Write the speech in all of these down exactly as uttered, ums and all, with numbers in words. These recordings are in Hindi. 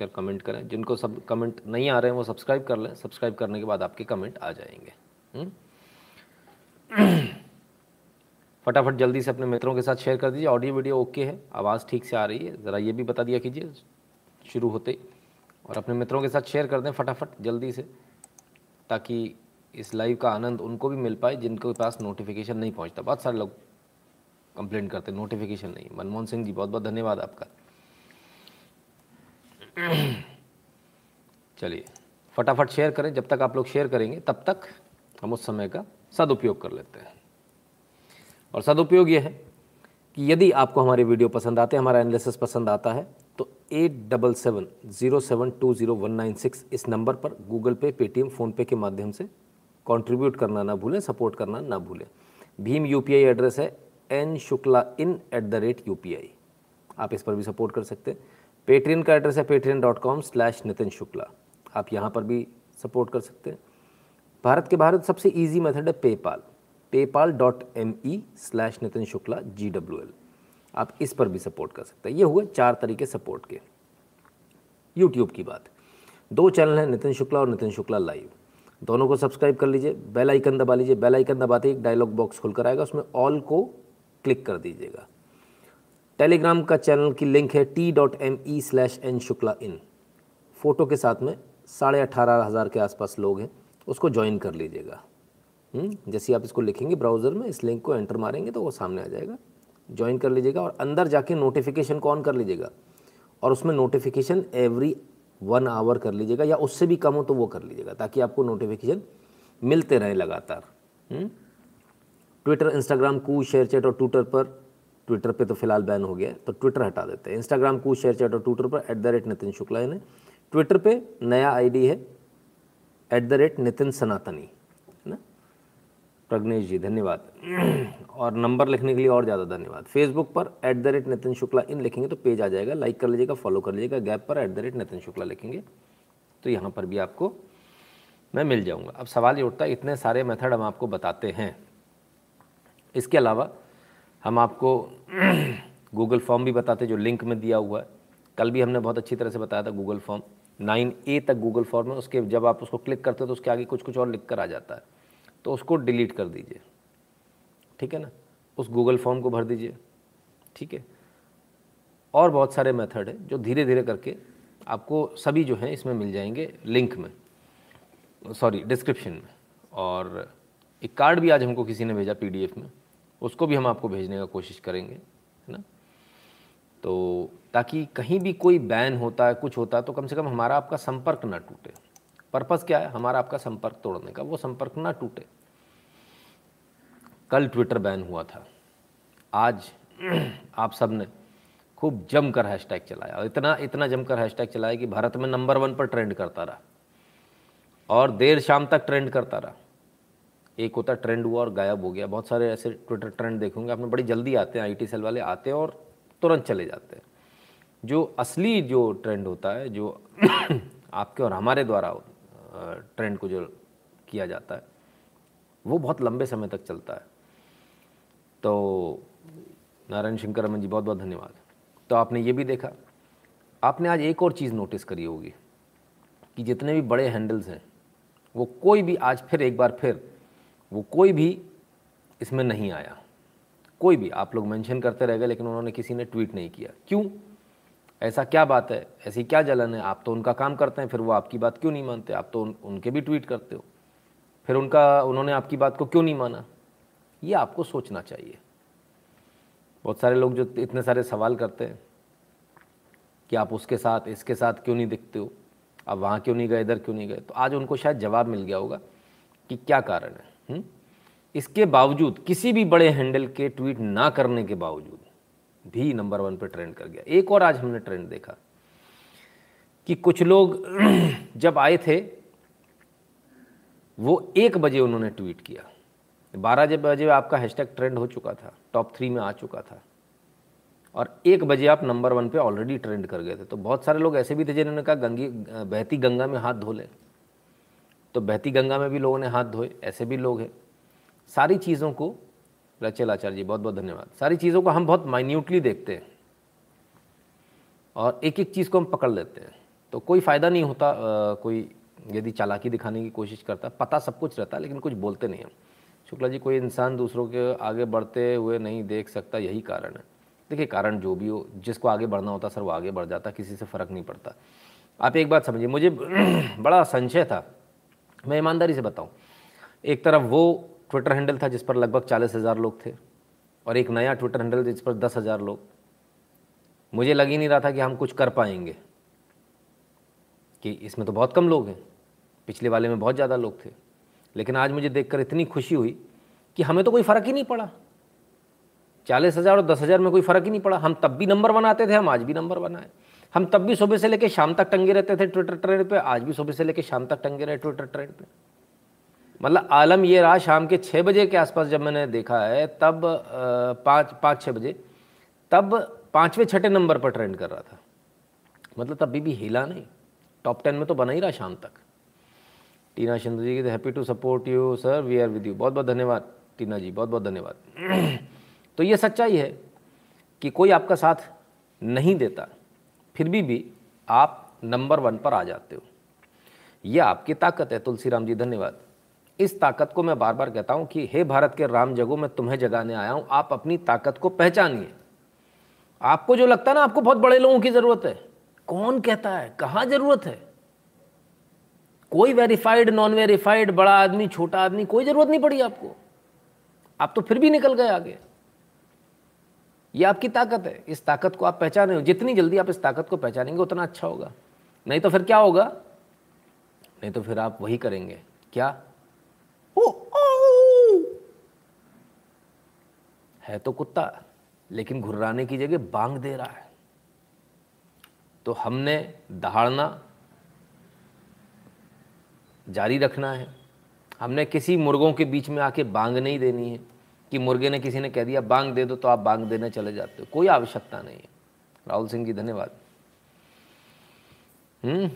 कर कमेंट करें। जिनको सब कमेंट नहीं आ रहे हैं वो सब्सक्राइब कर लें, सब्सक्राइब करने के बाद आपके कमेंट आ जाएंगे। फटाफट जल्दी से अपने मित्रों के साथ शेयर कर दीजिए। ऑडियो वीडियो ओके है, आवाज़ ठीक से आ रही है, ज़रा ये भी बता दिया कीजिए शुरू होते ही, और अपने मित्रों के साथ शेयर कर दें फटाफट जल्दी से, ताकि इस लाइव का आनंद उनको भी मिल पाए जिनके पास नोटिफिकेशन नहीं पहुंचता। बहुत सारे लोग कंप्लेन करते हैं नोटिफिकेशन नहीं। मनमोहन सिंह जी बहुत बहुत धन्यवाद आपका। चलिए फटाफट शेयर करें। जब तक आप लोग शेयर करेंगे तब तक हम उस समय का सदुपयोग कर लेते हैं, और सदुपयोग ये है कि यदि आपको हमारे वीडियो पसंद आते हैं, हमारा एनालिसिस पसंद आता है, तो eight double seven zero seven two zero one nine six इस नंबर पर गूगल पे, पेटीएम, फ़ोनपे के माध्यम से कंट्रीब्यूट करना ना भूलें, सपोर्ट करना ना भूलें। भीम यूपीआई एड्रेस है N Shukla in at the rate UPI, आप इस पर भी सपोर्ट कर सकते हैं। पेट्रियन का एड्रेस है Patreon dot com slash Nitin Shukla, आप यहाँ पर भी सपोर्ट कर सकते हैं। भारत के भारत सबसे ईजी मेथड है PayPal, PayPal dot M E slash Nitin Shukla G W L, आप इस पर भी सपोर्ट कर सकते हैं। ये हुए चार तरीके सपोर्ट के। यूट्यूब की बात, दो चैनल हैं, नितिन शुक्ला और नितिन शुक्ला लाइव, दोनों को सब्सक्राइब कर लीजिए, बेल आइकन दबा लीजिए। बेल आइकन दबाते ही एक डायलॉग बॉक्स खुलकर आएगा, उसमें ऑल को क्लिक कर दीजिएगा। टेलीग्राम का चैनल की लिंक है T dot M E slash N Shukla in, photo के साथ में साढ़े अठारह हज़ार के आसपास लोग हैं, उसको ज्वाइन कर लीजिएगा। जैसे आप इसको लिखेंगे ब्राउज़र में, इस लिंक को एंटर मारेंगे तो वो सामने आ जाएगा, ज्वाइन कर लीजिएगा और अंदर जाके नोटिफिकेशन को ऑन कर लीजिएगा, और उसमें नोटिफिकेशन एवरी वन आवर कर लीजिएगा, या उससे भी कम हो तो वो कर लीजिएगा, ताकि आपको नोटिफिकेशन मिलते रहें लगातार। ट्विटर, इंस्टाग्राम, कू, शेयर चैट और ट्विटर पर, ट्विटर पे तो फिलहाल बैन हो गया तो ट्विटर हटा देते हैं, इंस्टाग्राम, कू, शेयर चैट और ट्विटर पर at the rate Nitin Shukla है। ट्विटर पर नया आई डी है at the rate Nitin Sanatani, है ना। प्रज्ञेश जी धन्यवाद, और नंबर लिखने के लिए और ज़्यादा धन्यवाद। फेसबुक पर at the rate Nitin Shukla in लिखेंगे तो पेज आ जाएगा, लाइक कर लीजिएगा, फॉलो कर लीजिएगा। गैप पर at the rate Nitin Shukla लिखेंगे तो यहाँ पर भी आपको मैं मिल जाऊँगा। अब सवाल ये उठता है, इतने सारे मेथड हम आपको बताते हैं, इसके अलावा हम आपको गूगल फॉर्म भी बताते हैं जो लिंक में दिया हुआ है। कल भी हमने बहुत अच्छी तरह से बताया था, गूगल फॉर्म नाइन ए तक गूगल फॉर्म है, उसके जब आप उसको क्लिक करते हो तो उसके आगे कुछ कुछ और लिख कर आ जाता है, तो उसको डिलीट कर दीजिए, ठीक है ना। उस गूगल फॉर्म को भर दीजिए, ठीक है। और बहुत सारे मेथड है जो धीरे धीरे करके आपको सभी जो हैं इसमें मिल जाएंगे, लिंक में, सॉरी डिस्क्रिप्शन में। और एक कार्ड भी आज हमको किसी ने भेजा पीडीएफ में, उसको भी हम आपको भेजने का कोशिश करेंगे, है ना। तो ताकि कहीं भी कोई बैन होता है, कुछ होता है, तो कम से कम हमारा आपका संपर्क ना टूटे। पर्पस क्या है हमारा आपका संपर्क तोड़ने का, वो संपर्क ना टूटे। कल ट्विटर बैन हुआ था, आज आप सब ने खूब जमकर हैशटैग चलाया, और इतना इतना जमकर हैशटैग चलाया कि भारत में नंबर वन पर ट्रेंड करता रहा और देर शाम तक ट्रेंड करता रहा। एक होता ट्रेंड हुआ और गायब हो गया। बहुत सारे ऐसे ट्विटर ट्रेंड देखेंगे आपने, बड़ी जल्दी आते हैं, आईटी सेल वाले आते हैं और तुरंत चले जाते हैं। जो असली जो ट्रेंड होता है, जो आपके और हमारे द्वारा ट्रेंड को जो किया जाता है, वो बहुत लंबे समय तक चलता है। तो नारायण शंकर रमन जी बहुत बहुत धन्यवाद। तो आपने ये भी देखा, आपने आज एक और चीज़ नोटिस करी होगी कि जितने भी बड़े हैंडल्स हैं वो कोई भी आज फिर एक बार फिर वो कोई भी इसमें नहीं आया, कोई भी। आप लोग मेंशन करते रह गए लेकिन उन्होंने किसी ने ट्वीट नहीं किया, क्यों? ऐसा क्या बात है, ऐसी क्या जलन है? आप तो उनका काम करते हैं, फिर वो आपकी बात क्यों नहीं मानते? आप तो उन, उनके भी ट्वीट करते हो, फिर उनका उन्होंने आपकी बात को क्यों नहीं माना? ये आपको सोचना चाहिए। बहुत सारे लोग जो इतने सारे सवाल करते हैं कि आप उसके साथ इसके साथ क्यों नहीं दिखते हो, आप वहाँ क्यों नहीं गए, इधर क्यों नहीं गए, तो आज उनको शायद जवाब मिल गया होगा कि क्या कारण है। इसके बावजूद, किसी भी बड़े हैंडल के ट्वीट ना करने के बावजूद भी नंबर वन पे ट्रेंड कर गया। एक और आज हमने ट्रेंड देखा कि कुछ लोग जब आए थे वो एक बजे उन्होंने ट्वीट किया, बारह बजे आपका हैशटैग ट्रेंड हो चुका था, टॉप थ्री में आ चुका था, और एक बजे आप नंबर वन पे ऑलरेडी ट्रेंड कर गए थे। तो बहुत सारे लोग ऐसे भी थे जिन्होंने कहा गंगी बहती गंगा में हाथ धो ले, तो बहती गंगा में भी लोगों ने हाथ धोए, ऐसे भी लोग हैं। सारी चीज़ों को, रचेल आचार्य जी बहुत बहुत धन्यवाद, सारी चीज़ों को हम बहुत माइन्यूटली देखते हैं और एक एक चीज़ को हम पकड़ लेते हैं, तो कोई फ़ायदा नहीं होता। कोई यदि चालाकी दिखाने की कोशिश करता, पता सब कुछ रहता लेकिन कुछ बोलते नहीं हम। शुक्ला जी, कोई इंसान दूसरों के आगे बढ़ते हुए नहीं देख सकता, यही कारण है। देखिए कारण जो भी हो, जिसको आगे बढ़ना होता सर वो आगे बढ़ जाता, किसी से फ़र्क नहीं पड़ता। आप एक बात समझिए, मुझे बड़ा संशय था, मैं ईमानदारी से बताऊं। एक तरफ वो ट्विटर हैंडल था जिस पर लगभग चालीस हज़ार लोग थे, और एक नया ट्विटर हैंडल जिस पर दस हज़ार लोग। मुझे लग ही नहीं रहा था कि हम कुछ कर पाएंगे, कि इसमें तो बहुत कम लोग हैं, पिछले वाले में बहुत ज़्यादा लोग थे। लेकिन आज मुझे देखकर इतनी खुशी हुई कि हमें तो कोई फ़र्क ही नहीं पड़ा, चालीस हज़ार और दस हज़ार में कोई फ़र्क ही नहीं पड़ा। हम तब भी नंबर बनाते थे, हम आज भी नंबर बनाए। हम तब भी सुबह से लेकर शाम तक टंगे रहते थे ट्विटर ट्रेंड पे, आज भी सुबह से लेकर शाम तक टंगे रहे ट्विटर ट्रेंड पे। मतलब आलम ये रहा, शाम के छः बजे के आसपास जब मैंने देखा है, तब पाँच पाँच छः बजे तब पाँचवें छठे नंबर पर ट्रेंड कर रहा था। मतलब तभी भी हिला नहीं, टॉप टेन में तो बना ही रहा शाम तक। टीना शिंदे जी की, happy to support you sir, we are with you. बहुत बहुत धन्यवाद टीना जी, बहुत बहुत धन्यवाद। तो ये सच्चाई है कि कोई आपका साथ नहीं देता, फिर भी भी आप नंबर वन पर आ जाते हो। यह आपकी ताकत है। तुलसीराम जी धन्यवाद। इस ताकत को मैं बार बार कहता हूँ कि हे भारत के राम जगो, मैं तुम्हें जगाने आया हूँ। आप अपनी ताकत को पहचानिए। आपको जो लगता है ना आपको बहुत बड़े लोगों की ज़रूरत है, कौन कहता है, कहाँ ज़रूरत है? कोई वेरीफाइड, नॉन वेरीफाइड, बड़ा आदमी, छोटा आदमी, कोई ज़रूरत नहीं पड़ी आपको। आप तो फिर भी निकल गए आगे। ये आपकी ताकत है, इस ताकत को आप पहचाने हो। जितनी जल्दी आप इस ताकत को पहचानेंगे उतना अच्छा होगा। नहीं तो फिर क्या होगा? नहीं तो फिर आप वही करेंगे क्या, ओ, ओ। है तो कुत्ता लेकिन घुर्राने की जगह बांग दे रहा है। तो हमने दहाड़ना जारी रखना है। हमने किसी मुर्गों के बीच में आके बांग नहीं देनी है कि मुर्गे ने, किसी ने कह दिया बांग दे दो तो आप बांग देने चले जाते हो, कोई आवश्यकता नहीं है। राहुल सिंह जी धन्यवाद। हम्म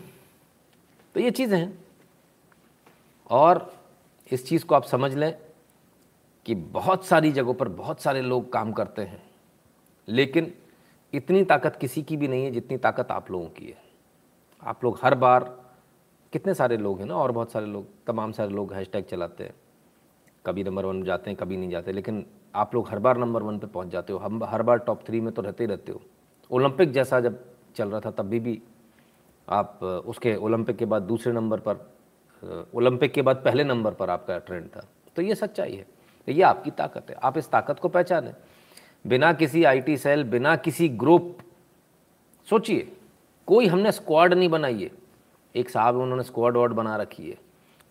तो ये चीज़ें हैं, और इस चीज़ को आप समझ लें कि बहुत सारी जगहों पर बहुत सारे लोग काम करते हैं, लेकिन इतनी ताकत किसी की भी नहीं है जितनी ताकत आप लोगों की है। आप लोग हर बार, कितने सारे लोग हैं ना, और बहुत सारे लोग, तमाम सारे लोग हैशटैग चलाते हैं, कभी नंबर वन जाते हैं कभी नहीं जाते, लेकिन आप लोग हर बार नंबर वन पे पहुंच जाते हो। हम हर बार टॉप थ्री में तो रहते ही रहते हो। ओलंपिक जैसा जब चल रहा था तब भी, भी आप उसके, ओलंपिक के बाद दूसरे नंबर पर, ओलंपिक के बाद पहले नंबर पर आपका ट्रेंड था। तो ये सच्चाई है, तो ये आपकी ताकत है। आप इस ताकत को पहचानें, बिना किसी आईटी सेल, बिना किसी ग्रुप। सोचिए, कोई हमने स्क्वाड नहीं बनाई है, एक साहब उन्होंने स्क्वाड वार्ड बना रखी है।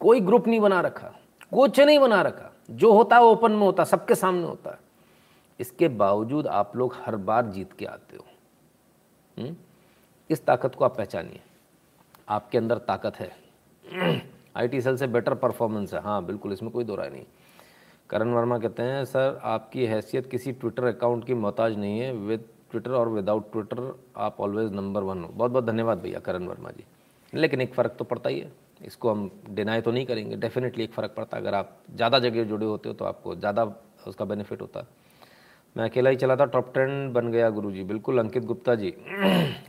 कोई ग्रुप नहीं बना रखा, कोच नहीं बना रखा, जो होता है ओपन में होता, सबके सामने होता है। इसके बावजूद आप लोग हर बार जीत के आते हो। हुँ? इस ताकत को आप पहचानिए, आपके अंदर ताकत है। आईटी सेल से बेटर परफॉर्मेंस है, हाँ बिल्कुल, इसमें कोई दो राय नहीं। करण वर्मा कहते हैं, सर आपकी हैसियत किसी ट्विटर अकाउंट की मोहताज नहीं है, विद ट्विटर और विदाउट ट्विटर आप ऑलवेज नंबर वन हो। बहुत बहुत धन्यवाद भैया करण वर्मा जी। लेकिन एक फ़र्क तो पड़ता ही है, इसको हम डिनाई तो नहीं करेंगे, डेफिनेटली एक फ़र्क पड़ता है। अगर आप ज़्यादा जगह जुड़े होते हो तो आपको ज़्यादा उसका बेनिफिट होता है। मैं अकेला ही चला था, टॉप टेन बन गया गुरु जी। बिल्कुल अंकित गुप्ता जी,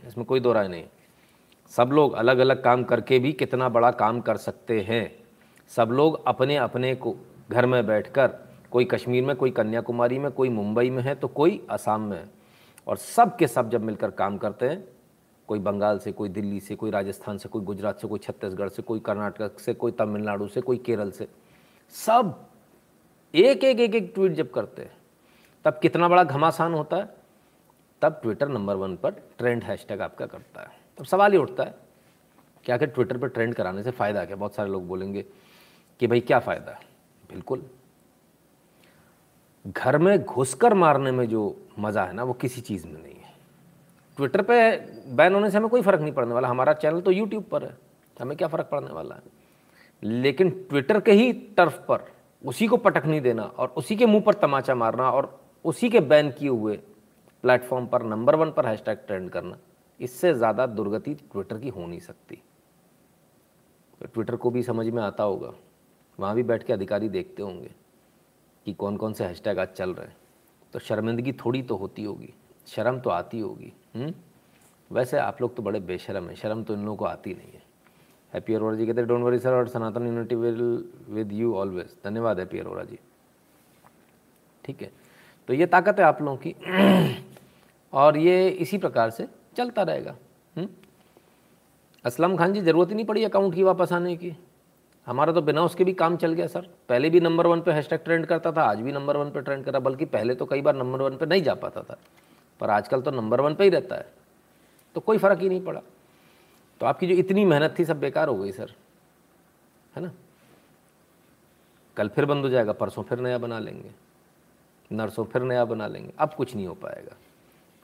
इसमें कोई दो राय नहीं। सब लोग अलग अलग काम करके भी कितना बड़ा काम कर सकते हैं। सब लोग अपने अपने को घर में बैठकर, कोई कश्मीर में, कोई कन्याकुमारी में, कोई मुंबई में है तो कोई असम में है, और सब के सब जब मिलकर काम करते हैं, कोई बंगाल से, कोई दिल्ली से, कोई राजस्थान से, कोई गुजरात से, कोई छत्तीसगढ़ से, कोई कर्नाटक से, कोई तमिलनाडु से, कोई केरल से, सब एक एक एक एक ट्वीट जब करते हैं तब कितना बड़ा घमासान होता है। तब ट्विटर नंबर वन पर ट्रेंड हैशटैग आपका करता है। तब सवाल ये उठता है कि आखिर ट्विटर पर ट्रेंड कराने से फ़ायदा क्या? बहुत सारे लोग बोलेंगे कि भाई क्या फ़ायदा है। बिल्कुल, घर में घुसकर मारने में जो मज़ा है ना, वो किसी चीज़ में नहीं है। ट्विटर पे बैन होने से हमें कोई फ़र्क नहीं पड़ने वाला, हमारा चैनल तो यूट्यूब पर है, हमें क्या फ़र्क पड़ने वाला है। लेकिन ट्विटर के ही टर्फ पर उसी को पटक नहीं देना, और उसी के मुंह पर तमाचा मारना, और उसी के बैन किए हुए प्लेटफॉर्म पर नंबर वन पर हैशटैग ट्रेंड करना, इससे ज़्यादा दुर्गति ट्विटर की हो नहीं सकती। तो ट्विटर को भी समझ में आता होगा, वहाँ भी बैठ के अधिकारी देखते होंगे कि कौन कौन से हैशटैग आज चल रहे हैं। तो शर्मिंदगी थोड़ी तो होती होगी, शर्म तो आती होगी। वैसे आप लोग तो बड़े बेशरम हैं, शर्म तो इन लोगों को आती नहीं है। हैप्पी अरोड़ा जी कहते हैं डोंट वरी सर, और Sanatan unity will with you always. धन्यवाद हैप्पी अरोड़ा जी। ठीक है, तो ये ताकत है आप लोगों की और ये इसी प्रकार से चलता रहेगा। असलम खान जी, ज़रूरत ही नहीं पड़ी अकाउंट की वापस आने की, हमारा तो बिना उसके भी काम चल गया सर। पहले भी नंबर वन पे हैशटैग ट्रेंड करता था, आज भी नंबर वन पे ट्रेंड करा, बल्कि पहले तो कई बार नंबर वन पे नहीं जा पाता था, पर आजकल तो नंबर वन पे ही रहता है, तो कोई फ़र्क ही नहीं पड़ा। तो आपकी जो इतनी मेहनत थी सब बेकार हो गई सर, है ना। कल फिर बंद हो जाएगा, परसों फिर नया बना लेंगे, नर्सों फिर नया बना लेंगे, अब कुछ नहीं हो पाएगा।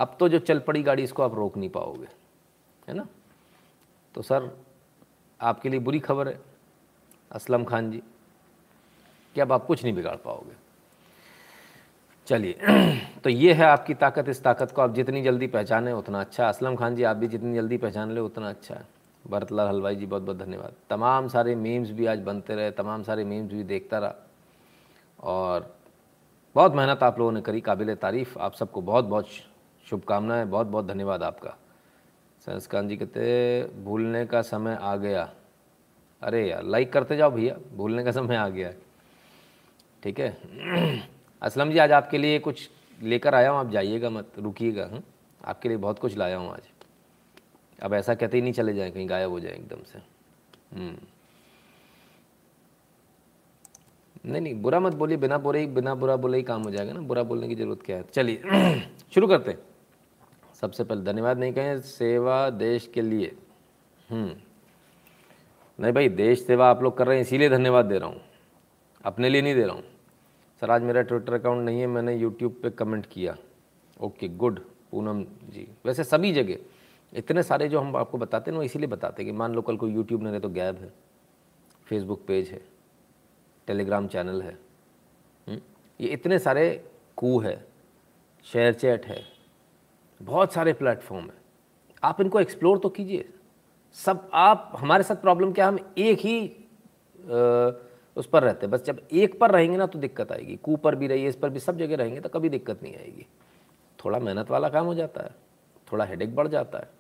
अब तो जो चल पड़ी गाड़ी इसको आप रोक नहीं पाओगे, है ना। तो सर आपके लिए बुरी खबर है असलम खान जी कि अब आप कुछ नहीं बिगाड़ पाओगे। चलिए, तो ये है आपकी ताकत। इस ताकत को आप जितनी जल्दी पहचानें उतना अच्छा। असलम खान जी आप भी जितनी जल्दी पहचान लें उतना अच्छा है। भरतलाल हलवाई जी बहुत बहुत धन्यवाद। तमाम सारे मीम्स भी आज बनते रहे, तमाम सारे मीम्स भी देखता रहा, और बहुत मेहनत आप लोगों ने करी, काबिल तारीफ़। आप सबको बहुत बहुत शुभकामनाएँ, बहुत बहुत धन्यवाद आपका। संस्कान जी कहते भूलने का समय आ गया। अरे यार लाइक करते जाओ भैया, भूलने का समय आ गया है। ठीक है असलम जी, आज आपके लिए कुछ लेकर आया हूँ, आप जाइएगा मत, रुकिएगा। हाँ, आपके लिए बहुत कुछ लाया हूँ आज। अब ऐसा कहते ही नहीं चले जाएं कहीं गायब हो जाए एकदम से। नहीं नहीं, बुरा मत बोलिए, बिना बोले बिना बुरा बोले ही काम हो जाएगा ना, बुरा बोलने की ज़रूरत क्या है। चलिए शुरू करते हैं। सबसे पहले धन्यवाद नहीं कहें, सेवा देश के लिए। नहीं भाई, देश सेवा आप लोग कर रहे हैं इसीलिए धन्यवाद दे रहा हूँ, अपने लिए नहीं दे रहा हूँ। सर आज मेरा ट्विटर अकाउंट नहीं है, मैंने यूट्यूब पे कमेंट किया। Okay good Poonam ji. वैसे सभी जगह इतने सारे जो हम आपको बताते हैं वो इसीलिए बताते हैं कि मान लो कल को यूट्यूब नहीं रहे तो गैब है, फेसबुक पेज है, टेलीग्राम चैनल है, हुँ? ये इतने सारे कू है, शेयर चैट है, बहुत सारे प्लेटफॉर्म है। आप इनको एक्सप्लोर तो कीजिए सब। आप हमारे साथ प्रॉब्लम क्या, हम एक ही आ, उस पर रहते हैं बस। जब एक पर रहेंगे ना तो दिक्कत आएगी। कू पर भी रहिए, इस पर भी, सब जगह रहेंगे तो कभी दिक्कत नहीं आएगी। थोड़ा मेहनत वाला काम हो जाता है, थोड़ा हेडेक बढ़ जाता है,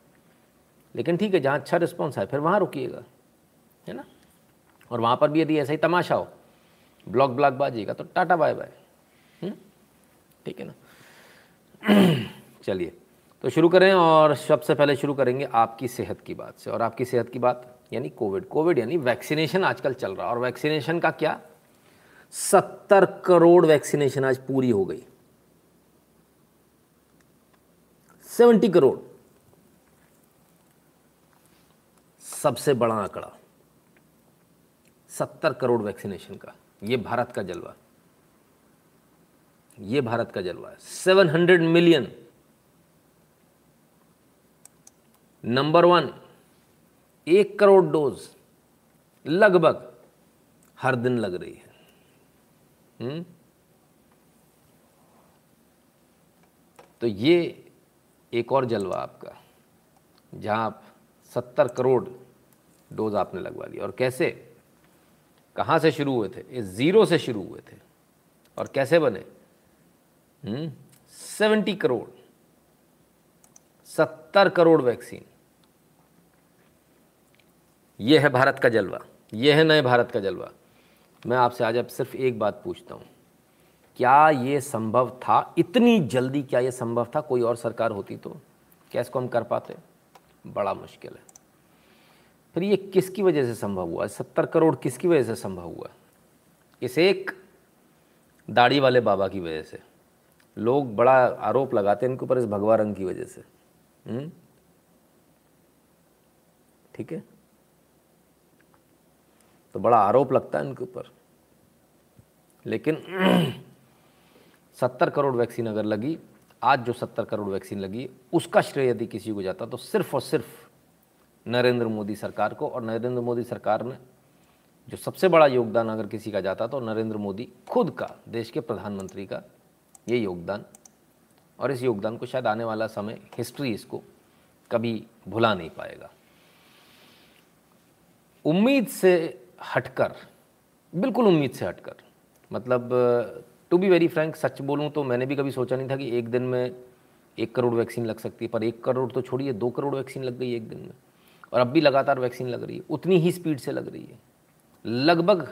लेकिन ठीक है, जहाँ अच्छा रिस्पॉन्स आए फिर वहाँ रुकिएगा, है ना। और वहाँ पर भी यदि ऐसा ही तमाशा हो, ब्लॉक ब्लॉक बाजी का, तो टाटा बाय बाय, ठीक है ना। चलिए तो शुरू करें, और सबसे पहले शुरू करेंगे आपकी सेहत की बात से। और आपकी सेहत की बात यानी कोविड, कोविड यानी वैक्सीनेशन आजकल चल रहा है। और वैक्सीनेशन का क्या, सत्तर करोड़ वैक्सीनेशन आज पूरी हो गई, सत्तर करोड़, सबसे बड़ा आंकड़ा सत्तर करोड़ वैक्सीनेशन का। ये भारत का जलवा, ये भारत का जलवा है। सात सौ मिलियन नंबर वन, एक करोड़ डोज लगभग हर दिन लग रही है। हुँ? तो ये एक और जलवा आपका, जहाँ आप सत्तर करोड़ डोज आपने लगवा ली। और कैसे, कहाँ से शुरू हुए थे, ये ज़ीरो से शुरू हुए थे और कैसे बने हुँ? सत्तर करोड़, सत्तर करोड़ वैक्सीन। ये है भारत का जलवा, ये है नए भारत का जलवा। मैं आपसे आज अब सिर्फ एक बात पूछता हूँ, क्या ये संभव था इतनी जल्दी? क्या ये संभव था? कोई और सरकार होती तो क्या इसको हम कर पाते? बड़ा मुश्किल है। फिर ये किसकी वजह से संभव हुआ? सत्तर करोड़ किसकी वजह से संभव हुआ? इस एक दाढ़ी वाले बाबा की वजह से। लोग बड़ा आरोप लगाते हैं इनके ऊपर, इस भगवा रंग की वजह से। ठीक है, तो बड़ा आरोप लगता है इनके ऊपर, लेकिन सत्तर करोड़ वैक्सीन अगर लगी आज, जो सत्तर करोड़ वैक्सीन लगी, उसका श्रेय यदि किसी को जाता तो सिर्फ और सिर्फ नरेंद्र मोदी सरकार को। और नरेंद्र मोदी सरकार में जो सबसे बड़ा योगदान अगर किसी का जाता तो नरेंद्र मोदी खुद का, देश के प्रधानमंत्री का ये योगदान। और इस योगदान को शायद आने वाला समय, हिस्ट्री इसको कभी भुला नहीं पाएगा। उम्मीद से हटकर, बिल्कुल उम्मीद से हटकर, मतलब टू बी वेरी फ्रैंक, सच बोलूँ तो मैंने भी कभी सोचा नहीं था कि एक दिन में एक करोड़ वैक्सीन लग सकती है, पर एक करोड़ तो छोड़िए, दो करोड़ वैक्सीन लग गई एक दिन में, और अब भी लगातार वैक्सीन लग रही है, उतनी ही स्पीड से लग रही है लगभग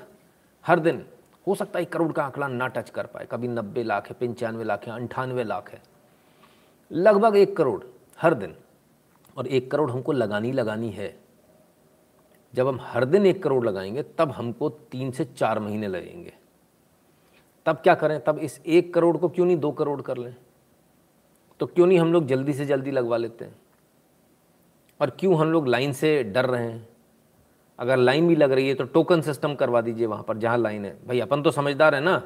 हर दिन। हो सकता है एक करोड़ का आंकड़ा ना टच कर पाए, कभी नब्बे लाख है, पंचानवे लाख है, अंठानवे लाख है, लगभग एक करोड़ हर दिन। और एक करोड़ हमको लगानी लगानी है। जब हम हर दिन एक करोड़ लगाएंगे तब हमको तीन से चार महीने लगेंगे। तब क्या करें? तब इस एक करोड़ को क्यों नहीं दो करोड़ कर लें? तो क्यों नहीं हम लोग जल्दी से जल्दी लगवा लेते हैं? और क्यों हम लोग लाइन से डर रहे हैं? अगर लाइन भी लग रही है तो टोकन सिस्टम करवा दीजिए वहाँ पर, जहाँ लाइन है। भाई अपन तो समझदार है ना,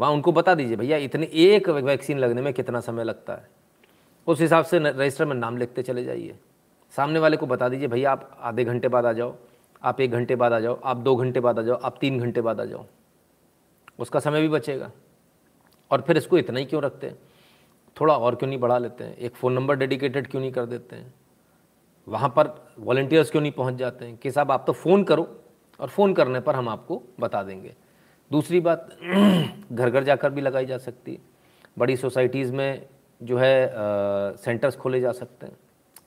वहाँ उनको बता दीजिए भैया इतने एक वैक्सीन लगने में कितना समय लगता है, उस हिसाब से रजिस्टर में नाम लिखते चले जाइए। सामने वाले को बता दीजिए भैया आप आधे घंटे बाद आ जाओ, आप एक घंटे बाद आ जाओ, आप दो घंटे बाद आ जाओ, आप तीन घंटे बाद आ जाओ, उसका समय भी बचेगा। और फिर इसको इतना ही क्यों रखते हैं? थोड़ा और क्यों नहीं बढ़ा लेते हैं? एक फ़ोन नंबर डेडिकेटेड क्यों नहीं कर देते हैं? वहाँ पर वॉलंटियर्स क्यों नहीं पहुँच जाते हैं कि साहब आप तो फ़ोन करो, और फ़ोन करने पर हम आपको बता देंगे। दूसरी बात, घर घर जाकर भी लगाई जा सकती है। बड़ी सोसाइटीज़ में जो है आ, सेंटर्स खोले जा सकते हैं,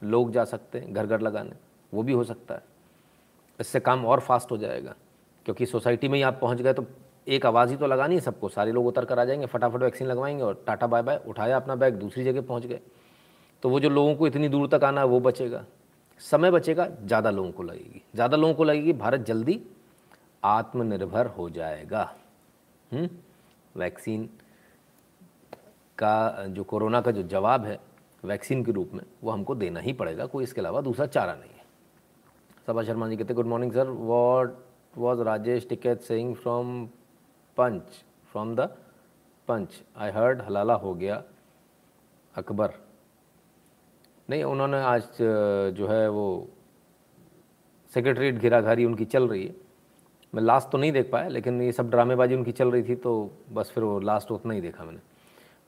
लोग जा सकते हैं घर घर लगाने, वो भी हो सकता है। इससे काम और फास्ट हो जाएगा, क्योंकि सोसाइटी में ही आप पहुँच गए तो एक आवाज़ ही तो लगानी है सबको, सारे लोग उतर कर आ जाएंगे, फटाफट वैक्सीन लगवाएंगे और टाटा बाय बाय, उठाया अपना बैग, दूसरी जगह पहुँच गए। तो वो जो लोगों को इतनी दूर तक आना है वो बचेगा, समय बचेगा, ज़्यादा लोगों को लगेगी, ज़्यादा लोगों को लगेगी, भारत जल्दी आत्मनिर्भर हो जाएगा। वैक्सीन का जो कोरोना का जो जवाब है वैक्सीन के रूप में, वो हमको देना ही पड़ेगा, कोई इसके अलावा दूसरा चारा नहीं है। सबा शर्मा जी कहते good morning sir, what was Rajesh Tikait saying from punch from the punch? I heard हलाला हो गया अकबर। नहीं, उन्होंने आज जो है वो सेक्रेटरीट घेराघारी उनकी चल रही है, मैं लास्ट तो नहीं देख पाया, लेकिन ये सब ड्रामेबाजी उनकी चल रही थी तो बस फिर वो लास्ट उतना ही देखा मैंने।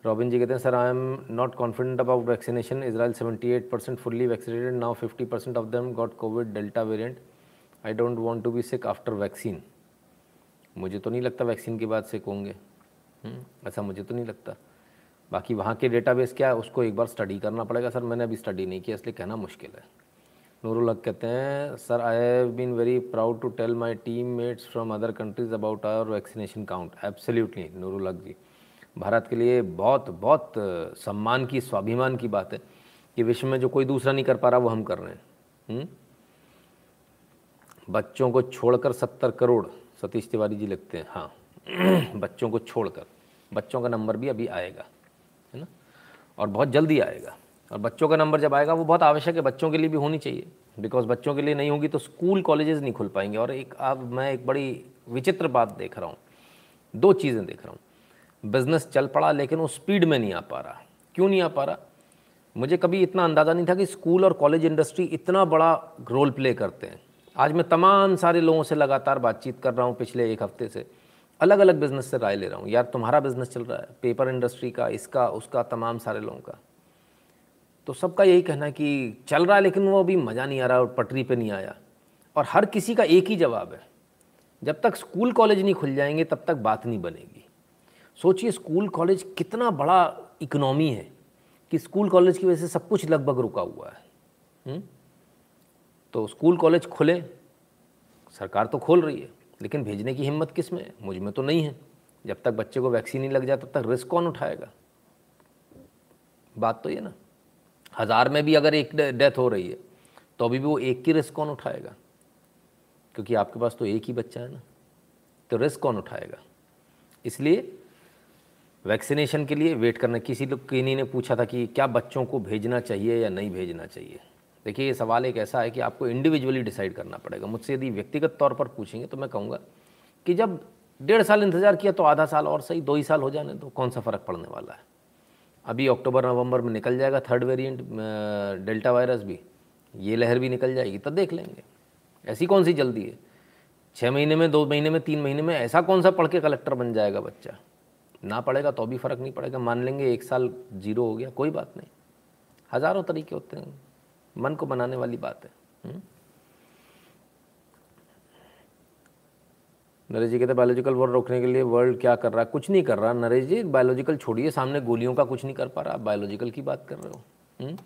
रॉबिन जी कहते हैं sir I am not confident about vaccination, Israel seventy eight percent fully vaccinated, now fifty percent of them got Covid delta variant, I don't want to be sick after vaccine. मुझे तो नहीं लगता वैक्सीन के बाद सिक होंगे, ऐसा मुझे तो नहीं लगता। बाकी वहाँ के डेटाबेस क्या है उसको एक बार स्टडी करना पड़ेगा, सर मैंने अभी स्टडी नहीं किया इसलिए कहना मुश्किल है। नूरुल हक कहते हैं sir I have been very proud to tell my team mates from other countries about our vaccination count. Absolutely Noorul Haq ji, Bharat के लिए बहुत बहुत सम्मान की, स्वाभिमान की बात है कि विश्व में जो कोई दूसरा नहीं कर पा रहा वो हम कर रहे हैं। हुँ? बच्चों को छोड़कर सत्तर करोड़, सतीश तिवारी जी लिखते हैं। हाँ, बच्चों को छोड़कर, बच्चों का नंबर भी अभी आएगा है ना, और बहुत जल्दी आएगा। और बच्चों का नंबर जब आएगा वो बहुत आवश्यक है, बच्चों के लिए भी होनी चाहिए, बिकॉज बच्चों के लिए नहीं होगी तो स्कूल कॉलेजेस नहीं खुल पाएंगे। और एक अब मैं एक बड़ी विचित्र बात देख रहा हूँ, दो चीज़ें देख रहा हूँ। बिज़नेस चल पड़ा लेकिन वो स्पीड में नहीं आ पा रहा। क्यों नहीं आ पा रहा? मुझे कभी इतना अंदाज़ा नहीं था कि स्कूल और कॉलेज इंडस्ट्री इतना बड़ा रोल प्ले करते हैं। आज मैं तमाम सारे लोगों से लगातार बातचीत कर रहा हूँ, पिछले एक हफ्ते से अलग अलग बिज़नेस से राय ले रहा हूँ। यार तुम्हारा बिज़नेस चल रहा है, पेपर इंडस्ट्री का, इसका, उसका, तमाम सारे लोगों का, तो सबका यही कहना है कि चल रहा है लेकिन वो अभी मज़ा नहीं आ रहा और पटरी पर नहीं आया। और हर किसी का एक ही जवाब है, जब तक स्कूल कॉलेज नहीं खुल जाएंगे तब तक बात नहीं बनेगी। सोचिए स्कूल कॉलेज कितना बड़ा इकोनॉमी है कि स्कूल कॉलेज की वजह से सब कुछ लगभग रुका हुआ है। हुँ? तो स्कूल कॉलेज खुले, सरकार तो खोल रही है लेकिन भेजने की हिम्मत किस में है? मुझ में तो नहीं है। जब तक बच्चे को वैक्सीन नहीं लग जाए तब तक रिस्क कौन उठाएगा? बात तो ये ना, हज़ार में भी अगर एक डेथ हो रही है तो अभी भी वो एक की रिस्क कौन उठाएगा, क्योंकि आपके पास तो एक ही बच्चा है ना, तो रिस्क कौन उठाएगा? इसलिए वैक्सीनेशन के लिए वेट करना। किसी लोग किन्हीं ने पूछा था कि क्या बच्चों को भेजना चाहिए या नहीं भेजना चाहिए। देखिए ये सवाल एक ऐसा है कि आपको इंडिविजुअली डिसाइड करना पड़ेगा। मुझसे यदि व्यक्तिगत तौर पर पूछेंगे तो मैं कहूँगा कि जब डेढ़ साल इंतज़ार किया तो आधा साल और सही, दो ही साल हो जाने दो, कौन सा फ़र्क पड़ने वाला है। अभी अक्टूबर नवंबर में निकल जाएगा थर्ड वेरिएंट, डेल्टा वायरस भी, ये लहर भी निकल जाएगी तब देख लेंगे। ऐसी कौन सी जल्दी है? छः महीने में, दो महीने में, तीन महीने में ऐसा कौन सा पढ़ के कलेक्टर बन जाएगा बच्चा? ना पड़ेगा तो भी फ़र्क नहीं पड़ेगा, मान लेंगे एक साल जीरो हो गया, कोई बात नहीं। हज़ारों तरीके होते हैं, मन को बनाने वाली बात है। नरेश जी कहते हैं बायोलॉजिकल वॉर रोकने के लिए वर्ल्ड क्या कर रहा है? कुछ नहीं कर रहा नरेश जी, बायोलॉजिकल छोड़िए, सामने गोलियों का कुछ नहीं कर पा रहा, आप बायोलॉजिकल की बात कर रहे हो। हुँ?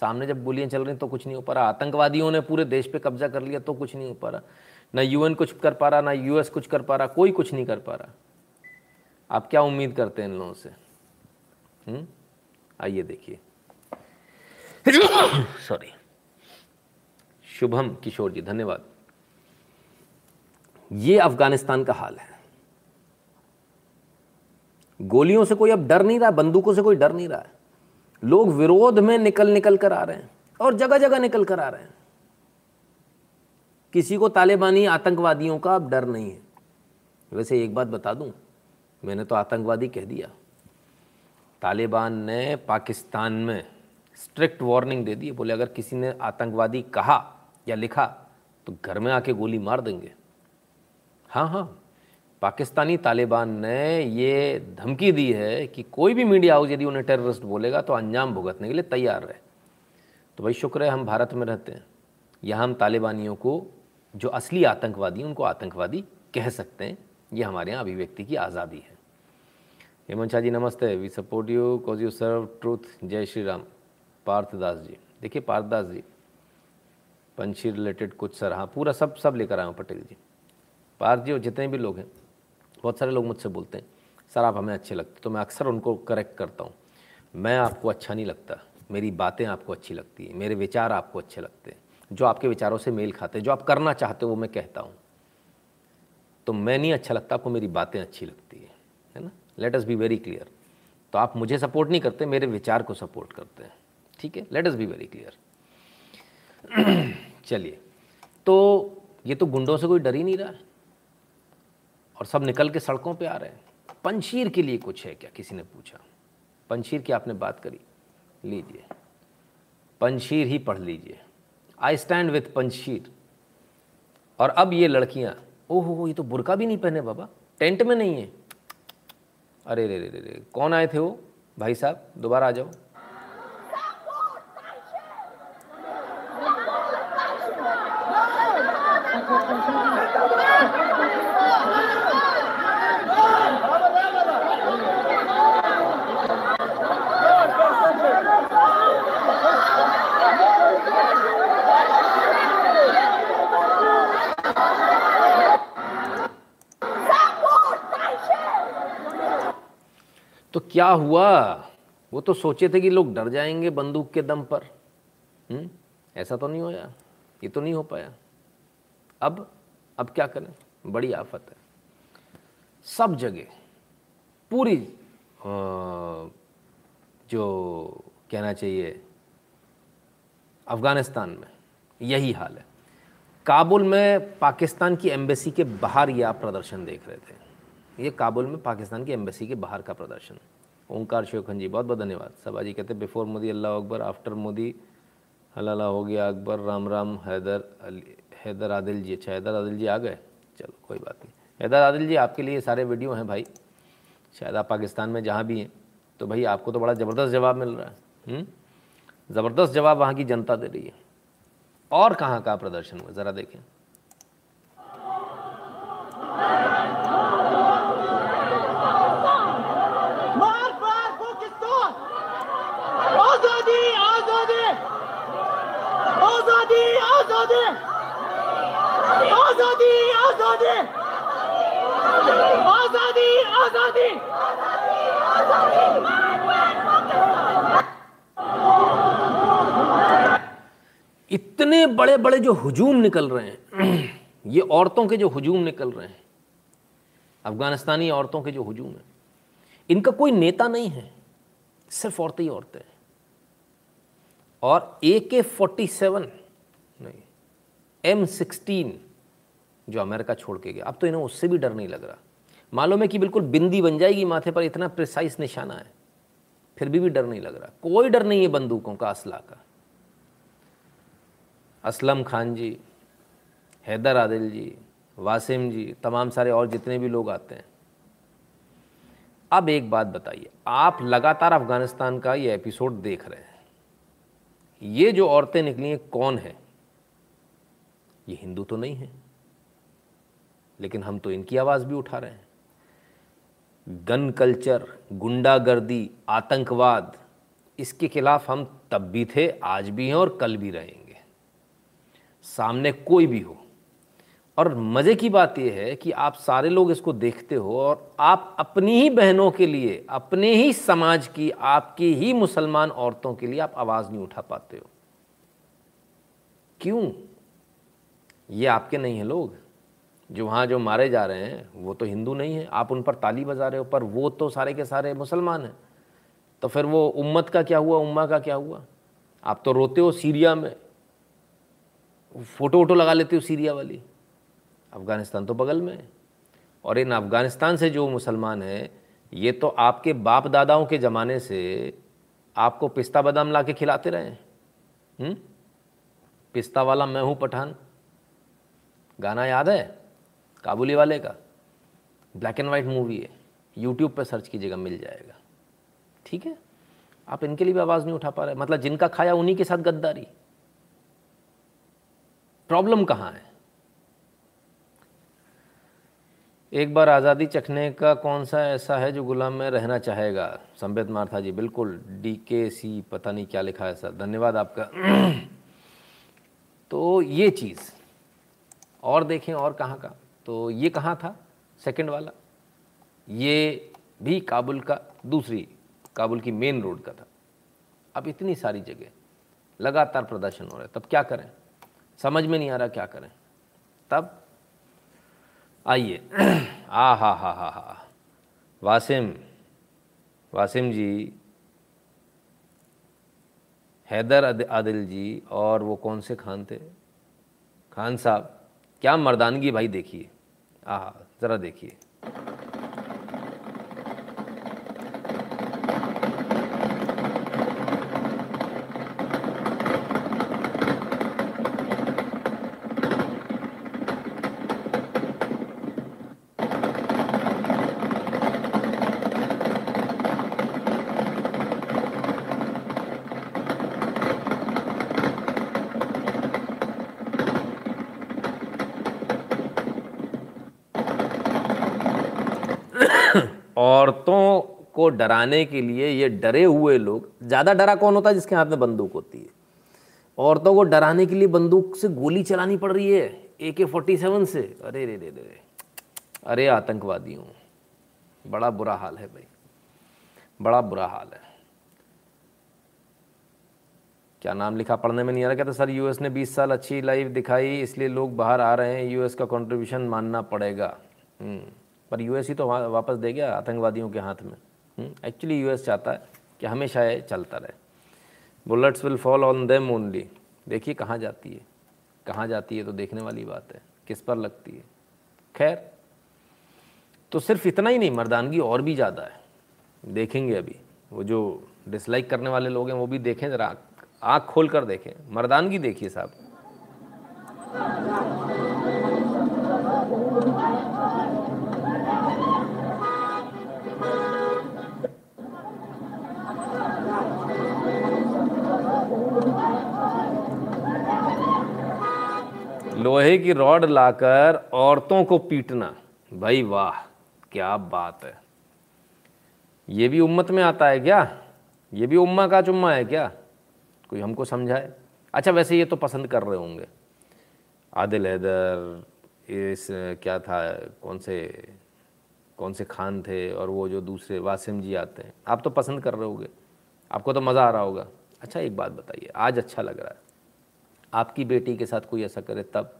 सामने जब गोलियां चल रही तो कुछ नहीं हो पा रहा, आतंकवादियों ने पूरे देश पे कब्जा कर लिया तो कुछ नहीं हो पा रहा, ना यूएन कुछ कर पा रहा, ना यूएस कुछ कर पा रहा, कोई कुछ नहीं कर पा रहा। आप क्या उम्मीद करते हैं इन लोगों से? हुँ? आइए देखिए, सॉरी, शुभम किशोर जी धन्यवाद। ये अफगानिस्तान का हाल है, गोलियों से कोई अब डर नहीं रहा, बंदूकों से कोई डर नहीं रहा है, लोग विरोध में निकल निकल कर आ रहे हैं और जगह जगह निकल कर आ रहे हैं, किसी को तालिबानी आतंकवादियों का अब डर नहीं है। वैसे एक बात बता दूं, मैंने तो आतंकवादी कह दिया, तालिबान ने पाकिस्तान में स्ट्रिक्ट वार्निंग दे दी, बोले अगर किसी ने आतंकवादी कहा या लिखा तो घर में आके गोली मार देंगे। हाँ हाँ, पाकिस्तानी तालिबान ने ये धमकी दी है कि कोई भी मीडिया हाउस यदि उन्हें टेररिस्ट बोलेगा तो अंजाम भुगतने के लिए तैयार रहे। तो भाई शुक्र है हम भारत में रहते हैं, यहाँ हम तालिबानियों को, जो असली आतंकवादी उनको आतंकवादी कह सकते हैं, ये हमारे यहाँ अभिव्यक्ति की आज़ादी है। हेमंत शाह जी नमस्ते, we support you cause you serve truth, जय श्री राम। पार्थदास जी, देखिए पार्थदास जी पंछी रिलेटेड कुछ सर, हाँ पूरा सब सब लेकर आए हूँ पटेल जी, पार्थ जी और जितने भी लोग हैं, बहुत सारे लोग मुझसे बोलते हैं सर आप हमें अच्छे लगते, तो मैं अक्सर उनको करेक्ट करता हूँ, मैं आपको अच्छा नहीं लगता, मेरी बातें आपको अच्छी लगती हैं, मेरे विचार आपको अच्छे लगते हैं, जो आपके विचारों से मेल खाते हैं, जो आप करना चाहते हो वो मैं कहता हूँ, तो मैं नहीं अच्छा लगता, आपको मेरी बातें अच्छी लगती है, है ना, let us be very clear. तो आप मुझे सपोर्ट नहीं करते, मेरे विचार को सपोर्ट करते हैं, ठीक है, let us be very clear. चलिए, तो ये तो गुंडों से कोई डर ही नहीं रहा है और सब निकल के सड़कों पे आ रहे हैं। पंशीर के लिए कुछ है क्या, किसी ने पूछा, पंशीर की आपने बात करी, लीजिए पंशीर ही पढ़ लीजिए, आई स्टैंड विथ पंशीर। और अब ये लड़कियां, ओहो ये तो बुर्का भी नहीं पहने बाबा, टेंट में नहीं है, अरे रे रे रे, कौन आए थे वो भाई साहब, दोबारा आ जाओ, तो क्या हुआ? वो तो सोचे थे कि लोग डर जाएंगे बंदूक के दम पर, हुँ? ऐसा तो नहीं होया, ये तो नहीं हो पाया। अब अब क्या करें, बड़ी आफत है, सब जगह पूरी आ, जो कहना चाहिए अफगानिस्तान में यही हाल है। काबुल में पाकिस्तान की एम्बेसी के बाहर ये आप प्रदर्शन देख रहे थे, ये काबुल में पाकिस्तान की एम्बेसी के बाहर का प्रदर्शन। ओंकार श्योखन जी बहुत बहुत धन्यवाद। सबा जी कहते हैं बिफोर मोदी अल्लाह अकबर, आफ्टर मोदी हलाला हो गया अकबर, राम राम। हैदर अली, हैदर आदिल जी, अच्छा हैदर आदिल जी आ गए, चलो कोई बात नहीं। हैदर आदिल जी आपके लिए सारे वीडियो हैं भाई, शायद आप पाकिस्तान में जहाँ भी हैं, तो भाई आपको तो बड़ा ज़बरदस्त जवाब मिल रहा है, ज़बरदस्त जवाब वहाँ की जनता दे रही है। और कहाँ का प्रदर्शन हुआ ज़रा देखें, आजादी आजादी आजादी आजादी आजादी। इतने बड़े बड़े जो हुजूम निकल रहे हैं, ये औरतों के जो हुजूम निकल रहे हैं, अफगानिस्तानी औरतों के जो हुजूम हैं, इनका कोई नेता नहीं है, सिर्फ औरतें ही औरतें हैं। और ए के फोर्टी सेवन नहीं, एम सिक्सटीन जो अमेरिका छोड़ के गया, अब तो इन्हें उससे भी डर नहीं लग रहा, मालूम है कि बिल्कुल बिंदी बन जाएगी माथे पर, इतना प्रिसाइस निशाना है, फिर भी भी डर नहीं लग रहा, कोई डर नहीं है बंदूकों का, असला का। असलम खान जी, हैदर आदिल जी, वासिम जी, तमाम सारे और जितने भी लोग आते हैं। अब एक बात बताइए, आप लगातार अफगानिस्तान का ये एपिसोड देख रहे हैं, ये जो औरतें निकली हैं कौन है? ये हिंदू तो नहीं है, लेकिन हम तो इनकी आवाज़ भी उठा रहे हैं। गन कल्चर, गुंडागर्दी, आतंकवाद, इसके खिलाफ हम तब भी थे, आज भी हैं और कल भी रहेंगे, सामने कोई भी हो। और मज़े की बात यह है कि आप सारे लोग इसको देखते हो और आप अपनी ही बहनों के लिए, अपने ही समाज की, आपकी ही मुसलमान औरतों के लिए आप आवाज़ नहीं उठा पाते हो। क्यों? ये आपके नहीं हैं लोग। जो वहाँ जो मारे जा रहे हैं वो तो हिंदू नहीं है, आप उन पर ताली बजा रहे हो, पर वो तो सारे के सारे मुसलमान हैं। तो फिर वो उम्मत का क्या हुआ, उम्मा का क्या हुआ? आप तो रोते हो सीरिया में, फ़ोटो वोटो लगा लेते हो सीरिया वाली। अफ़गानिस्तान तो बगल में है, और इन अफ़गानिस्तान से जो मुसलमान हैं ये तो आपके बाप दादाओं के ज़माने से आपको पिस्ता बादाम ला के खिलाते रहे हैं। पिस्ता वाला मैं हूँ पठान, गाना याद है काबुली वाले का? ब्लैक एंड वाइट मूवी है, यूट्यूब पर सर्च कीजिएगा, मिल जाएगा। ठीक है, आप इनके लिए भी आवाज़ नहीं उठा पा रहे, मतलब जिनका खाया उन्हीं के साथ गद्दारी। प्रॉब्लम कहाँ है? एक बार आज़ादी चखने का कौन सा ऐसा है जो गुलाम में रहना चाहेगा? संबित मार्था जी, बिल्कुल। डी के सी पता नहीं क्या लिखा है सर, धन्यवाद आपका। तो ये चीज़ और देखें, और कहाँ का, तो ये कहाँ था सेकंड वाला? ये भी काबुल का, दूसरी काबुल की मेन रोड का था। अब इतनी सारी जगह लगातार प्रदर्शन हो रहा है, तब क्या करें? समझ में नहीं आ रहा क्या करें। तब आइए, आ हा हा हा हा वासिम, वासिम जी, हैदर आदिल जी, और वो कौन से खान थे, खान साहब, क्या मर्दानगी भाई, देखिए, आह ज़रा देखिए। औरतों को डराने के लिए ये डरे हुए लोग, ज़्यादा डरा कौन होता है? जिसके हाथ में बंदूक होती है। औरतों को डराने के लिए बंदूक से गोली चलानी पड़ रही है, ए के फोर्टी सेवन से। अरे रे रे रे, अरे आतंकवादियों, बड़ा बुरा हाल है भाई, बड़ा बुरा हाल है। क्या नाम लिखा पढ़ने में नहीं आ रहा। कहता सर यूएस ने बीस साल अच्छी लाइफ दिखाई, इसलिए लोग बाहर आ रहे हैं, यूएस का कॉन्ट्रीब्यूशन मानना पड़ेगा। पर यूएस ही तो वहाँ वापस दे गया आतंकवादियों के हाथ में। एक्चुअली यूएस चाहता है कि हमेशा ये चलता रहे। Bullets will fall on them only. देखिए कहाँ जाती है, कहाँ जाती है तो देखने वाली बात है, किस पर लगती है। खैर, तो सिर्फ इतना ही नहीं, मर्दानगी और भी ज़्यादा है, देखेंगे। अभी वो जो डिसलाइक करने वाले लोग हैं वो भी देखें ज़रा, आँख खोल कर देखें, मर्दानगी देखिए साहब। लोहे की रॉड लाकर औरतों को पीटना, भाई वाह क्या बात है। ये भी उम्मत में आता है क्या? ये भी उम्मा का चुम्मा है क्या? कोई हमको समझाए। अच्छा, वैसे ये तो पसंद कर रहे होंगे आदिल हैदर, इस क्या था, कौन से कौन से खान थे, और वो जो दूसरे वासिम जी आते हैं, आप तो पसंद कर रहे होगे, आपको तो मज़ा आ रहा होगा। अच्छा एक बात बताइए, आज अच्छा लग रहा है, आपकी बेटी के साथ कोई ऐसा करे तब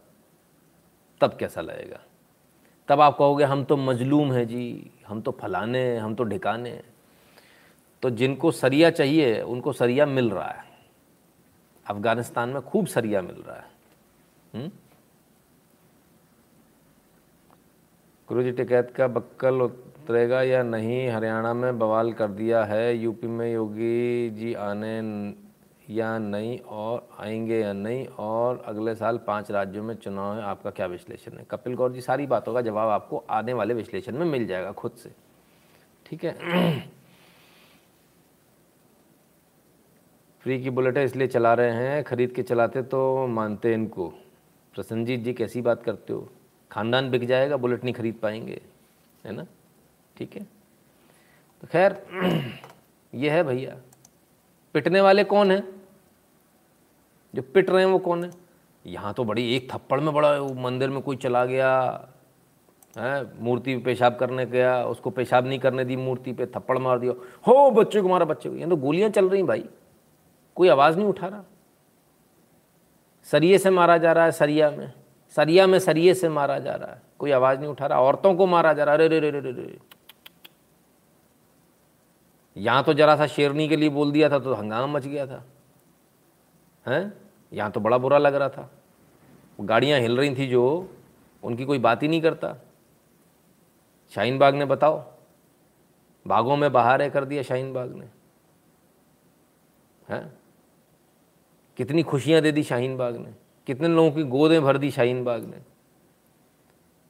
तब कैसा लगेगा? तब आप कहोगे हम तो मजलूम हैं जी, हम तो फलाने हैं, हम तो ढिकाने हैं। तो जिनको सरिया चाहिए उनको सरिया मिल रहा है, अफ़गानिस्तान में खूब सरिया मिल रहा है। गुरुजी टिकैत का बक्कल उतरेगा या नहीं? हरियाणा में बवाल कर दिया है, यूपी में योगी जी आने या नहीं, और आएंगे या नहीं, और अगले साल पांच राज्यों में चुनाव है, आपका क्या विश्लेषण है? कपिल गौर जी, सारी बातों का जवाब आपको आने वाले विश्लेषण में मिल जाएगा खुद से, ठीक है। फ्री की बुलेटें इसलिए चला रहे हैं, खरीद के चलाते तो मानते इनको। प्रसन्नजीत जी कैसी बात करते हो, खानदान बिक जाएगा, बुलेट नहीं खरीद पाएंगे, है ना। ठीक है, तो खैर ये है भैया। पिटने वाले कौन हैं, जो पिट रहे हैं वो कौन है? यहाँ तो बड़ी एक थप्पड़ में बड़ा, मंदिर में कोई चला गया है, मूर्ति पे पेशाब करने गया, उसको पेशाब नहीं करने दी, मूर्ति पे थप्पड़ मार दिया, हो बच्चे को मारा, बच्चे को। यहाँ तो गोलियाँ चल रही भाई, कोई आवाज़ नहीं उठा रहा। सरिये से मारा जा रहा है, सरिया में, सरिया में सरिये से मारा जा रहा है, कोई आवाज़ नहीं उठा रहा। औरतों को मारा जा रहा है, अरे रे रे रे रे। यहाँ तो जरा सा शेरनी के लिए बोल दिया था तो हंगामा मच गया था, हैं। यहाँ तो बड़ा बुरा लग रहा था, गाड़ियाँ हिल रही थी जो, उनकी कोई बात ही नहीं करता। शाहीन बाग ने बताओ, बागों में बहारें कर दिया शाहीन बाग ने, हैं। कितनी खुशियाँ दे दी शाहीन बाग ने, कितने लोगों की गोदें भर दी शाहीन बाग ने।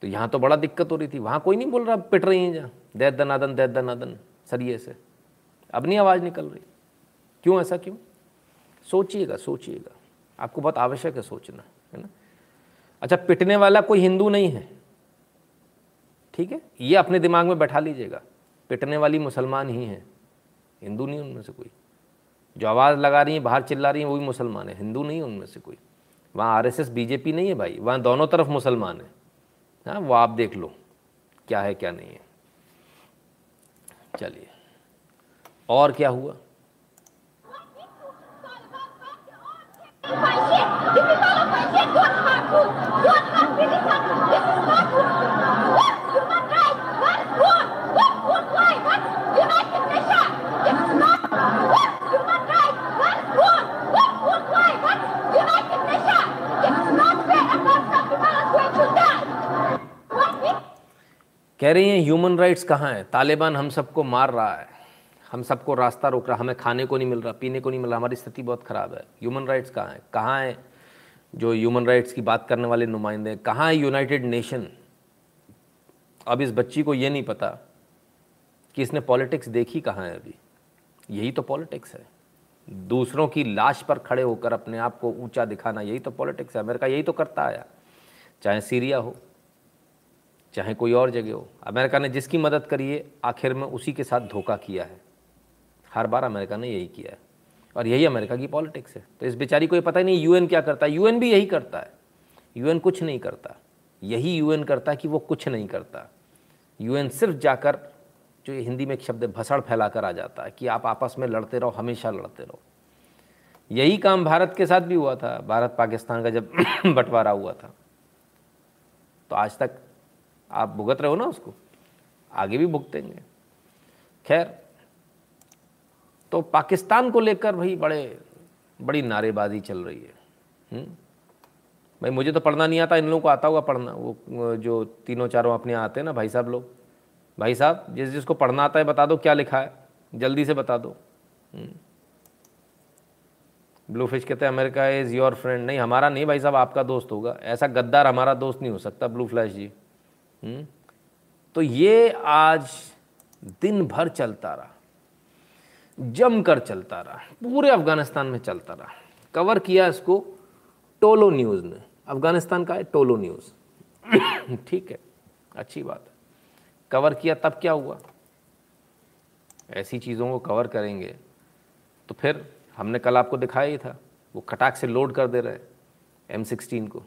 तो यहाँ तो बड़ा दिक्कत हो रही थी, वहाँ कोई नहीं बोल रहा, पिट रही हैं जहाँ, दैत दनादन दैत दनादन सरिये से, अब नहीं आवाज़ निकल रही। क्यों ऐसा क्यों? सोचिएगा, सोचिएगा, आपको बहुत आवश्यक है सोचना, है ना। अच्छा, पिटने वाला कोई हिंदू नहीं है, ठीक है, ये अपने दिमाग में बैठा लीजिएगा। पिटने वाली मुसलमान ही हैं, हिंदू नहीं उनमें से कोई। जो आवाज़ लगा रही हैं, बाहर चिल्ला रही हैं, वो भी मुसलमान है, हिंदू नहीं उनमें से कोई। वहाँ आरएसएस बीजेपी नहीं है भाई, वहाँ दोनों तरफ मुसलमान है, हाँ। वो आप देख लो क्या है क्या नहीं है। चलिए, और क्या हुआ? कह रही हैं ह्यूमन राइट्स कहाँ है? तालिबान हम सबको मार रहा है, हम सबको रास्ता रोक रहा है, हमें खाने को नहीं मिल रहा, पीने को नहीं मिल रहा, हमारी स्थिति बहुत ख़राब है। ह्यूमन राइट्स कहाँ है? कहाँ है जो ह्यूमन राइट्स की बात करने वाले नुमाइंदे? कहाँ है यूनाइटेड नेशन? अब इस बच्ची को ये नहीं पता कि इसने पॉलिटिक्स देखी कहाँ है अभी। यही तो पॉलिटिक्स है, दूसरों की लाश पर खड़े होकर अपने आप को ऊँचा दिखाना, यही तो पॉलिटिक्स है। अमेरिका यही तो करता आया, चाहे सीरिया हो, चाहे कोई और जगह हो। अमेरिका ने जिसकी मदद करी है, आखिर में उसी के साथ धोखा किया है। हर बार अमेरिका ने यही किया है, और यही अमेरिका की पॉलिटिक्स है। तो इस बेचारी को ये पता ही नहीं यूएन क्या करता है। यूएन भी यही करता है, यूएन कुछ नहीं करता। यही यूएन करता है कि वो कुछ नहीं करता। यूएन सिर्फ जाकर, जो हिंदी में एक शब्द है, भसड़ फैला कर आ जाता है कि आप आपस में लड़ते रहो, हमेशा लड़ते रहो। यही काम भारत के साथ भी हुआ था, भारत पाकिस्तान का जब बंटवारा हुआ था। तो आज तक आप भुगत रहे हो ना उसको, आगे भी भुगतेंगे। खैर, तो पाकिस्तान को लेकर भाई बड़े बड़ी नारेबाजी चल रही है। भाई मुझे तो पढ़ना नहीं आता, इन लोगों को आता होगा पढ़ना। वो जो तीनों चारों अपने आते हैं ना भाई साहब लोग, भाई साहब जिस जिसको पढ़ना आता है बता दो क्या लिखा है, जल्दी से बता दो। ब्लूफिश कहते हैं अमेरिका इज़ योर फ्रेंड। नहीं, हमारा नहीं भाई साहब, आपका दोस्त होगा। ऐसा गद्दार हमारा दोस्त नहीं हो सकता, ब्लू फ्लैश जी। तो ये आज दिन भर चलता रहा, जमकर चलता रहा, पूरे अफगानिस्तान में चलता रहा। कवर किया इसको टोलो न्यूज़ ने, अफगानिस्तान का है टोलो न्यूज़, ठीक है, अच्छी बात है, कवर किया। तब क्या हुआ? ऐसी चीज़ों को कवर करेंगे तो फिर, हमने कल आपको दिखाया ही था, वो खटाक से लोड कर दे रहे हैं एम सिक्सटीन को,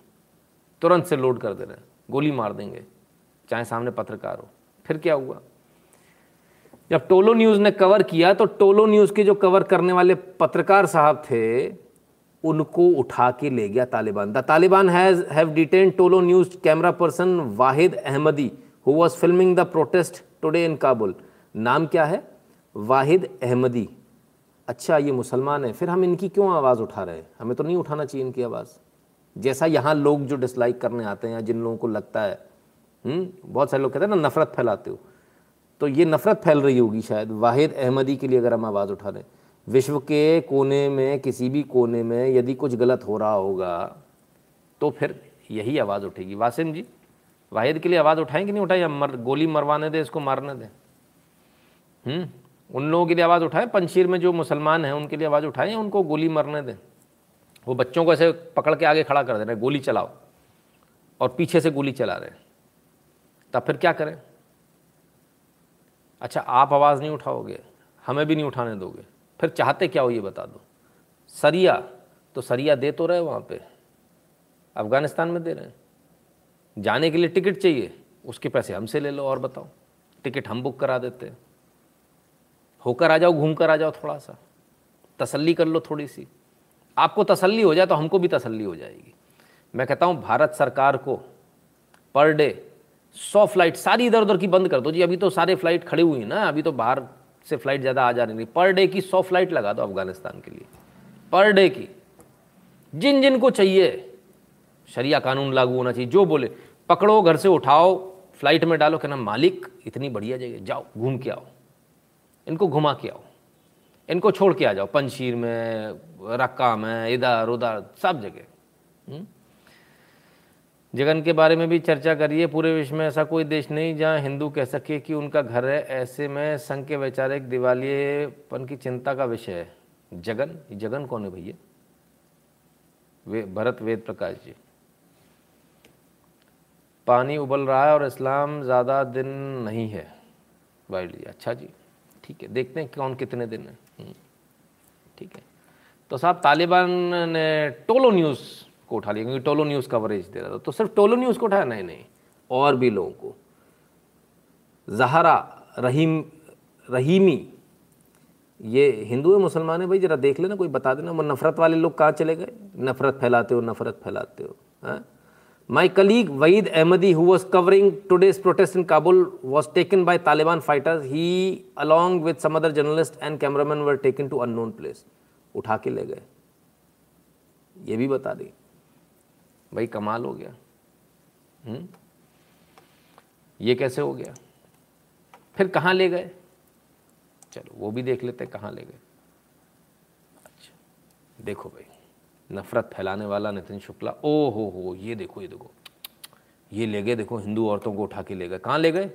तुरंत से लोड कर दे रहे हैं, गोली मार देंगे चाहे सामने पत्रकार हो। फिर क्या हुआ? जब टोलो न्यूज़ ने कवर किया तो टोलो न्यूज़ के जो कवर करने वाले पत्रकार साहब थे, उनको उठा के ले गया Taliban. The Taliban has have detained Tolo news camera person Wahid Ahmadi who was filming the protest today in Kabul. नाम क्या है? वाहिद अहमदी। अच्छा, ये मुसलमान है, फिर हम इनकी क्यों आवाज़ उठा रहे हैं? हमें तो नहीं उठाना चाहिए इनकी आवाज़। जैसा यहाँ लोग जो डिसलाइक करने आते हैं, जिन लोगों को लगता है, बहुत सारे लोग कहते हैं ना नफ़रत फैलाते हो, तो ये नफ़रत फैल रही होगी शायद वाहिद अहमदी के लिए अगर हम आवाज़ उठा रहे हैं। विश्व के कोने में, किसी भी कोने में यदि कुछ गलत हो रहा होगा तो फिर यही आवाज़ उठेगी। वासिम जी, वाहिद के लिए आवाज़ उठाएं कि नहीं उठाएं? मर, गोली मरवाने दें, इसको मारने दें? उन लोगों के लिए आवाज़ उठाएं, पंशीर में जो मुसलमान हैं उनके लिए आवाज़ उठाएं, या उनको गोली मरने दें? वो बच्चों को ऐसे पकड़ के आगे खड़ा कर देना, गोली चलाओ, और पीछे से गोली चला रहे हैं, तब फिर क्या करें? अच्छा, आप आवाज़ नहीं उठाओगे, हमें भी नहीं उठाने दोगे, फिर चाहते क्या हो ये बता दो। सरिया तो सरिया दे तो रहे वहाँ पे, अफ़गानिस्तान में दे रहे हैं, जाने के लिए टिकट चाहिए, उसके पैसे हमसे ले लो और बताओ, टिकट हम बुक करा देते हैं, होकर आ जाओ, घूम कर आ जाओ, थोड़ा सा तसल्ली कर लो थोड़ी सी, आपको तसल्ली हो जाए तो हमको भी तसल्ली हो जाएगी। मैं कहता हूँ भारत सरकार को पर डे सौ फ्लाइट सारी इधर उधर की बंद कर दो जी, अभी तो सारे फ्लाइट खड़े हुई हैं ना, अभी तो बाहर से फ्लाइट ज़्यादा आ जा रही है, पर डे की सौ फ्लाइट लगा दो अफगानिस्तान के लिए, पर डे की, जिन जिन को चाहिए। शरिया कानून लागू होना चाहिए, जो बोले पकड़ो, घर से उठाओ, फ्लाइट में डालो, कहना मालिक इतनी बढ़िया जगह, जाओ घूम के आओ, इनको घुमा के आओ, इनको छोड़ के आ जाओ, पंशीर में, रक्का में, इधर उधर सब जगह। जगन के बारे में भी चर्चा करिए, पूरे विश्व में ऐसा कोई देश नहीं जहां हिंदू कह सके कि उनका घर है, ऐसे में संघ के वैचारिक दिवालियेपन की चिंता का विषय है। जगन जगन कौन है भैया? वे भरत वेद प्रकाश जी। पानी उबल रहा है और इस्लाम ज़्यादा दिन नहीं है वाइडली। अच्छा जी, ठीक है, देखते हैं कौन कितने दिन है। ठीक है, तो साहब तालिबान ने टोलो न्यूज़ को उठा लिया क्योंकि टोलो न्यूज़ कवरेज दे रहा था, तो सिर्फ टोलो न्यूज़ को उठाया? नहीं नहीं, और भी लोगों को। जहरा रहीम रहीमी, ये हिंदू है मुसलमान है भाई, जरा देख लेना, कोई बता देना। वो नफरत वाले लोग कहाँ चले गए? नफरत फैलाते हो, नफरत फैलाते हो। हाँ, My colleague Waheed Ahmadi, who was covering today's protest in Kabul, was taken by Taliban fighters. He, along with some other journalists and cameramen, were taken to unknown place. उठा के ले गए, ये भी बता दी भाई, कमाल हो गया। हम्म, ये कैसे हो गया? फिर कहाँ ले गए? चलो वो भी देख लेते, कहाँ ले गए। अच्छा देखो भाई, नफरत फैलाने वाला नितिन शुक्ला, ओ हो हो, ये देखो ये देखो, ये ले गए, देखो हिंदू औरतों को उठा के ले गए। कहाँ ले गए?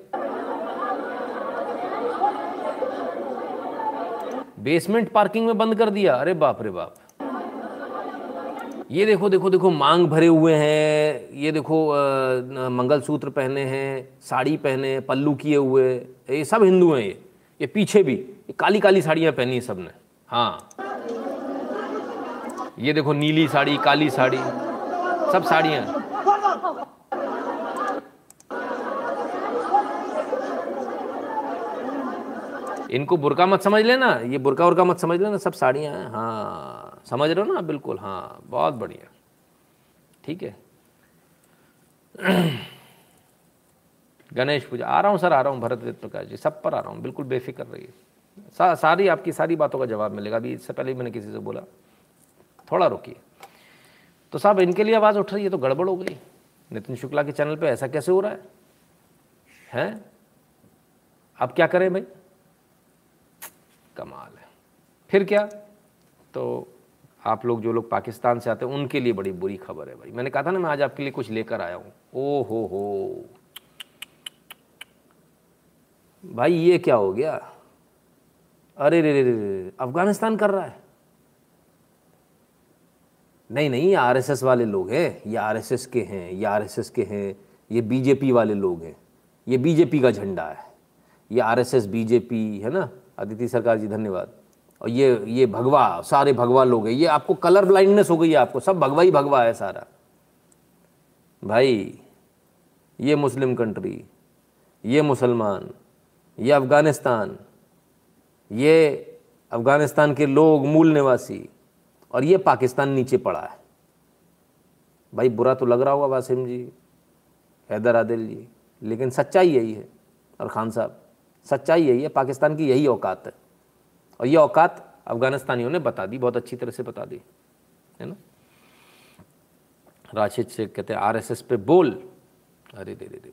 बेसमेंट पार्किंग में बंद कर दिया। अरे बाप रे बाप, ये देखो देखो देखो, मांग भरे हुए हैं, ये देखो मंगलसूत्र पहने हैं, साड़ी पहने हैं, पल्लू किए हुए, ये सब हिंदू हैं। ये ये पीछे भी ये काली काली साड़ियाँ पहनी सब ने। हाँ, ये देखो नीली साड़ी, काली साड़ी, सब साड़ियाँ। इनको बुर्का मत समझ लेना, ये बुर्का उर्का मत समझ लेना, सब साड़ियाँ हैं। हाँ, समझ रहे हो ना? बिल्कुल, हाँ, बहुत बढ़िया, ठीक है। गणेश पूजा, आ रहा हूँ सर, आ रहा हूँ भरत वेद प्रकाश जी, सब पर आ रहा हूँ, बिल्कुल बेफिक्र रहिए। सा, सारी आपकी सारी बातों का जवाब मिलेगा। अभी इससे पहले मैंने किसी से बोला, थोड़ा रुकिए। तो साहब इनके लिए आवाज़ उठ रही है तो गड़बड़ हो गई। नितिन शुक्ला के चैनल पे ऐसा कैसे हो रहा है? हैं, अब क्या करें भाई, कमाल है। फिर क्या, तो आप लोग जो लोग पाकिस्तान से आते हैं उनके लिए बड़ी बुरी खबर है भाई। मैंने कहा था ना मैं आज आपके लिए कुछ लेकर आया हूँ। ओ हो हो भाई, ये क्या हो गया? अरे रे रे रे, अफगानिस्तान कर रहा है। नहीं नहीं, ये आरएसएस वाले लोग हैं, ये आरएसएस के हैं, ये आरएसएस के हैं, ये बीजेपी वाले लोग हैं, ये बीजेपी का झंडा है, ये आरएसएस बीजेपी है ना। अदिति सरकार जी धन्यवाद। और ये ये भगवा, सारे भगवा लोग हैं। ये आपको कलर ब्लाइंडनेस हो गई है, आपको सब भगवा ही भगवा है सारा भाई। ये मुस्लिम कंट्री, ये मुसलमान, ये अफगानिस्तान, ये अफगानिस्तान के लोग मूल निवासी, और ये पाकिस्तान नीचे पड़ा है भाई। बुरा तो लग रहा होगा वासिम जी, हैदर आदिल जी, लेकिन सच्चाई यही है। और खान साहब, सच्चाई यही है, पाकिस्तान की यही औकात है, और ये औकात अफगानिस्तानियों ने बता दी, बहुत अच्छी तरह से बता दी है ना। राशिद से कहते हैं आरएसएस पे बोल। अरे दे दे दे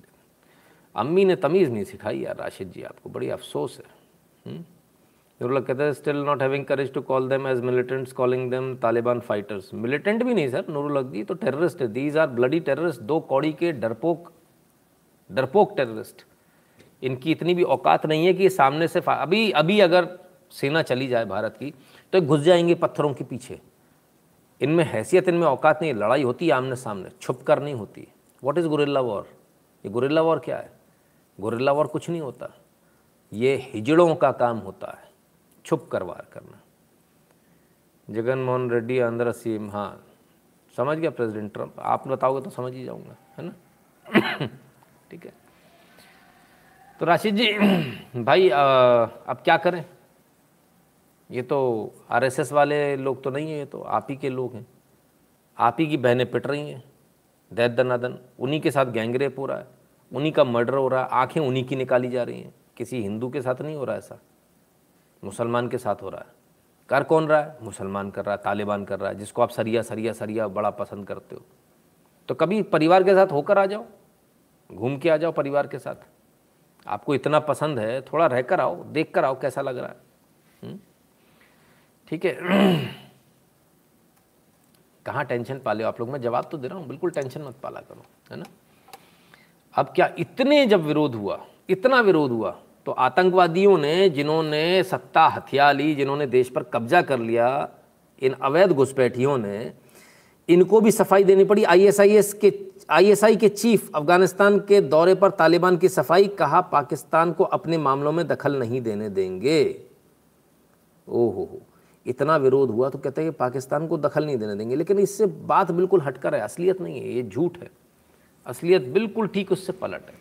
अम्मी ने तमीज़ नहीं सिखाई यार राशिद जी, आपको बड़ी अफसोस है। हुँ? लोग कहते हैं still not having courage to call them as militants, calling them Taliban fighters. Militant भी नहीं सर नूरुल हक जी, तो टेररिस्ट है। दीज आर ब्लडी टेररिस्ट, दो कौड़ी के डरपोक डरपोक टेररिस्ट। इनकी इतनी भी औकात नहीं है कि सामने से अभी अभी अगर सेना चली जाए भारत की तो घुस जाएंगे पत्थरों के पीछे। इनमें हैसियत, इनमें औकात नहीं। लड़ाई होती है आमने सामने, छुप कर नहीं होती। What is guerrilla war? ये गुरिल्ला वॉर क्या है? गुरिल्ला वॉर कुछ नहीं होता, ये हिजड़ों का काम होता है, छुप कर वार करना। जगन मोहन रेड्डी, अंदर असीम, हाँ समझ गया प्रेसिडेंट ट्रंप, आप बताओगे तो समझ ही जाऊंगा, है ना। ठीक है, तो राशिद जी भाई आ, अब क्या करें? ये तो आरएसएस वाले लोग तो नहीं है, ये तो आप ही के लोग हैं, आप ही की बहनें पिट रही हैं दैत दनादन, उन्हीं के साथ गैंगरेप हो रहा है, उन्हीं का मर्डर हो रहा है, आंखें उन्हीं की निकाली जा रही हैं। किसी हिंदू के साथ नहीं हो रहा ऐसा, मुसलमान के साथ हो रहा है। कर कौन रहा है? मुसलमान कर रहा है, तालिबान कर रहा है, जिसको आप सरिया सरिया सरिया बड़ा पसंद करते हो। तो कभी परिवार के साथ होकर आ जाओ, घूम के आ जाओ परिवार के साथ, आपको इतना पसंद है, थोड़ा रह कर आओ, देख कर आओ कैसा लग रहा है। ठीक है, कहाँ टेंशन पाले हो आप लोग? मैं जवाब तो दे रहा हूँ, बिल्कुल टेंशन मत पाला करो, है ना। अब क्या, इतने जब विरोध हुआ, इतना विरोध हुआ, तो आतंकवादियों ने, जिन्होंने सत्ता हथिया ली, जिन्होंने देश पर कब्जा कर लिया, इन अवैध घुसपैठियों ने, इनको भी सफाई देनी पड़ी। आईएसआईएस के आईएसआई के चीफ अफगानिस्तान के दौरे पर तालिबान की सफाई, कहा पाकिस्तान को अपने मामलों में दखल नहीं देने देंगे। ओहो, इतना विरोध हुआ तो कहते हैं पाकिस्तान को दखल नहीं देने देंगे, लेकिन इससे बात बिल्कुल हटकर है, असलियत नहीं है, ये झूठ है। असलियत बिल्कुल ठीक उससे पलट है,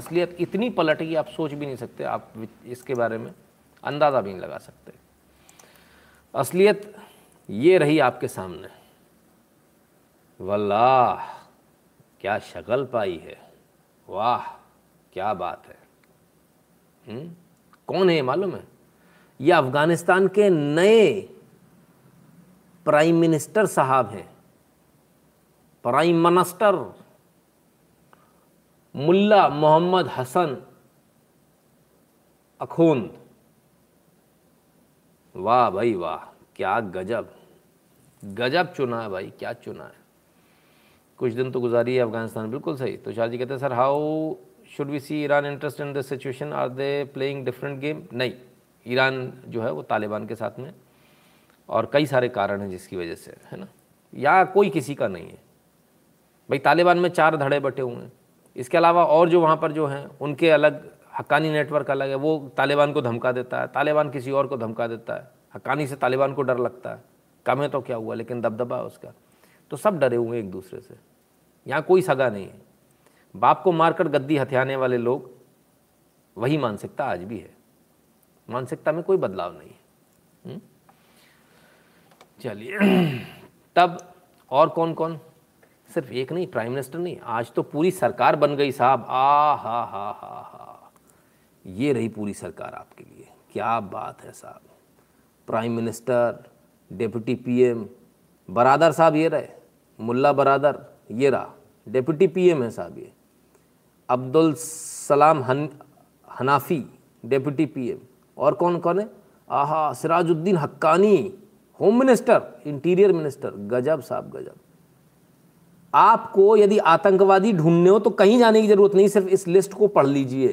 असलियत इतनी पलट है कि आप सोच भी नहीं सकते, आप इसके बारे में अंदाज़ा भी नहीं लगा सकते। असलियत ये रही आपके सामने, वल्लाह क्या शक्ल पाई है, वाह क्या बात है। हुँ? कौन है ये मालूम है? ये अफगानिस्तान के नए प्राइम मिनिस्टर साहब हैं, प्राइम मिनिस्टर मुल्ला मोहम्मद हसन अखोंद। वाह भाई वाह, क्या गजब गजब चुना है भाई, क्या चुना है। कुछ दिन तो गुजारी है अफगानिस्तान, बिल्कुल सही। तो शाह जी कहते हैं sir, how should we see Iran interest in this situation, are they playing different game? नहीं, ईरान जो है वो तालिबान के साथ में, और कई सारे कारण हैं जिसकी वजह से, है ना, यहाँ कोई किसी का नहीं है भाई। तालिबान में चार धड़े बटे हुए हैं, इसके अलावा और जो वहाँ पर जो हैं उनके अलग, हक्कानी नेटवर्क अलग है, वो तालिबान को धमका देता है, तालिबान किसी और को धमका देता है, हक्कानी से तालिबान को डर लगता है, कम है तो क्या हुआ, लेकिन दबदबा है उसका, तो सब डरे हुए हैं एक दूसरे से, यहाँ कोई सगा नहीं है। बाप को मारकर गद्दी हथियाने वाले लोग, वही मानसिकता आज भी है, मानसिकता में कोई बदलाव नहीं है। चलिए, तब और कौन कौन, सिर्फ एक नहीं, प्राइम मिनिस्टर नहीं, आज तो पूरी सरकार बन गई साहब। आ हा हा हा हा, ये रही पूरी सरकार आपके लिए, क्या बात है साहब। Prime minister, deputy PM, Baradar साहब ये रहे, मुल्ला बरादर ये रहा, डिप्टी पीएम है साहब ये, अब्दुल सलाम हन, हनाफी डिप्टी पीएम, और कौन कौन है, आहा Sirajuddin Haqqani home minister, interior minister. गजब साहब गजब। आपको यदि आतंकवादी ढूंढने हो तो कहीं जाने की जरूरत नहीं, सिर्फ इस लिस्ट को पढ़ लीजिए,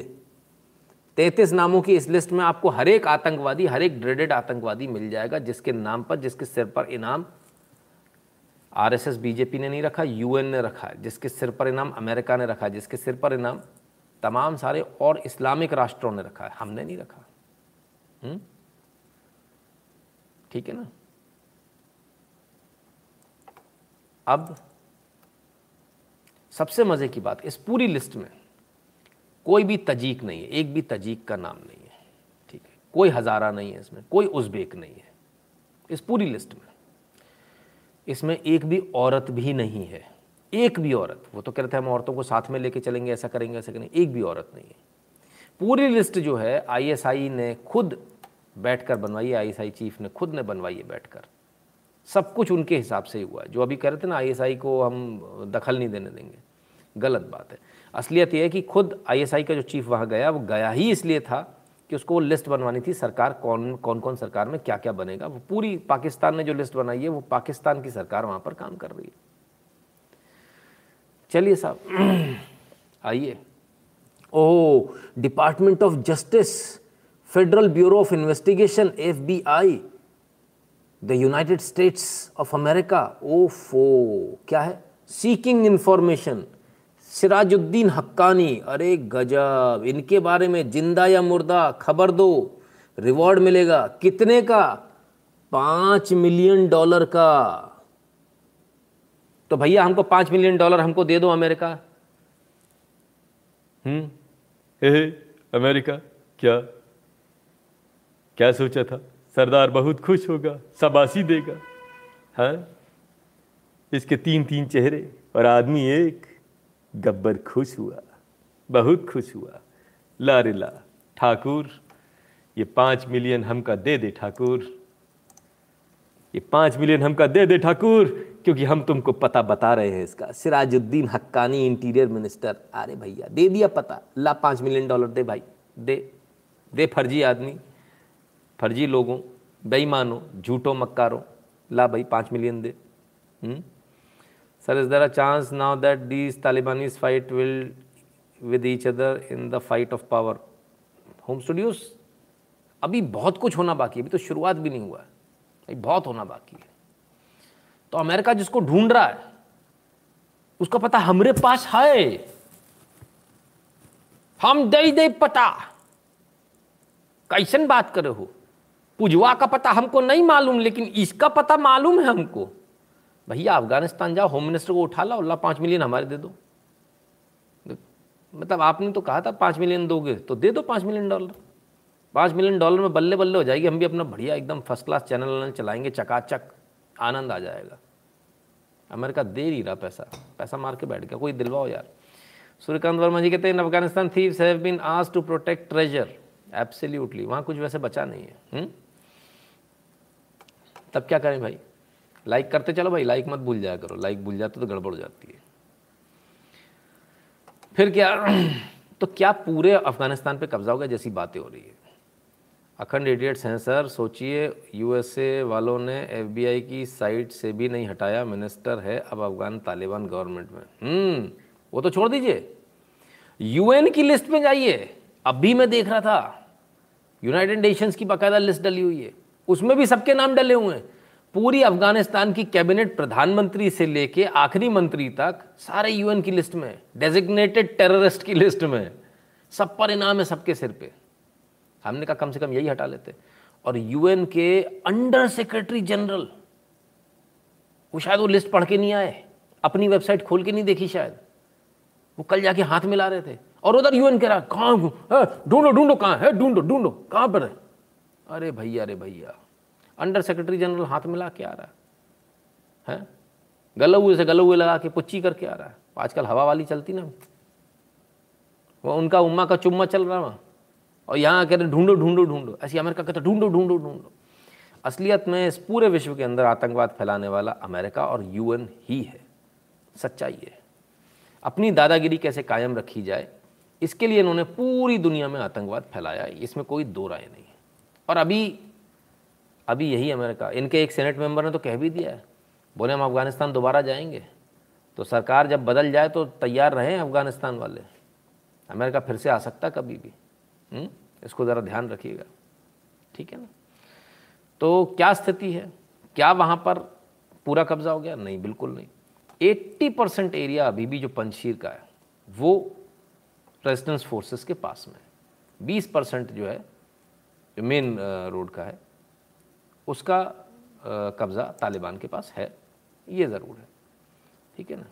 तैंतीस नामों की इस लिस्ट में आपको हर एक आतंकवादी, हर एक ग्रेडेड आतंकवादी मिल जाएगा, जिसके नाम पर, जिसके सिर पर इनाम आरएसएस बीजेपी ने नहीं रखा, यूएन ने रखा, जिसके सिर पर इनाम अमेरिका ने रखा, जिसके सिर पर इनाम तमाम सारे और इस्लामिक राष्ट्रों ने रखा है, हमने नहीं रखा। हुँ? ठीक है ना। अब सबसे मज़े की बात, इस पूरी लिस्ट में कोई भी तजीक नहीं है, एक भी तजीक का नाम नहीं है, ठीक है, कोई हज़ारा नहीं है इसमें, कोई उज़्बेक नहीं है इस पूरी लिस्ट में, इसमें एक भी औरत भी नहीं है, एक भी औरत। वो तो कह रहे थे हम औरतों को साथ में लेके चलेंगे, ऐसा करेंगे ऐसा करेंगे, एक भी औरत नहीं है। पूरी लिस्ट जो है आईएसआई ने खुद बैठकर बनवाई है, आईएसआई चीफ ने खुद ने बनवाई है बैठकर, सब कुछ उनके हिसाब से ही हुआ है। जो अभी कह रहे थे ना आईएसआई को हम दखल नहीं देने देंगे, गलत बात है। असलियत यह है कि खुद आईएसआई का जो चीफ वहाँ गया, वो गया ही इसलिए था कि उसको वो लिस्ट बनवानी थी, सरकार कौन कौन कौन सरकार में क्या क्या बनेगा, वो पूरी पाकिस्तान ने जो लिस्ट बनाई है वो पाकिस्तान की सरकार वहाँ पर काम कर रही है। चलिए साहब आइए, oh department of justice, federal bureau of investigation, FBI, the United States of America, ओफो क्या है, सीकिंग इंफॉर्मेशन, सिराजुद्दीन हक्कानी, अरे गजब, इनके बारे में जिंदा या मुर्दा खबर दो, रिवॉर्ड मिलेगा। कितने का? पाँच मिलियन डॉलर का। तो भैया हमको पाँच मिलियन डॉलर हमको दे दो अमेरिका। हम्म, हे अमेरिका, क्या क्या सोचा था, सरदार बहुत खुश होगा, शाबाशी देगा। हाँ, इसके तीन तीन चेहरे और आदमी एक। गब्बर खुश हुआ, बहुत खुश हुआ। ला रे ला ठाकुर, ये पाँच मिलियन हमका दे दे ठाकुर, ये पाँच मिलियन हमका दे दे ठाकुर, क्योंकि हम तुमको पता बता रहे हैं इसका। Sirajuddin Haqqani, interior minister. अरे भैया दे दिया पता, ला पाँच मिलियन डॉलर दे भाई, दे दे फर्जी आदमी, फर्जी लोगों, बेईमानों, झूठों, मक्कारों, ला भाई पाँच मिलियन दे। Sir, is there a chance now that these तालिबानीज fight will with each other in the fight of power? Home studios, अभी बहुत कुछ होना बाकी है, अभी तो शुरुआत भी नहीं हुआ है, अभी बहुत होना बाकी है। तो अमेरिका जिसको ढूंढ रहा है उसका पता हमरे पास है, हम दे दे पता। कैसन बात करे हो, पुजवा का पता हमको नहीं मालूम लेकिन इसका पता मालूम है हमको। भैया अफगानिस्तान जाओ, होम मिनिस्टर को उठा लाओ, ला पाँच मिलियन हमारे दे दो। मतलब आपने तो कहा था पाँच मिलियन दोगे, तो दे दो पाँच मिलियन डॉलर। पाँच मिलियन डॉलर में बल्ले बल्ले हो जाएगी, हम भी अपना बढ़िया एकदम फर्स्ट क्लास चैनल वैनल चलाएंगे, चकाचक, आनंद आ जाएगा। अमेरिका दे ही रहा पैसा, पैसा मार के बैठ गया, कोई दिलवाओ यार। सूर्यकांत वर्मा जी कहते हैं Afghanistan thieves have been asked to protect treasure. Absolutely, वहाँ कुछ वैसे बचा नहीं है। हुँ? तब क्या करें भाई, लाइक करते चलो भाई, लाइक मत भूल जाया करो, लाइक भूल जाते तो गड़बड़ हो जाती है। फिर क्या, तो क्या पूरे अफगानिस्तान पे कब्जा होगा जैसी बातें हो रही है? अखंड एडियट्स हैं सर, सोचिए यूएसए वालों ने एफबीआई की साइट से भी नहीं हटाया, मिनिस्टर है अब अफगान तालिबान गवर्नमेंट में। वो तो छोड़ दीजिए, यूएन की लिस्ट में जाइए। अभी मैं देख रहा था यूनाइटेड नेशंस की बाकायदा लिस्ट डली हुई है, उसमें भी सबके नाम डले हुए हैं। पूरी अफगानिस्तान की कैबिनेट, प्रधानमंत्री से लेके आखिरी मंत्री तक, सारे यूएन की लिस्ट में, डेजिग्नेटेड टेररिस्ट की लिस्ट में, सब पर इनाम है, सबके सिर पे। हमने कहा कम से कम यही हटा लेते। और यूएन के अंडर सेक्रेटरी जनरल, वो शायद वो लिस्ट पढ़ के नहीं आए, अपनी वेबसाइट खोल के नहीं देखी शायद, वो कल जाके हाथ मिला रहे थे। और उधर यूएन कह रहा कहाँ ढूंढो ढूंढो कहाँ है, ढूंढो ढूंढो कहाँ पर है। अरे भैया, अरे भैया, अंडर सेक्रेटरी जनरल हाथ मिला के आ रहा है, है? गले हुए से गले हुए लगा के पुच्ची करके आ रहा है। आजकल हवा वाली चलती ना, वो उनका उम्मा का चुम्मा चल रहा वहाँ। और यहाँ कह रहे ढूंढो ढूंढो ढूंढो, ऐसी अमेरिका कहता ढूंढो ढूंढो ढूंढो। असलियत में इस पूरे विश्व के अंदर आतंकवाद फैलाने वाला अमेरिका और यूएन ही है, सच्चाई है। अपनी दादागिरी कैसे कायम रखी जाए, इसके लिए इन्होंने पूरी दुनिया में आतंकवाद फैलाया है, इसमें कोई दो राय नहीं। और अभी अभी यही अमेरिका, इनके एक सेनेट मेंबर ने तो कह भी दिया है, बोले हम अफगानिस्तान दोबारा जाएंगे, तो सरकार जब बदल जाए तो तैयार रहें अफगानिस्तान वाले, अमेरिका फिर से आ सकता कभी भी। हुँ? इसको ज़रा ध्यान रखिएगा, ठीक है ना। तो क्या स्थिति है, क्या वहाँ पर पूरा कब्जा हो गया? नहीं, बिल्कुल नहीं। अस्सी परसेंट एरिया अभी भी जो पंजशीर का है वो रेजिस्टेंस फोर्सेस के पास में है। बीस परसेंट जो है जो मेन रोड का है उसका कब्ज़ा तालिबान के पास है, ये ज़रूर है, ठीक है ना।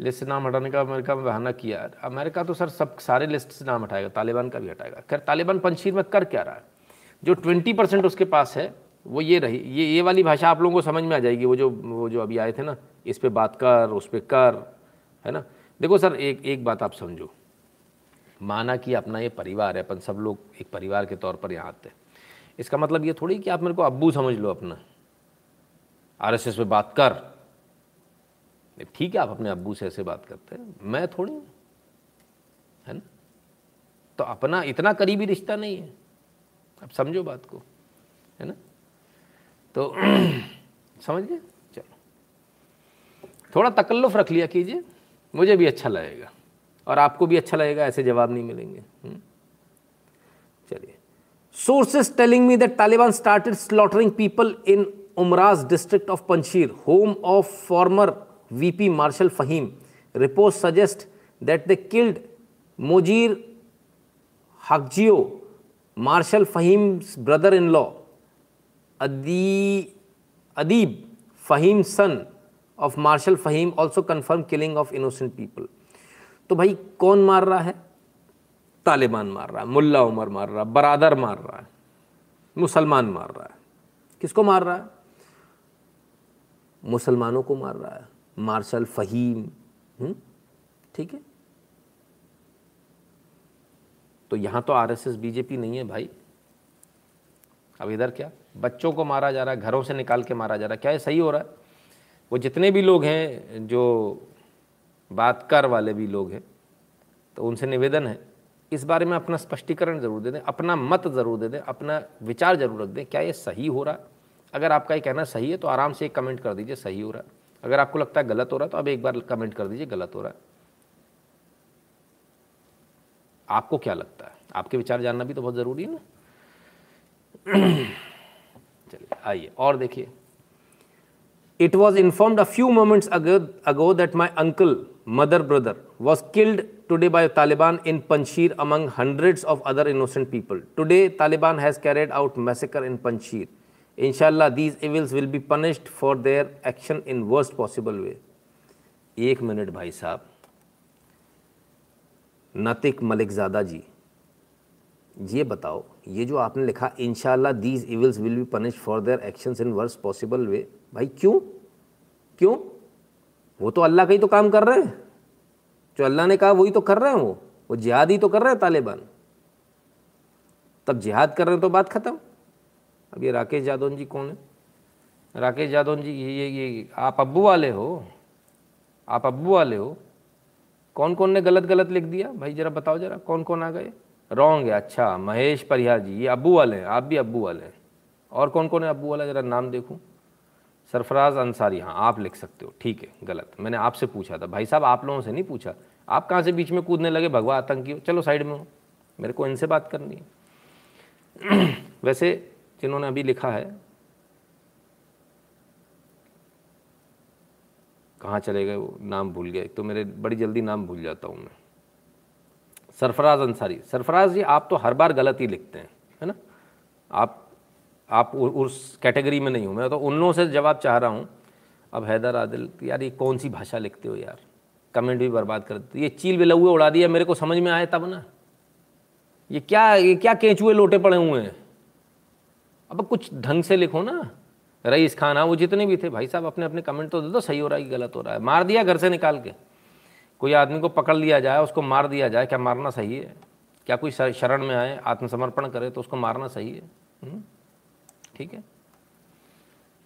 लिस्ट से नाम हटाने का अमेरिका में बहाना किया। अमेरिका तो सर सब सारे लिस्ट से नाम हटाएगा, तालिबान का भी हटाएगा। खैर, तालिबान पंजशीर में कर क्या रहा है? जो बीस परसेंट उसके पास है वो ये रही, ये ये वाली भाषा आप लोगों को समझ में आ जाएगी। वो जो वो जो अभी आए थे ना, इस पे बात कर, उस पे कर, है ना। देखो सर, एक एक बात आप समझो, माना कि अपना ये परिवार है, अपन सब लोग एक परिवार के तौर पर यहाँ आते हैं, इसका मतलब ये थोड़ी कि आप मेरे को अब्बू समझ लो अपना, आरएसएस पे बात कर। ठीक है, आप अपने अब्बू से ऐसे बात करते हैं, मैं थोड़ी, है ना। तो अपना इतना करीबी रिश्ता नहीं है, आप समझो बात को, है ना। तो समझ गए, चलो थोड़ा तकल्लुफ रख लिया कीजिए, मुझे भी अच्छा लगेगा और आपको भी अच्छा लगेगा, ऐसे जवाब नहीं मिलेंगे। चलिए, sources telling me that Taliban started slaughtering people in Umra's district of Panjshir, home of former V P Marshal Fahim. Reports suggest that they killed Mojir Haqjio, Marshal Fahim's brother-in-law, Adib Fahim's son of Marshal Fahim also confirmed killing of innocent people. तो भाई कौन मार रहा है? तालिबान मार रहा है, मुल्ला उमर मार रहा है, बरादर मार रहा है, मुसलमान मार रहा है। किसको मार रहा है? मुसलमानों को मार रहा है, मार्शल फ़हीम। ठीक है, तो यहाँ तो आरएसएस बीजेपी नहीं है भाई। अब इधर क्या बच्चों को मारा जा रहा है, घरों से निकाल के मारा जा रहा है, क्या ये सही हो रहा है? वो जितने भी लोग हैं जो बातकार वाले भी लोग हैं, तो उनसे निवेदन है इस बारे में अपना स्पष्टीकरण ज़रूर दे दें, अपना मत ज़रूर दे दें, अपना विचार ज़रूर रख दें। क्या ये सही हो रहा है? अगर आपका ये कहना सही है तो आराम से एक कमेंट कर दीजिए सही हो रहा है, अगर आपको लगता है गलत हो रहा है तो अब एक बार कमेंट कर दीजिए गलत हो रहा है। आपको क्या लगता है? आपके विचार जानना भी तो बहुत ज़रूरी है ना। चलिए आइए और देखिए। It was informed a few moments ago, ago that my uncle, mother brother, was killed today by Taliban in Panjshir among hundreds of other innocent people. Today, Taliban has carried out massacre in Panjshir. Inshallah, these evils will be punished for their action in worst possible way. एक मिनट भाई साहब, नतिक मलिकजादा जी ये बताओ, ये जो आपने लिखा इंशाल्लाह these evils will be punished for their actions in worst possible way, भाई क्यों क्यों? वो तो अल्लाह का ही तो काम कर रहे हैं, जो अल्लाह ने कहा वही तो कर रहे हैं। वो वो जिहाद ही तो कर रहे हैं तालिबान। तब जिहाद कर रहे हैं तो बात ख़त्म। अब ये राकेश यादव जी कौन है? राकेश यादव जी ये ये आप अब्बू वाले हो, आप अब्बू वाले हो। कौन कौन ने गलत गलत लिख दिया भाई, जरा बताओ जरा कौन कौन आ गए? रॉन्ग है। अच्छा, महेश परिहार जी ये अब्बू वाले हैं, आप भी अब्बू वाले हैं। और कौन कौन है अब्बू वाला, ज़रा नाम देखूं? सरफराज अंसारी, हाँ आप लिख सकते हो, ठीक है गलत। मैंने आपसे पूछा था भाई साहब, आप लोगों से नहीं पूछा। आप कहाँ से बीच में कूदने लगे भगवा आतंकी हो? चलो साइड में हो, मेरे को इनसे बात करनी है। वैसे जिन्होंने अभी लिखा है, कहाँ चले गए वो, नाम भूल गए, तो मेरे बड़ी जल्दी नाम भूल जाता हूँ मैं। सरफराज अंसारी, सरफराज जी आप तो हर बार गलत ही लिखते हैं, है ना? आप आप उ, उस कैटेगरी में नहीं हूँ मैं, तो उन लोगों से जवाब चाह रहा हूँ। अब हैदर आदिल, यार ये कौन सी भाषा लिखते हो यार, कमेंट भी बर्बाद कर देते। ये चील बिलौए उड़ा दिया, मेरे को समझ में आया तब ना। ये क्या ये क्या केंचुए लोटे पड़े हुए हैं? अब कुछ ढंग से लिखो ना। रईस खान, हाँ वो जितने भी थे भाई साहब, अपने अपने कमेंट तो दे दो, सही हो रहा है कि गलत हो रहा है। मार दिया घर से निकाल के, कोई आदमी को पकड़ लिया जाए, उसको मार दिया जाए, क्या मारना सही है? क्या कोई शरण में आए आत्मसमर्पण करे तो उसको मारना सही है? ठीक है,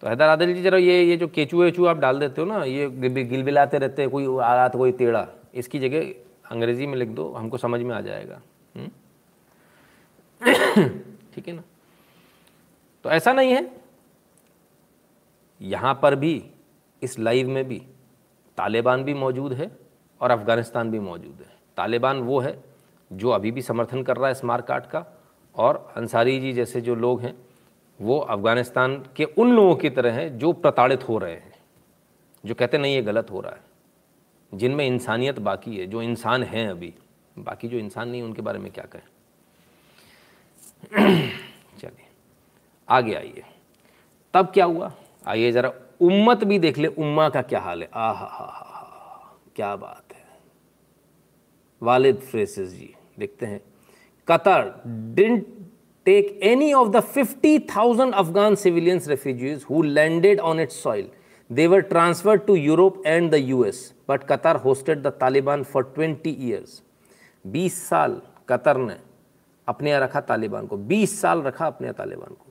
तो हैदर आदिल जी जरा ये ये जो केचुए वेचुए आप डाल देते हो ना, ये गिलबिलाते रहते हैं, कोई आला तो कोई टेढ़ा, इसकी जगह अंग्रेजी में लिख दो, हमको समझ में आ जाएगा। ठीक है ना, तो ऐसा नहीं है। यहाँ पर भी, इस लाइव में भी तालिबान भी मौजूद है और अफ़गानिस्तान भी मौजूद है। तालिबान वो है जो अभी भी समर्थन कर रहा है स्मार्ट कार्ड का, और अंसारी जी जैसे जो लोग हैं वो अफ़गानिस्तान के उन लोगों की तरह हैं जो प्रताड़ित हो रहे हैं, जो कहते नहीं ये गलत हो रहा है, जिनमें इंसानियत बाकी है, जो इंसान हैं अभी, बाकी जो इंसान नहीं उनके बारे में क्या कहें। चलिए आगे आइए। तब क्या हुआ, आइए ज़रा उम्मत भी देख ले, उम्मा का क्या हाल है। आ हा हा हा, क्या बात है। वालिद फ्रेसिस जी लिखते हैं, Qatar didn't take any of the fifty thousand Afghan civilians refugees who landed on its soil. They were transferred to Europe and the U S. But Qatar hosted the Taliban for twenty years. बीस साल कतर ने अपने यहाँ रखा तालिबान को, बीस साल रखा अपने यहाँ तालिबान को।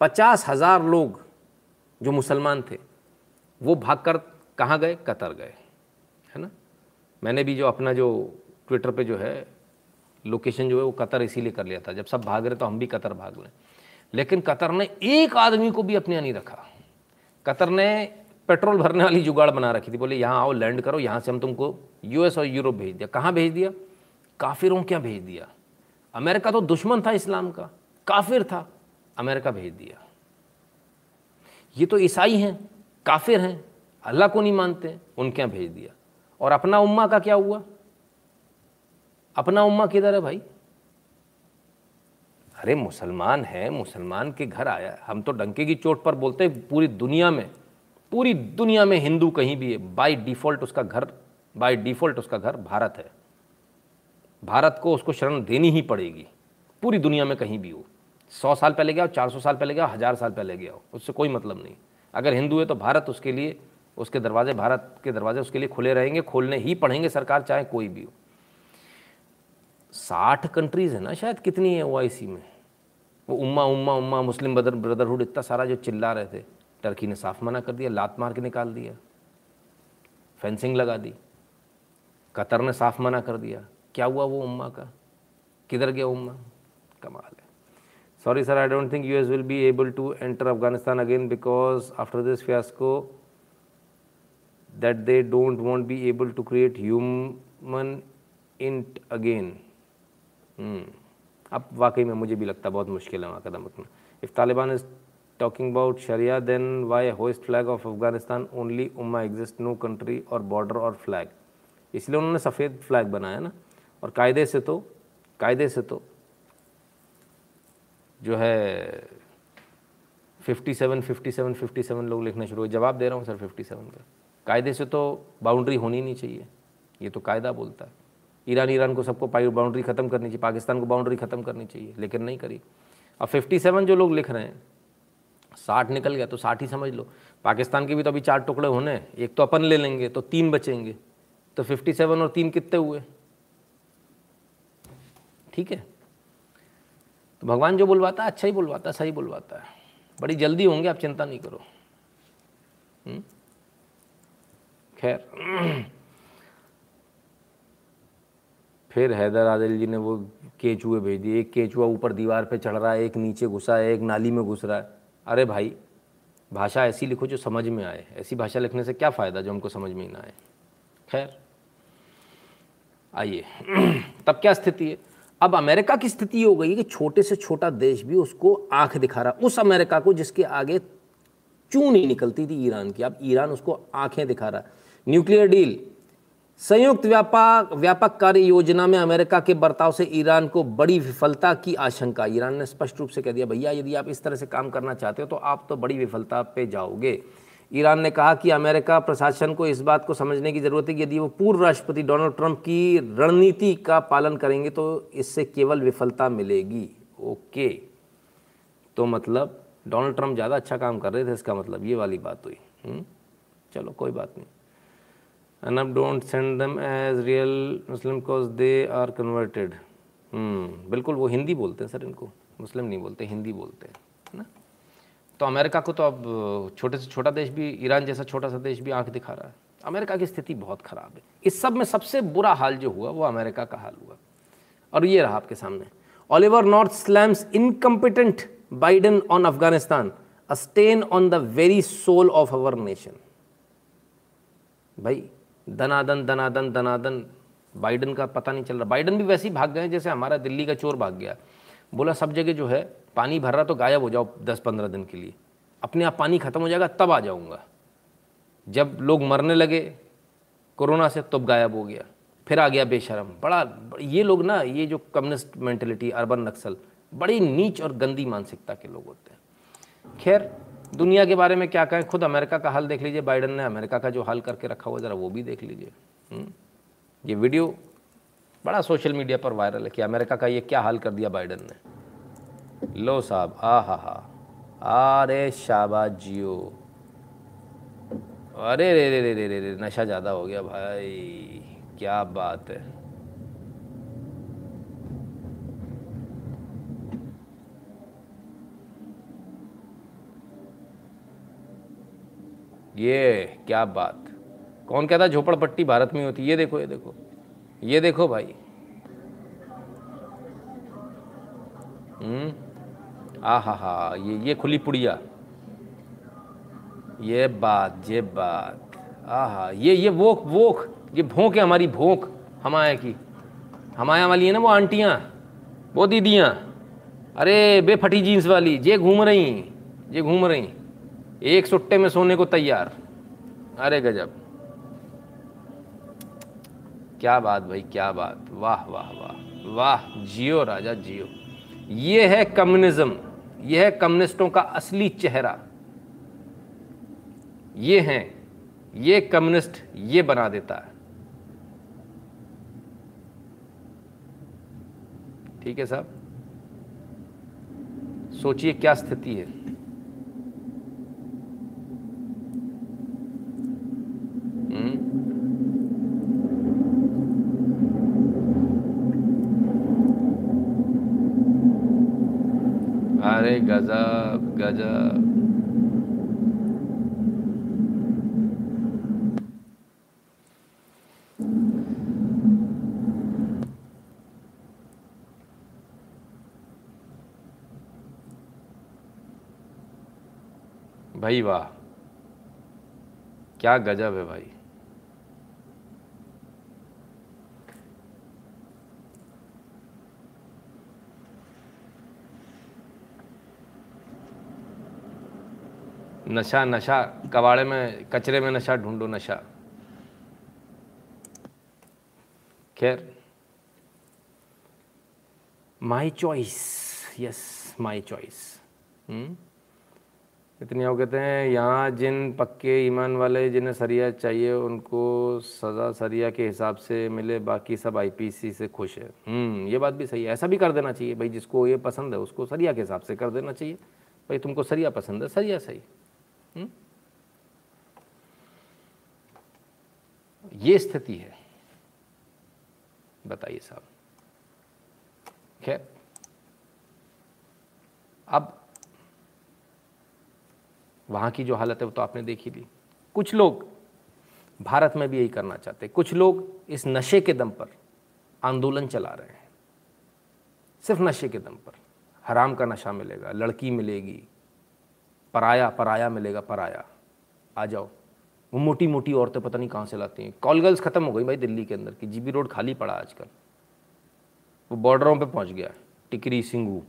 पचास हज़ार लोग जो मुसलमान थे वो भागकर कहाँ गए? कतर गए, है ना। मैंने भी जो अपना जो ट्विटर पे जो है लोकेशन जो है वो कतर इसीलिए कर लिया था, जब सब भाग रहे तो हम भी कतर भाग लें। लेकिन कतर ने एक आदमी को भी अपने यहाँ नहीं रखा। कतर ने पेट्रोल भरने वाली जुगाड़ बना रखी थी, बोले यहाँ आओ लैंड करो, यहाँ से हम तुमको यूएस और यूरोप भेज दिया। कहाँ भेज दिया? काफिरों क्या भेज दिया। अमेरिका तो दुश्मन था इस्लाम का, काफिर था, अमेरिका भेज दिया। ये तो ईसाई हैं, काफिर हैं, अल्लाह को नहीं मानते, उनके यहाँ भेज दिया। और अपना उम्मा का क्या हुआ? अपना उम्मा किधर है भाई? अरे मुसलमान है, मुसलमान के घर आया। हम तो डंके की चोट पर बोलते हैं, पूरी दुनिया में, पूरी दुनिया में हिंदू कहीं भी है, बाय डिफ़ॉल्ट उसका घर, बाय डिफ़ॉल्ट उसका घर भारत है। भारत को उसको शरण देनी ही पड़ेगी, पूरी दुनिया में कहीं भी हो। सौ साल पहले गया हो, चार सौ साल पहले गया हो, हज़ार साल पहले गया हो, उससे कोई मतलब नहीं। अगर हिंदू है तो भारत उसके लिए, उसके दरवाजे, भारत के दरवाजे उसके लिए खुले रहेंगे, खोलने ही पड़ेंगे, सरकार चाहे कोई भी हो। साठ कंट्रीज़ है ना शायद, कितनी है ओ आई सी में। वो उम्मा उम्मा उम्मा मुस्लिम ब्रदरहुड इतना सारा जो चिल्ला रहे थे, टर्की ने साफ मना कर दिया, लात मार के निकाल दिया, फेंसिंग लगा दी। कतर ने साफ मना कर दिया। क्या हुआ वो उम्मा का? किधर गया उम्मा? कमाल है। Sorry sir, I don't think U S will be able to enter Afghanistan again because after this fiasco that they don't want be able to create human int again. अब वाकई में मुझे भी लगता है बहुत मुश्किल है वहाँ कदम रखना। If Taliban is talking about शरिया then why host flag of Afghanistan, only उम्मा एग्जिस्ट, नो कंट्री और बॉर्डर और फ्लैग। इसलिए उन्होंने सफ़ेद फ्लैग बनाया ना। और कायदे से तो कायदे से तो जो है सत्तावन सत्तावन सत्तावन लोग लिखना शुरू हो। जवाब दे रहा हूँ सर सत्तावन का। कायदे से तो बाउंड्री होनी नहीं चाहिए, ये तो कायदा बोलता है। ईरान ईरान को सबको बाउंड्री ख़त्म करनी चाहिए, पाकिस्तान को बाउंड्री ख़त्म करनी चाहिए, लेकिन नहीं करी। अब सत्तावन जो लोग लिख रहे हैं, साठ निकल गया तो साठ ही समझ लो। पाकिस्तान के भी तो अभी चार टुकड़े होने हैं, एक तो अपन ले लेंगे तो तीन बचेंगे, तो सत्तावन और तीन कितने हुए? ठीक है। तो भगवान जो बुलवाता है अच्छा ही बुलवाता है, सही बुलवाता है। बड़ी जल्दी होंगे, आप चिंता नहीं करो। खैर, फिर हैदर आदिल जी ने वो केचुए भेज दिए। एक केचुआ ऊपर दीवार पे चढ़ रहा है, एक नीचे घुसा है, एक नाली में घुस रहा है। अरे भाई, भाषा ऐसी लिखो जो समझ में आए। ऐसी भाषा लिखने से क्या फ़ायदा जो हमको समझ में ही ना आए। खैर, आइए तब क्या स्थिति है। अब अमेरिका की स्थिति हो गई कि छोटे से छोटा देश भी उसको आंख दिखा रहा। उस अमेरिका को जिसके आगे चू नहीं निकलती थी ईरान की, अब ईरान उसको आंखें दिखा रहा। न्यूक्लियर डील, संयुक्त व्यापक व्यापक कार्य योजना में अमेरिका के बर्ताव से ईरान को बड़ी विफलता की आशंका। ईरान ने स्पष्ट रूप से कह दिया, भैया यदि आप इस तरह से काम करना चाहते हो तो आप तो बड़ी विफलता पे जाओगे। ईरान ने कहा कि अमेरिका प्रशासन को इस बात को समझने की ज़रूरत है कि यदि वो पूर्व राष्ट्रपति डोनाल्ड ट्रंप की रणनीति का पालन करेंगे तो इससे केवल विफलता मिलेगी। ओके, तो मतलब डोनाल्ड ट्रंप ज़्यादा अच्छा काम कर रहे थे, इसका मतलब ये वाली बात हुई। चलो कोई बात नहीं। And अब don't send them as real Muslim cause they are converted. बिल्कुल, वो हिंदी बोलते हैं सर, इनको मुस्लिम नहीं बोलते, हिंदी बोलते हैं, है ना। तो अमेरिका को तो अब छोटे से छोटा देश भी, ईरान जैसा छोटा सा देश भी आंख दिखा रहा है। अमेरिका की स्थिति बहुत ख़राब है। इस सब में सबसे बुरा हाल जो हुआ वो अमेरिका का हाल हुआ। और ये रहा आपके सामने, Oliver North slams incompetent Biden on Afghanistan, a stain on the very soul of our nation. भाई दनादन दनादन दनादन बाइडन का पता नहीं चल रहा। बाइडन भी वैसे ही भाग गए जैसे हमारा दिल्ली का चोर भाग गया। बोला सब जगह जो है पानी भर रहा तो गायब हो जाओ दस पंद्रह दिन के लिए, अपने आप पानी ख़त्म हो जाएगा तब आ जाऊँगा। जब लोग मरने लगे कोरोना से तब गायब हो गया, फिर आ गया बेशरम। बड़ा ये लोग ना, ये जो कम्युनिस्ट मैंटेलिटी, अर्बन नक्सल, बड़ी नीच और गंदी मानसिकता के लोग होते हैं। खैर, दुनिया के बारे में क्या कहें, खुद अमेरिका का हाल देख लीजिए। बाइडन ने अमेरिका का जो हाल करके रखा हुआ ज़रा वो भी देख लीजिए। ये वीडियो बड़ा सोशल मीडिया पर वायरल है कि अमेरिका का ये क्या हाल कर दिया बाइडन ने। लो साहब, आ हा हा, अरे शाबाश जियो। अरे रे रे रे रे रे रे, नशा ज़्यादा हो गया भाई, क्या बात है। ये क्या बात, कौन कहता झोपड़पट्टी भारत में होती। ये देखो, ये देखो, ये देखो भाई। हम्म, आ हा हा, ये ये खुली पुड़िया, ये बात, ये बात, आ हा, ये ये वोक वोक, ये भोंक है हमारी, भोंक हमाया की, हमाया वाली है ना वो आंटियाँ, वो दीदियाँ। अरे बेफटी जीन्स वाली, जे घूम रही जे घूम रही, एक सुट्टे में सोने को तैयार। अरे गजब, क्या बात भाई, क्या बात, वाह वाह वाह वाह, जियो राजा जियो। ये है कम्युनिज्म, ये है कम्युनिस्टों का असली चेहरा, ये हैं, ये कम्युनिस्ट ये बना देता है। ठीक है साहब, सोचिए क्या स्थिति है। अरे गजब गजब, भाई वाह, क्या गजब है भाई। नशा नशा, कबाड़े में कचरे में नशा ढूंढो, नशा। खैर, my choice, yes my choice. इतने वो कहते हैं यहाँ जिन पक्के ईमान वाले जिन्हें सरिया चाहिए उनको सज़ा सरिया के हिसाब से मिले, बाकी सब आईपीसी से खुश है। ये बात भी सही है, ऐसा भी कर देना चाहिए भाई, जिसको ये पसंद है उसको सरिया के हिसाब से कर देना चाहिए। भाई तुमको सरिया पसंद है, सरिया सही। हुँ? ये स्थिति है, बताइए साहब। खैर, अब वहाँ की जो हालत है वो तो आपने देख ही ली। कुछ लोग भारत में भी यही करना चाहते हैं, कुछ लोग इस नशे के दम पर आंदोलन चला रहे हैं, सिर्फ नशे के दम पर। हराम का नशा मिलेगा, लड़की मिलेगी, पराया पराया मिलेगा, पराया। आ जाओ, वो मोटी मोटी औरतें पता नहीं कहाँ से लाती हैं। कॉल गर्ल्स ख़त्म हो गई भाई दिल्ली के अंदर की, जीबी रोड खाली पड़ा आजकल, वो बॉर्डरों पे पहुँच गया, टिकरी सिंगू,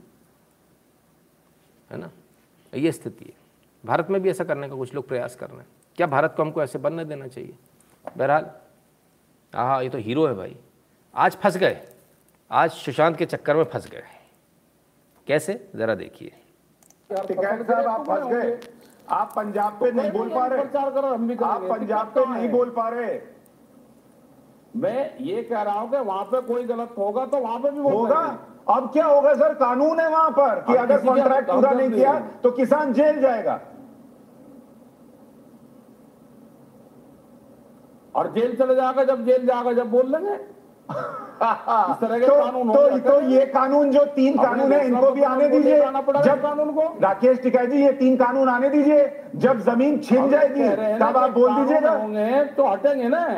है ना। ये स्थिति है, भारत में भी ऐसा करने का कुछ लोग प्रयास कर रहे हैं। क्या भारत को हमको ऐसे बनने देना चाहिए? बहरहाल, हाँ ये तो हीरो है भाई, आज फंस गए, आज सुशांत के चक्कर में फंस गए। कैसे, ज़रा देखिए। साहब आप फंस गए, आप पंजाब पे नहीं बोल पा रहे, आप पंजाब पे नहीं बोल पा रहे। मैं ये कह रहा हूँ कि वहाँ पे कोई गलत होगा तो वहाँ पे भी होगा। अब क्या होगा सर, कानून है वहाँ पर कि अगर कॉन्ट्रैक्ट पूरा नहीं किया तो किसान जेल जाएगा, और जेल चले जाएगा जब जेल जाएगा जब बोल लेंगे। तो, तो, तो ये कानून जो तीन कानून है इनको भी आने दीजिए, जब कानून को राकेश टिकैत जी ये तीन कानून आने दीजिए, जब जमीन छीन जाएगी तब आप बोल दीजिएगा, तो हटेंगे ना।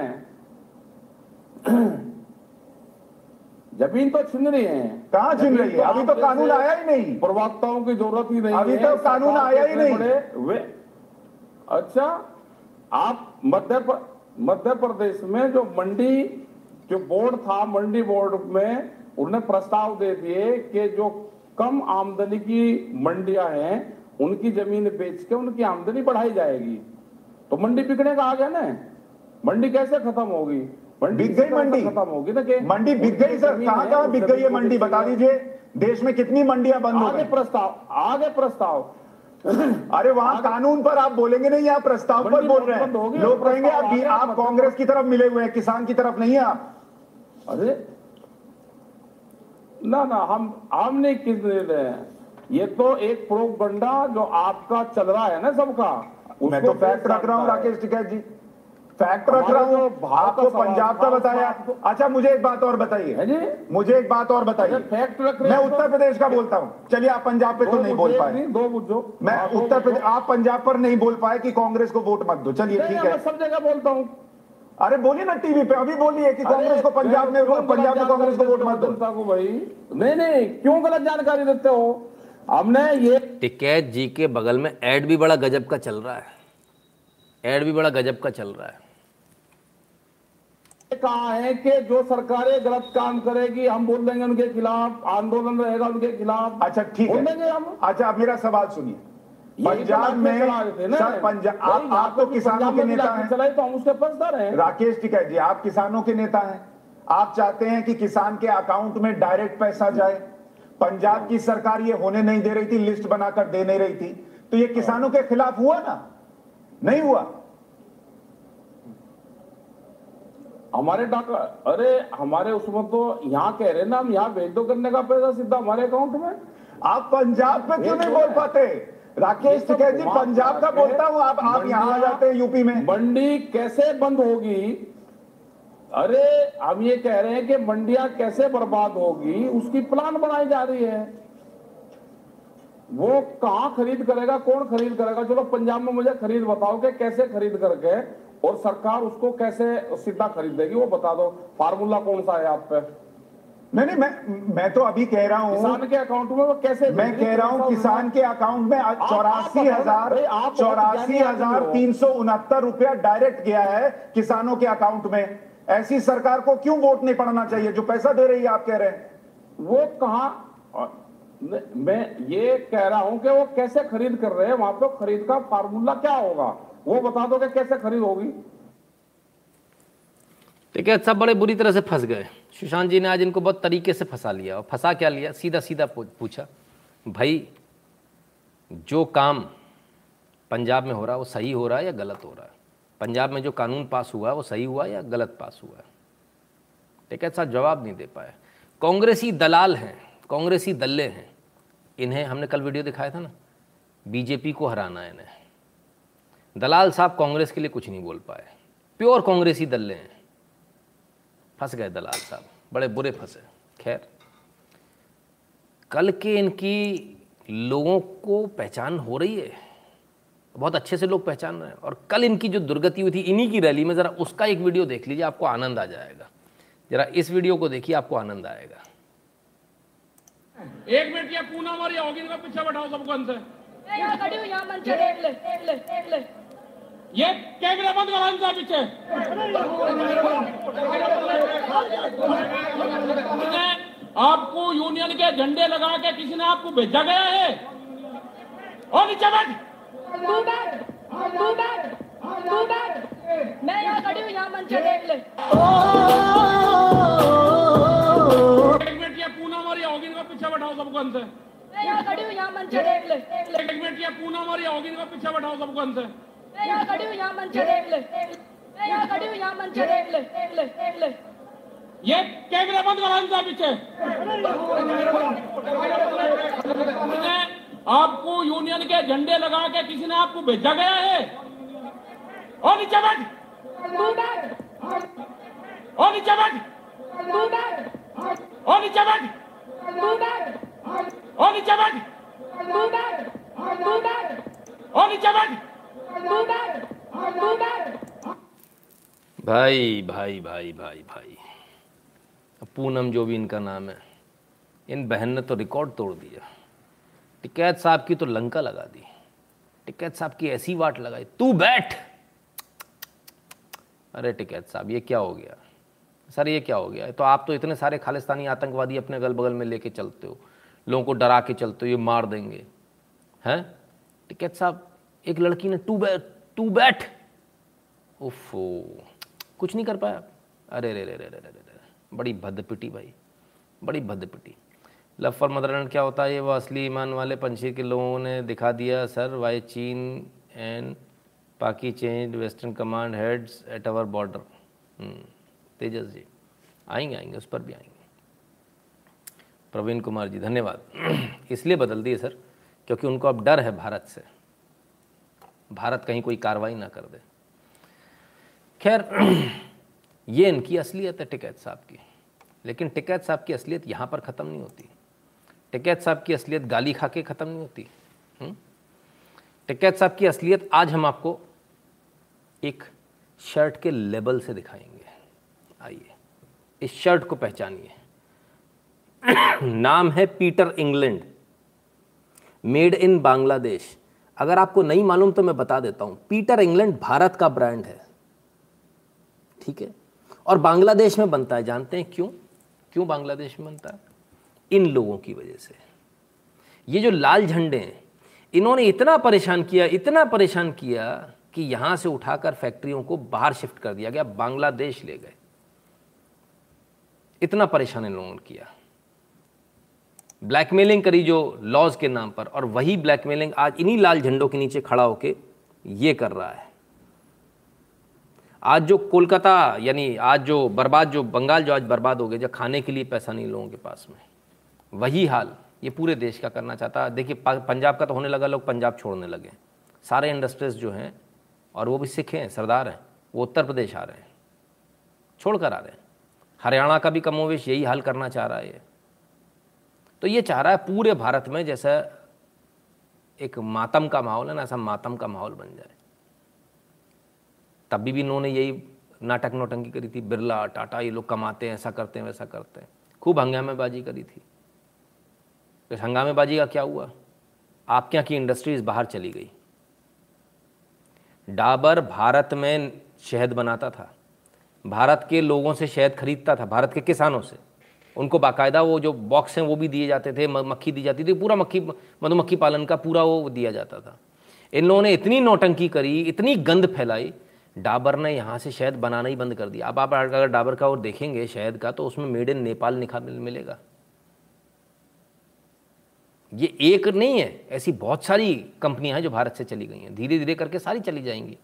जमीन तो छीन रही है, कहाँ छीन रही है, अभी तो कानून आया ही नहीं, प्रवक्ताओं की जरूरत ही नहीं, अभी तो कानून आया ही नहीं। अच्छा, आप मध्य मध्य प्रदेश में जो मंडी जो बोर्ड था, मंडी बोर्ड में उन्होंने प्रस्ताव दे दिए कि जो कम आमदनी की मंडियां हैं उनकी जमीन बेच के उनकी आमदनी बढ़ाई जाएगी, तो मंडी बिकने का आ गया ना। मंडी कैसे खत्म होगी, मंडी बिक गई, मंडी खत्म होगी ना, कि मंडी बिक गई सर। कहाँ कहाँ बिक गई है मंडी, बता दीजिए, देश में कितनी मंडियां बंद हो गई। प्रस्ताव आगे, प्रस्ताव अरे वहाँ कानून पर आप बोलेंगे नहीं, आप प्रस्ताव पर बोल रहे हैं, लोग कहेंगे आप आप कांग्रेस की तरफ मिले हुए हैं, किसान की तरफ नहीं है आप। अरे ना ना, हम हम नहीं किसने ले हैं, ये तो एक प्रोपगंडा जो आपका चल रहा है ना सबका, मैं तो फैक्ट रख रहा हूँ राकेश टिकैत जी, फैक्ट रख रहा हूँ। आपको पंजाब का बताया, अच्छा मुझे एक बात और बताइए, मुझे एक बात और बताइए, फैक्ट रख रहे हैं, मैं उत्तर प्रदेश का बोलता हूँ। चलिए आप पंजाब पे तो नहीं बोल पाए, दो बुझो, मैं उत्तर प्रदेश, आप पंजाब पर नहीं बोल पाए कि कांग्रेस को वोट मत दो, चलिए ठीक है, सब जगह बोलता हूँ। अरे बोलिए ना, टीवी पे अभी बोलिए कि कांग्रेस को पंजाब में पंजाब में कांग्रेस को वोट मत दो। भाई नहीं नहीं, क्यों गलत जानकारी देते हो, हमने ये टिकैत जी के बगल में एड भी बड़ा गजब का चल रहा है, एड भी बड़ा गजब का चल रहा है। कहा है कि जो सरकारें गलत काम करेगी हम बोल देंगे उनके खिलाफ, आंदोलन रहेगा उनके खिलाफ। अच्छा ठीक है, अच्छा आप मेरा सवाल सुनिए, पंजाब में सर पंजाब आप, आप तो किसानों के नेता हैं, तो हम उसके फंसदार हैं। राकेश टिकैत जी, आप किसानों के नेता हैं, आप चाहते हैं कि किसान के अकाउंट में डायरेक्ट पैसा जाए। पंजाब की सरकार ये होने नहीं दे रही थी, लिस्ट बनाकर दे नहीं रही थी, तो ये किसानों के खिलाफ हुआ ना, नहीं हुआ? हमारे डाका, अरे हमारे उसमें तो यहाँ कह रहे ना, हम यहाँ भेज दो करने का पैसा सीधा हमारे अकाउंट में। आप पंजाब पे क्यों नहीं बोल पाते राकेश टिकैत जी? पंजाब का बोलता हूँ, आप आप यहाँ आ जाते हैं यूपी में। मंडी कैसे बंद होगी? अरे हम ये कह रहे हैं कि मंडियां कैसे बर्बाद होगी, उसकी प्लान बनाई जा रही है। वो कहाँ खरीद करेगा, कौन खरीद करेगा? चलो पंजाब में मुझे खरीद बताओ कि कैसे खरीद करके और सरकार उसको कैसे सीधा खरीदेगी, वो बता दो। फार्मूला कौन सा है आप पे? नहीं नहीं, मैं मैं तो अभी कह रहा हूँ किसान के अकाउंट में वो कैसे, मैं कह रहा हूँ किसान के अकाउंट में चौरासी हजार चौरासी हजार तीन सौ उनहत्तर रुपया डायरेक्ट गया है किसानों के अकाउंट में। ऐसी सरकार को क्यों वोट नहीं पड़ना चाहिए जो पैसा दे रही है? आप कह रहे हैं वो कहाँ, मैं ये कह रहा हूँ कि वो कैसे खरीद कर रहे हैं, वहां पर खरीद का फार्मूला क्या होगा वो बता दो कि कैसे खरीद होगी। ठीक है, सब बड़े बुरी तरह से फंस गए। सुशांत जी ने आज इनको बहुत तरीके से फंसा लिया, और फंसा क्या लिया, सीधा सीधा पूछा भाई जो काम पंजाब में हो रहा है वो सही हो रहा है या गलत हो रहा है? पंजाब में जो कानून पास हुआ वो सही हुआ या गलत पास हुआ है? ठीक है, साहब जवाब नहीं दे पाए। कांग्रेसी दलाल हैं, कांग्रेसी दल्ले हैं, इन्हें हमने कल वीडियो दिखाया था ना, बीजेपी को हराना है इन्हें। दलाल साहब कांग्रेस के लिए कुछ नहीं बोल पाए, प्योर कांग्रेसी दल्ले हैं। फंस गए दलाल साहब, बड़े बुरे फंसे। खैर, कल के इनकी लोगों को पहचान हो रही है, बहुत अच्छे से लोग पहचान रहे हैं। और कल इनकी जो दुर्गति हुई थी इन्हीं की रैली में, ज़रा उसका एक वीडियो देख लीजिए, आपको आनंद आ जाएगा। जरा इस वीडियो को देखिए, आपको आनंद आएगा। एक मिनट, ये पूना हमारी होगी, इनका पीछे बैठाओ सबको अंदर। ये कैमरा बंद करो, इनका पीछे आपको यूनियन के झंडे लगा के किसी ने आपको भेजा गया है। और नीचे बैठ, तू बैठ, तू बैठ, तू बैठ। मैं यहाँ खड़ी हूँ, यहाँ मंच देख ले। एक मिनट, ये पूना हमारी होगी, इनका पीछे बैठाओ सबको अंदर। मैं यहाँ खड़ी हूँ, यहाँ मंच देख ले। एक मिनट, ये पूना हमारी होगी, इनका पीछे बैठाओ सबको अंदर। मैं यहाँ खड़ी हूँ, यहाँ मंच देख ले। मैं यहाँ खड़ी हूँ, यहाँ मंच देख ले, देख ले, देख ले। ये कैमरा बंद करो, इनका पीछे आपको यूनियन के झंडे लगा के किसी ने आपको भेजा गया है। और नीचे बैठ, तू बैठ, और नीचे बैठ, तू बैठ, और नीचे बैठ, तू बैठ, और नीचे बैठ, तू बैठ, तू बैठ, और नीचे बैठ, तू बैठ, तू बैठ। भाई भाई भाई भाई भाई पूनम जो भी इनका नाम है, इन बहन ने तो रिकॉर्ड तोड़ दिया। टिकैत साहब की तो लंका लगा दी, टिकैत साहब की ऐसी वाट लगाई, तू बैठ। अरे टिकैत साहब, ये क्या हो गया सर, ये क्या हो गया? तो आप तो इतने सारे खालिस्तानी आतंकवादी अपने गल बगल में लेके चलते हो, लोगों को डरा के चलते हो, ये मार देंगे हैं। टिकैत साहब, एक लड़की ने तू बैठ, तू बैठ, ओफो, कुछ नहीं कर पाया। अरे रे रे रे रे रे, बड़ी भद्दपिटी भाई, बड़ी भद्दपिटी। लव फॉर मदरलैंड क्या होता है? ये वो असली ईमान वाले पंछी के लोगों ने दिखा दिया सर। वाई चीन एंड पाकि change western command heads at our border. Tejas ji आएंगे, आएंगे उस पर भी आएंगे। प्रवीण कुमार जी धन्यवाद। इसलिए बदल दिए सर क्योंकि उनको अब डर है भारत से, भारत कहीं कोई कार्रवाई ना कर दे। खैर, ये इनकी असलियत है टिकैत साहब की। लेकिन टिकैत साहब की असलियत यहाँ पर ख़त्म नहीं होती, टिकैत साहब की असलियत गाली खा के ख़त्म नहीं होती। टिकैत साहब की असलियत आज हम आपको एक शर्ट के लेबल से दिखाएंगे। आइए इस शर्ट को पहचानिए। नाम है Peter England, made in Bangladesh. अगर आपको नहीं मालूम तो मैं बता देता हूँ, पीटर इंग्लैंड भारत का ब्रांड है, ठीक है, और बांग्लादेश में बनता है। जानते हैं क्यों क्यों बांग्लादेश में बनता है? इन लोगों की वजह से। ये जो लाल झंडे हैं, इन्होंने इतना परेशान किया इतना परेशान किया कि यहाँ से उठाकर फैक्ट्रियों को बाहर शिफ्ट कर दिया गया, बांग्लादेश ले गए। इतना परेशान इन लोगों ने किया, ब्लैकमेलिंग करी जो लॉज के नाम पर, और वही ब्लैकमेलिंग आज इन्हीं लाल झंडों के नीचे खड़ा होके ये कर रहा है। आज जो कोलकाता यानी आज जो बर्बाद जो बंगाल जो आज बर्बाद हो गया, जो खाने के लिए पैसा नहीं लोगों के पास में, वही हाल ये पूरे देश का करना चाहता। देखिए पंजाब का तो होने लगा, लोग पंजाब छोड़ने लगे, सारे इंडस्ट्रीज जो हैं, और वो भी सिख हैं, सरदार हैं, वो उत्तर प्रदेश आ रहे हैं, छोड़ कर आ रहे हैं। हरियाणा का भी कमोवेश यही हाल करना चाह रहा है ये। तो ये चाह रहा है पूरे भारत में जैसा एक मातम का माहौल है ना, ऐसा मातम का माहौल बन जाए। तभी भी इन्होंने यही नाटक नौटंकी करी थी, बिरला टाटा ये लोग कमाते हैं, ऐसा करते हैं वैसा करते हैं, खूब हंगामेबाजी करी थी। तो हंगामेबाजी का क्या हुआ, आपके यहाँ की इंडस्ट्रीज बाहर चली गई। डाबर भारत में शहद बनाता था, भारत के लोगों से शहद खरीदता था, भारत के किसानों से, उनको बाकायदा वो जो बॉक्स हैं वो भी दिए जाते थे, मक्खी दी जाती थी, पूरा मक्खी मधुमक्खी पालन का पूरा वो दिया जाता था। इन लोगों ने इतनी नौटंकी करी, इतनी गंद फैलाई, डाबर ने यहाँ से शहद बनाना ही बंद कर दिया। अब आप अगर डाबर का और देखेंगे शहद का, तो उसमें मेड इन नेपाल लिखा मिलेगा। ये एक नहीं है, ऐसी बहुत सारी कंपनियां हैं जो भारत से चली गई हैं, धीरे धीरे करके सारी चली जाएंगी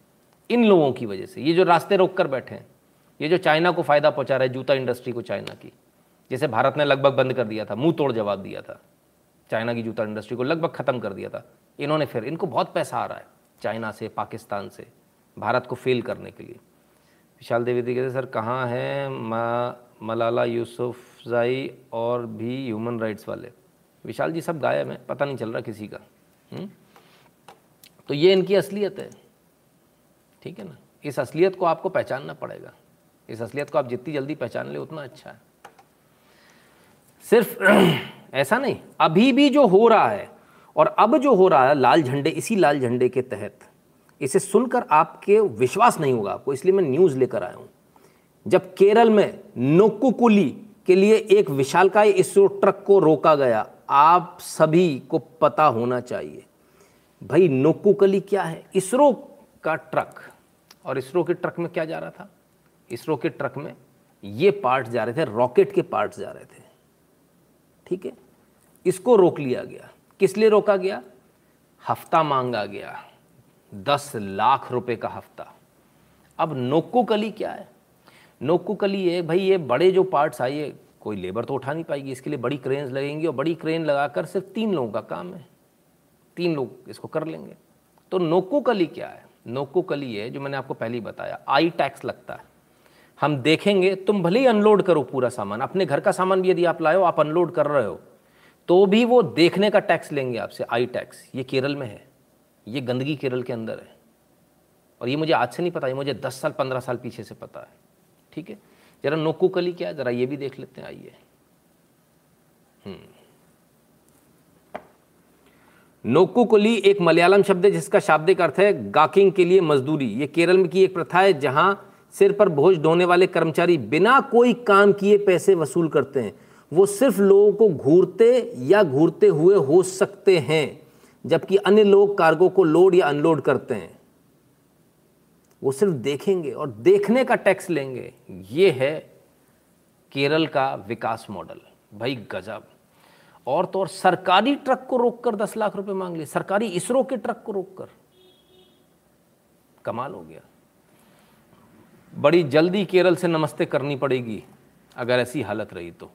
इन लोगों की वजह से। ये जो रास्ते रोक कर बैठे हैं, ये जो चाइना को फ़ायदा पहुंचा रहा है, जूता इंडस्ट्री को चाइना की, जैसे भारत ने लगभग बंद कर दिया था, मुंह तोड़ जवाब दिया था, चाइना की जूता इंडस्ट्री को लगभग ख़त्म कर दिया था, इन्होंने फिर, इनको बहुत पैसा आ रहा है चाइना से, पाकिस्तान से, भारत को फेल करने के लिए। विशाल द्विवेदी कहते सर कहाँ हैं मलाला यूसुफज़ई और भी ह्यूमन राइट्स वाले? विशाल जी सब गायब हैं, पता नहीं चल रहा किसी का। हुँ? तो ये इनकी असलियत है, ठीक है ना। इस असलियत को आपको पहचानना पड़ेगा, इस असलियत को आप जितनी जल्दी पहचान ले उतना अच्छा है। सिर्फ ऐसा नहीं, अभी भी जो हो रहा है और अब जो हो रहा है, लाल झंडे, इसी लाल झंडे के तहत, इसे सुनकर आपके विश्वास नहीं होगा आपको, इसलिए मैं न्यूज़ लेकर आया हूँ। जब केरल में नोकुकुली के लिए एक विशालकाय इसरो ट्रक को रोका गया, आप सभी को पता होना चाहिए भाई नोकुकुली क्या है। इसरो का ट्रक, और इसरो के ट्रक में क्या जा रहा था, इसरो के ट्रक में ये पार्ट्स जा रहे थे, रॉकेट के पार्ट्स जा रहे थे, ठीक है। इसको रोक लिया गया, किस लिए रोका गया, हफ्ता मांगा गया, दस लाख रुपए का हफ्ता। अब नोकुकुली क्या है, नोकुकुली ये भाई, ये बड़े जो पार्ट्स आए, ये कोई लेबर तो उठा नहीं पाएगी, इसके लिए बड़ी क्रेन्स लगेंगी, और बड़ी क्रेन लगाकर सिर्फ तीन लोगों का काम है, तीन लोग इसको कर लेंगे। तो नोकुकुली क्या है, नोकुकुली है जो मैंने आपको पहले ही बताया, आई टैक्स लगता है, हम देखेंगे, तुम भले ही अनलोड करो पूरा सामान, अपने घर का सामान भी यदि आप लाए हो, आप अनलोड कर रहे हो, तो भी वो देखने का टैक्स लेंगे आपसे, आई टैक्स। ये केरल में है, ये गंदगी केरल के अंदर है, और ये मुझे आज से नहीं पता, ये मुझे दस साल पंद्रह साल पीछे से पता है, ठीक है। जरा नोकुकुली क्या है जरा ये भी देख लेते हैं, आइए। नोकुकुली एक मलयालम शब्द है जिसका शाब्दिक अर्थ है गाकिंग के लिए मजदूरी। ये केरल में की एक प्रथा है जहां सिर पर बोझ ढोने वाले कर्मचारी बिना कोई काम किए पैसे वसूल करते हैं। वो सिर्फ लोगों को घूरते या घूरते हुए हो सकते हैं, जबकि अन्य लोग कार्गो को लोड या अनलोड करते हैं। वो सिर्फ देखेंगे और देखने का टैक्स लेंगे। ये है केरल का विकास मॉडल, भाई गजब। और तो और सरकारी ट्रक को रोककर दस लाख रुपए मांग लिए, सरकारी इसरो के ट्रक को रोककर, कमाल हो गया। बड़ी जल्दी केरल से नमस्ते करनी पड़ेगी अगर ऐसी हालत रही तो।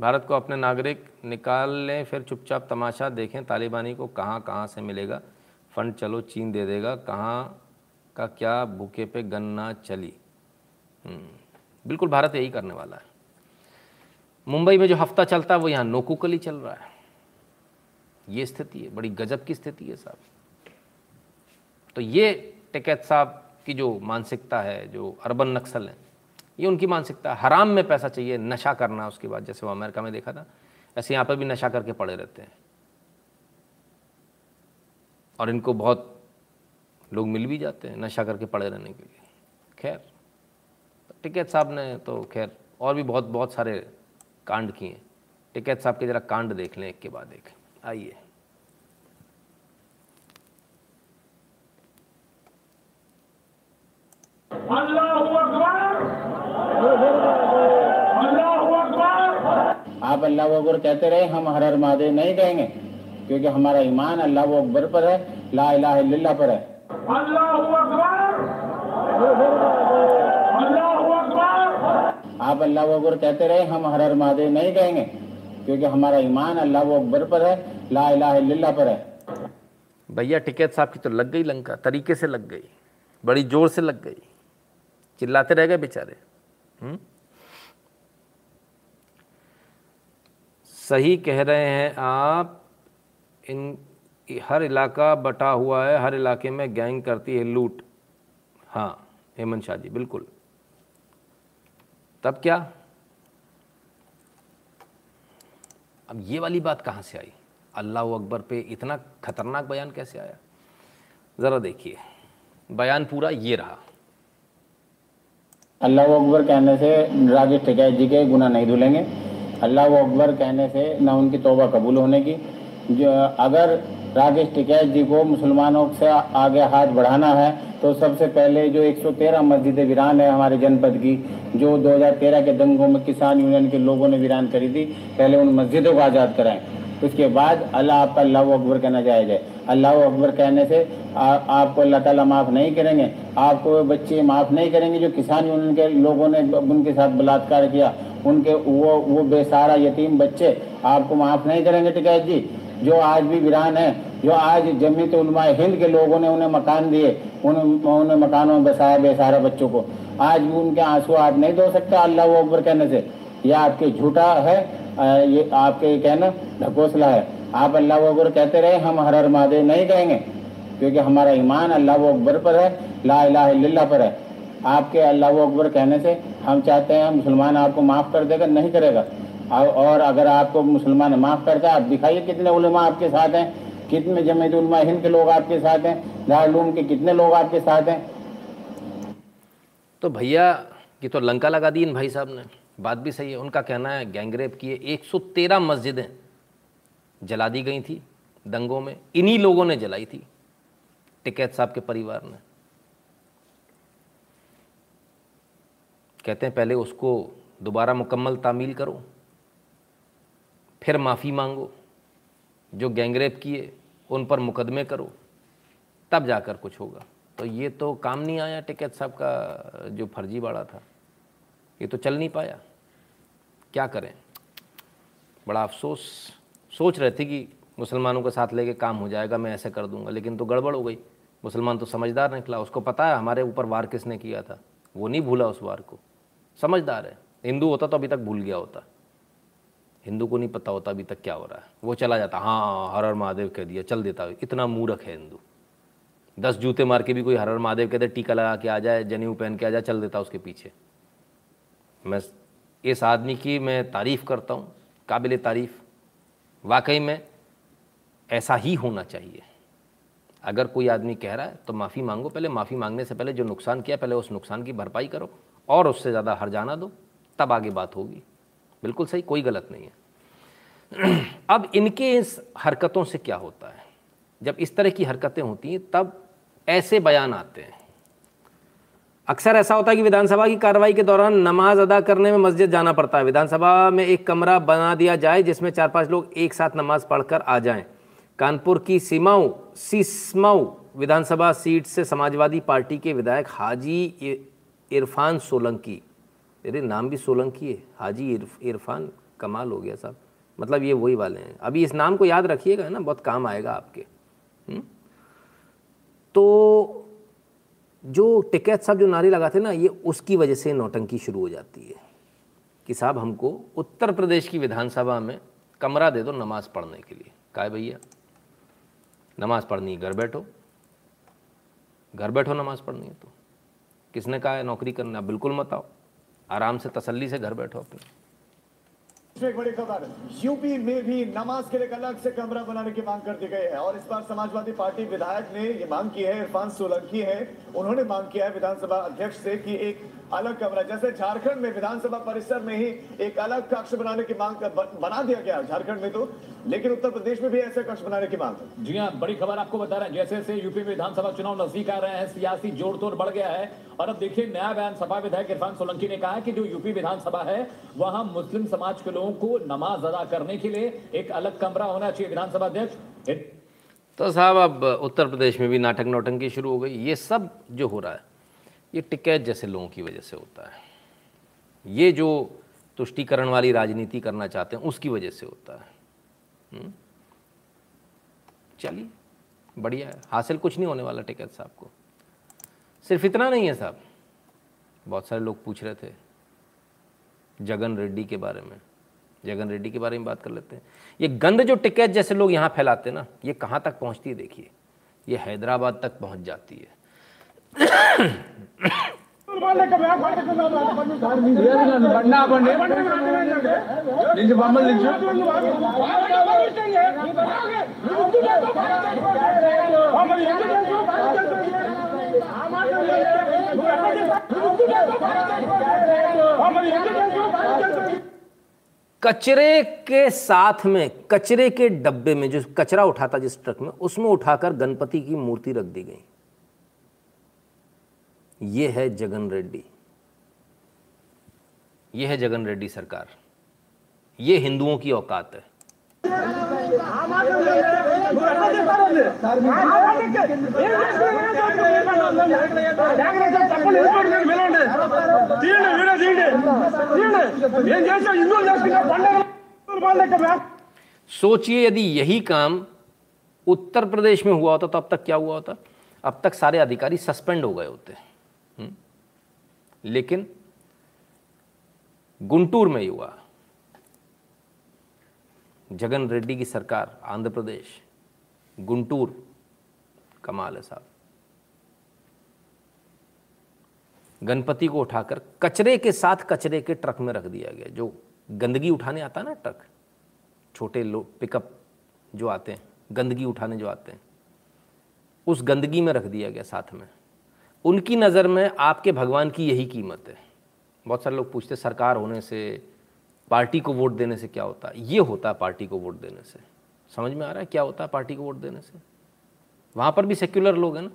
भारत को अपने नागरिक निकाल लें, फिर चुपचाप तमाशा देखें। तालिबानी को कहाँ कहाँ से मिलेगा फंड, चलो चीन दे देगा, कहाँ का क्या भूखे पे गन्ना चली। बिल्कुल भारत यही करने वाला है। मुंबई में जो हफ्ता चलता है वो यहाँ नोकुकुली चल रहा है। ये स्थिति है, बड़ी गजब की स्थिति है साहब। तो ये टिकैत साहब की जो मानसिकता है, जो अर्बन नक्सल है, ये उनकी मानसिकता है। हराम में पैसा चाहिए, नशा करना, उसके बाद जैसे वो अमेरिका में देखा था ऐसे यहाँ पर भी नशा करके पड़े रहते हैं, और इनको बहुत लोग मिल भी जाते हैं नशा करके पड़े रहने के लिए। खैर टिकैत साहब ने तो खैर और भी बहुत बहुत सारे कांड किए। टिकैत साहब के ज़रा कांड देख लें एक के बाद एक, आइए। आप अल्लाह हू अकबर कहते रहे, हम हर हर महादेव नहीं कहेंगे, क्योंकि हमारा ईमान अल्लाह हू अकबर पर है, ला इलाहा इल्लल्लाह पर है। आप अल्लाह हू अकबर कहते रहे, हम हर हर महादेव नहीं कहेंगे, क्योंकि हमारा ईमान अल्लाह हू अकबर पर है, ला इलाहा इल्लल्लाह पर है। भैया टिकैत साहब की तो लग गई लंका, तरीके से लग गई, बड़ी जोर से लग गई, चिल्लाते रह गए बेचारे। सही कह रहे हैं आप, इन हर इलाका बटा हुआ है, हर इलाके में गैंग करती है लूट। हाँ हेमंत शाह जी बिल्कुल। तब क्या, अब ये वाली बात कहाँ से आई? अल्लाह हू अकबर पे इतना खतरनाक बयान कैसे आया? ज़रा देखिए बयान पूरा ये रहा। अल्लाह हू अकबर कहने से राजेश टिकैत जी के गुनाह नहीं धुलेंगे, अल्लाह हू अकबर कहने से ना उनकी तौबा कबूल होने की। जो अगर राजेश टिकैत जी को मुसलमानों से आगे हाथ बढ़ाना है तो सबसे पहले जो एक सौ तेरह मस्जिदें वीरान है हमारे जनपद की, जो दो हज़ार तेरह के दंगों में किसान यूनियन के लोगों ने वीरान करी थी, पहले उन मस्जिदों को आज़ाद कराएं, उसके बाद अल्लाह आपका अल्लाह अकबर कहना जायज़ है। अल्लाह अकबर कहने से आ, आपको अल्लाह ताला माफ़ नहीं करेंगे, आपको बच्चे माफ़ नहीं करेंगे जो किसान यूनियन के लोगों ने उनके साथ बलात्कार किया, उनके वो वो बेसहारा यतीम बच्चे आपको माफ़ नहीं करेंगे टिकैत जी, जो आज भी वीरान है, जो आज जमीयत उलमा हिंद के लोगों ने उन्हें मकान दिए, उन, उन्हें मकानों में बसाया बेसहारा बच्चों को, आज भी उनके आंसू आप नहीं धो सकते अल्लाह अकबर कहने से। यह आपके झूठा है, ये आपके कहना ढकोसला है। आप अल्लाह अकबर कहते रहे, हम हर हर महादेव नहीं कहेंगे, क्योंकि हमारा ईमान अल्लाह अकबर पर है, ला इलाहा इल्लल्लाह पर है। आपके अल्लाह अकबर कहने से हम चाहते हैं मुसलमान आपको माफ़ कर देगा, नहीं करेगा। और अगर आपको मुसलमान माफ़ करता है, आप दिखाइए कितने उलमा आपके साथ हैं, कितने जमीयत उलमा हिंद के लोग आपके साथ हैं, दारूम के कितने लोग आपके साथ हैं। तो भैया ये तो लंका लगा दी इन भाई साहब ने, बात भी सही है। उनका कहना है गैंगरेप किए, एक सौ तेरह मस्जिदें जला दी गई थी दंगों में, इन्हीं लोगों ने जलाई थी, टिकैत साहब के परिवार ने। कहते हैं पहले उसको दोबारा मुकम्मल तामील करो, फिर माफ़ी मांगो, जो गैंगरेप किए उन पर मुकदमे करो, तब जाकर कुछ होगा। तो ये तो काम नहीं आया टिकैत साहब का जो फर्जीवाड़ा था, ये तो चल नहीं पाया। क्या करें, बड़ा अफसोस। सोच रहे थे कि मुसलमानों के साथ लेके काम हो जाएगा, मैं ऐसे कर दूंगा, लेकिन तो गड़बड़ हो गई। मुसलमान तो समझदार निकला, उसको पता है हमारे ऊपर वार किसने किया था, वो नहीं भूला उस वार को, समझदार है। हिंदू होता तो अभी तक भूल गया होता, हिंदू को नहीं पता होता अभी तक क्या हो रहा है, वो चला जाता, हाँ हर हर महादेव कह दिया, चल देता। इतना मूर्ख है हिंदू, दस जूते मार के भी कोई हर हर महादेव कहते, टीका लगा के आ जाए, जनेऊ पहन के आ जाए, चल देता उसके पीछे। मैं इस आदमी की मैं तारीफ़ करता हूँ, काबिल तारीफ़, वाकई में ऐसा ही होना चाहिए। अगर कोई आदमी कह रहा है तो माफ़ी मांगो, पहले माफ़ी मांगने से पहले जो नुकसान किया पहले उस नुकसान की भरपाई करो और उससे ज़्यादा हर्जाना दो, तब आगे बात होगी। बिल्कुल सही, कोई गलत नहीं है। अब इनके इस हरकतों से क्या होता है, जब इस तरह की हरकतें होती हैं तब ऐसे बयान आते हैं। अक्सर ऐसा होता है कि विधानसभा की कार्रवाई के दौरान नमाज अदा करने में मस्जिद जाना पड़ता है। विधानसभा में एक कमरा बना दिया जाए जिसमें चार पांच लोग एक साथ नमाज पढ़कर आ जाएं। कानपुर की सीमाऊ सीसमाऊ विधानसभा सीट से समाजवादी पार्टी के विधायक हाजी इरफान सोलंकी, अरे नाम भी सोलंकी है, हाजी इरफान, कमाल हो गया साहब, मतलब ये वही वाले हैं। अभी इस नाम को याद रखिएगा, है ना, बहुत काम आएगा आपके। हुँ? तो जो टिकैत साहब जो नारे लगाते ना, ये उसकी वजह से नौटंकी शुरू हो जाती है कि साहब हमको उत्तर प्रदेश की विधानसभा में कमरा दे दो नमाज़ पढ़ने के लिए। काय भैया, नमाज़ पढ़नी है घर बैठो, घर बैठो नमाज़ पढ़नी है, तो किसने कहा है नौकरी करना? बिल्कुल मत आओ, आराम से तसल्ली से घर बैठो अपने। एक बड़ी खबर, यूपी में भी नमाज के लिए अलग से कमरा बनाने की मांग कर दी गई है और इस बार समाजवादी पार्टी विधायक ने ये मांग की है, इरफान सोलंकी है, उन्होंने मांग किया है विधानसभा अध्यक्ष से कि एक अलग कमरा, जैसे झारखंड में विधानसभा परिसर में ही एक अलग कक्ष बनाने की मांग बना दिया गया झारखंड में, तो लेकिन उत्तर प्रदेश में भी ऐसे कक्ष बनाने की मांग। जी हाँ, बड़ी खबर आपको बता रहे हैं, जैसे जैसे यूपी में विधानसभा चुनाव नजदीक आ रहे हैं, सियासी जोड़ तोड़ बढ़ गया है और अब देखिए नया बयान सपा विधायक इरफान सोलंकी ने कहा कि जो यूपी विधानसभा है वहां मुस्लिम समाज के लोगों को नमाज अदा करने के लिए एक अलग कमरा होना चाहिए विधानसभा अध्यक्ष। तो साहब अब उत्तर प्रदेश में भी नाटक नौटंकी शुरू हो गई। ये सब जो हो रहा है ये टिकैत जैसे लोगों की वजह से होता है, ये जो तुष्टिकरण वाली राजनीति करना चाहते हैं उसकी वजह से होता है। चलिए बढ़िया है, हासिल कुछ नहीं होने वाला टिकैत साहब को। सिर्फ इतना नहीं है साहब, बहुत सारे लोग पूछ रहे थे जगन रेड्डी के बारे में, जगन रेड्डी के बारे में बात कर लेते हैं। ये गंद जो टिकैत जैसे लोग यहाँ फैलाते हैं ना, ये कहाँ तक पहुँचती है देखिए, ये हैदराबाद तक पहुँच जाती है। कचरे के साथ में, कचरे के डब्बे में जो कचरा उठाता जिस ट्रक में, उसमें उठाकर गणपति की मूर्ति रख दी गई। ये है जगन रेड्डी, ये है जगन रेड्डी सरकार, ये हिंदुओं की औकात है। सोचिए यदि यही काम उत्तर प्रदेश में हुआ होता तो अब तक क्या हुआ होता, अब तक सारे अधिकारी सस्पेंड हो गए होते। लेकिन गुंटूर में ही हुआ, जगन रेड्डी की सरकार, आंध्र प्रदेश, गुंटूर, कमाल है साहब। गणपति को उठाकर कचरे के साथ कचरे के ट्रक में रख दिया गया। जो गंदगी उठाने आता है ना ट्रक, छोटे लोग पिकअप जो आते हैं गंदगी उठाने जो आते हैं, उस गंदगी में रख दिया गया साथ में। उनकी नज़र में आपके भगवान की यही कीमत है। बहुत सारे लोग पूछते सरकार होने से, पार्टी को वोट देने से क्या होता है। ये होता है पार्टी को वोट देने से, समझ में आ रहा है क्या होता है पार्टी को वोट देने से। वहाँ पर भी सेक्युलर लोग हैं ना,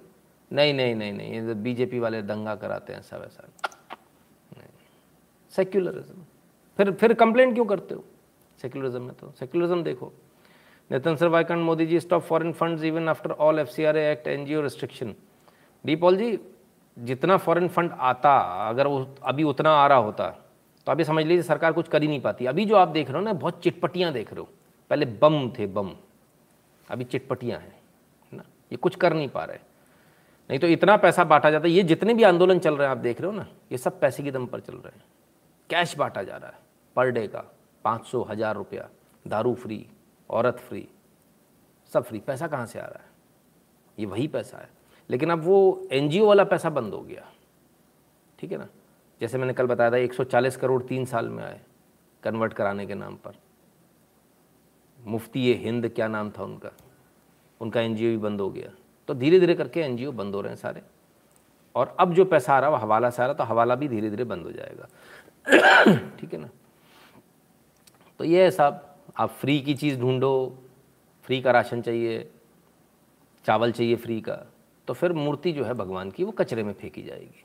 नहीं नहीं नहीं नहीं ये बीजेपी वाले दंगा कराते हैं सब ऐसा, नहीं सेक्युलरिज्म। फिर फिर कंप्लेंट क्यों करते हो सेक्युलरिज्म में। तो सेक्युलरिज्म देखो, Nitin sir why can't Modi ji stop foreign funds even after all FCRA act NGO restriction. D Paul ji जितना फॉरेन फंड आता, अगर वो अभी उतना आ रहा होता तो आप ये समझ लीजिए सरकार कुछ कर ही नहीं पाती। अभी जो आप देख रहे हो ना, बहुत चिटपटियाँ देख रहे हो। पहले बम थे बम, अभी चिटपटियाँ हैं ना, ये कुछ कर नहीं पा रहे। नहीं तो इतना पैसा बांटा जाता है, ये जितने भी आंदोलन चल रहे हैं आप देख रहे हो ना, ये सब पैसे के दम पर चल रहे हैं। कैश बांटा जा रहा है पर डे का पाँच सौ हजार रुपया, दारू फ्री, औरत फ्री, सब फ्री। पैसा कहाँ से आ रहा है, ये वही पैसा है। लेकिन अब वो एनजीओ वाला पैसा बंद हो गया, ठीक है ना। जैसे मैंने कल बताया था एक सौ चालीस करोड़ तीन साल में आए कन्वर्ट कराने के नाम पर। मुफ्ती हिंद क्या नाम था उनका, उनका एनजीओ भी बंद हो गया। तो धीरे धीरे करके एनजीओ बंद हो रहे हैं सारे, और अब जो पैसा आ रहा है वो हवाला से आ रहा, तो हवाला भी धीरे धीरे बंद हो जाएगा, ठीक है ना। तो ये है साहब, आप फ्री की चीज़ ढूंढो, फ्री का राशन चाहिए, चावल चाहिए फ्री का, तो फिर मूर्ति जो है भगवान की वो कचरे में फेंकी जाएगी।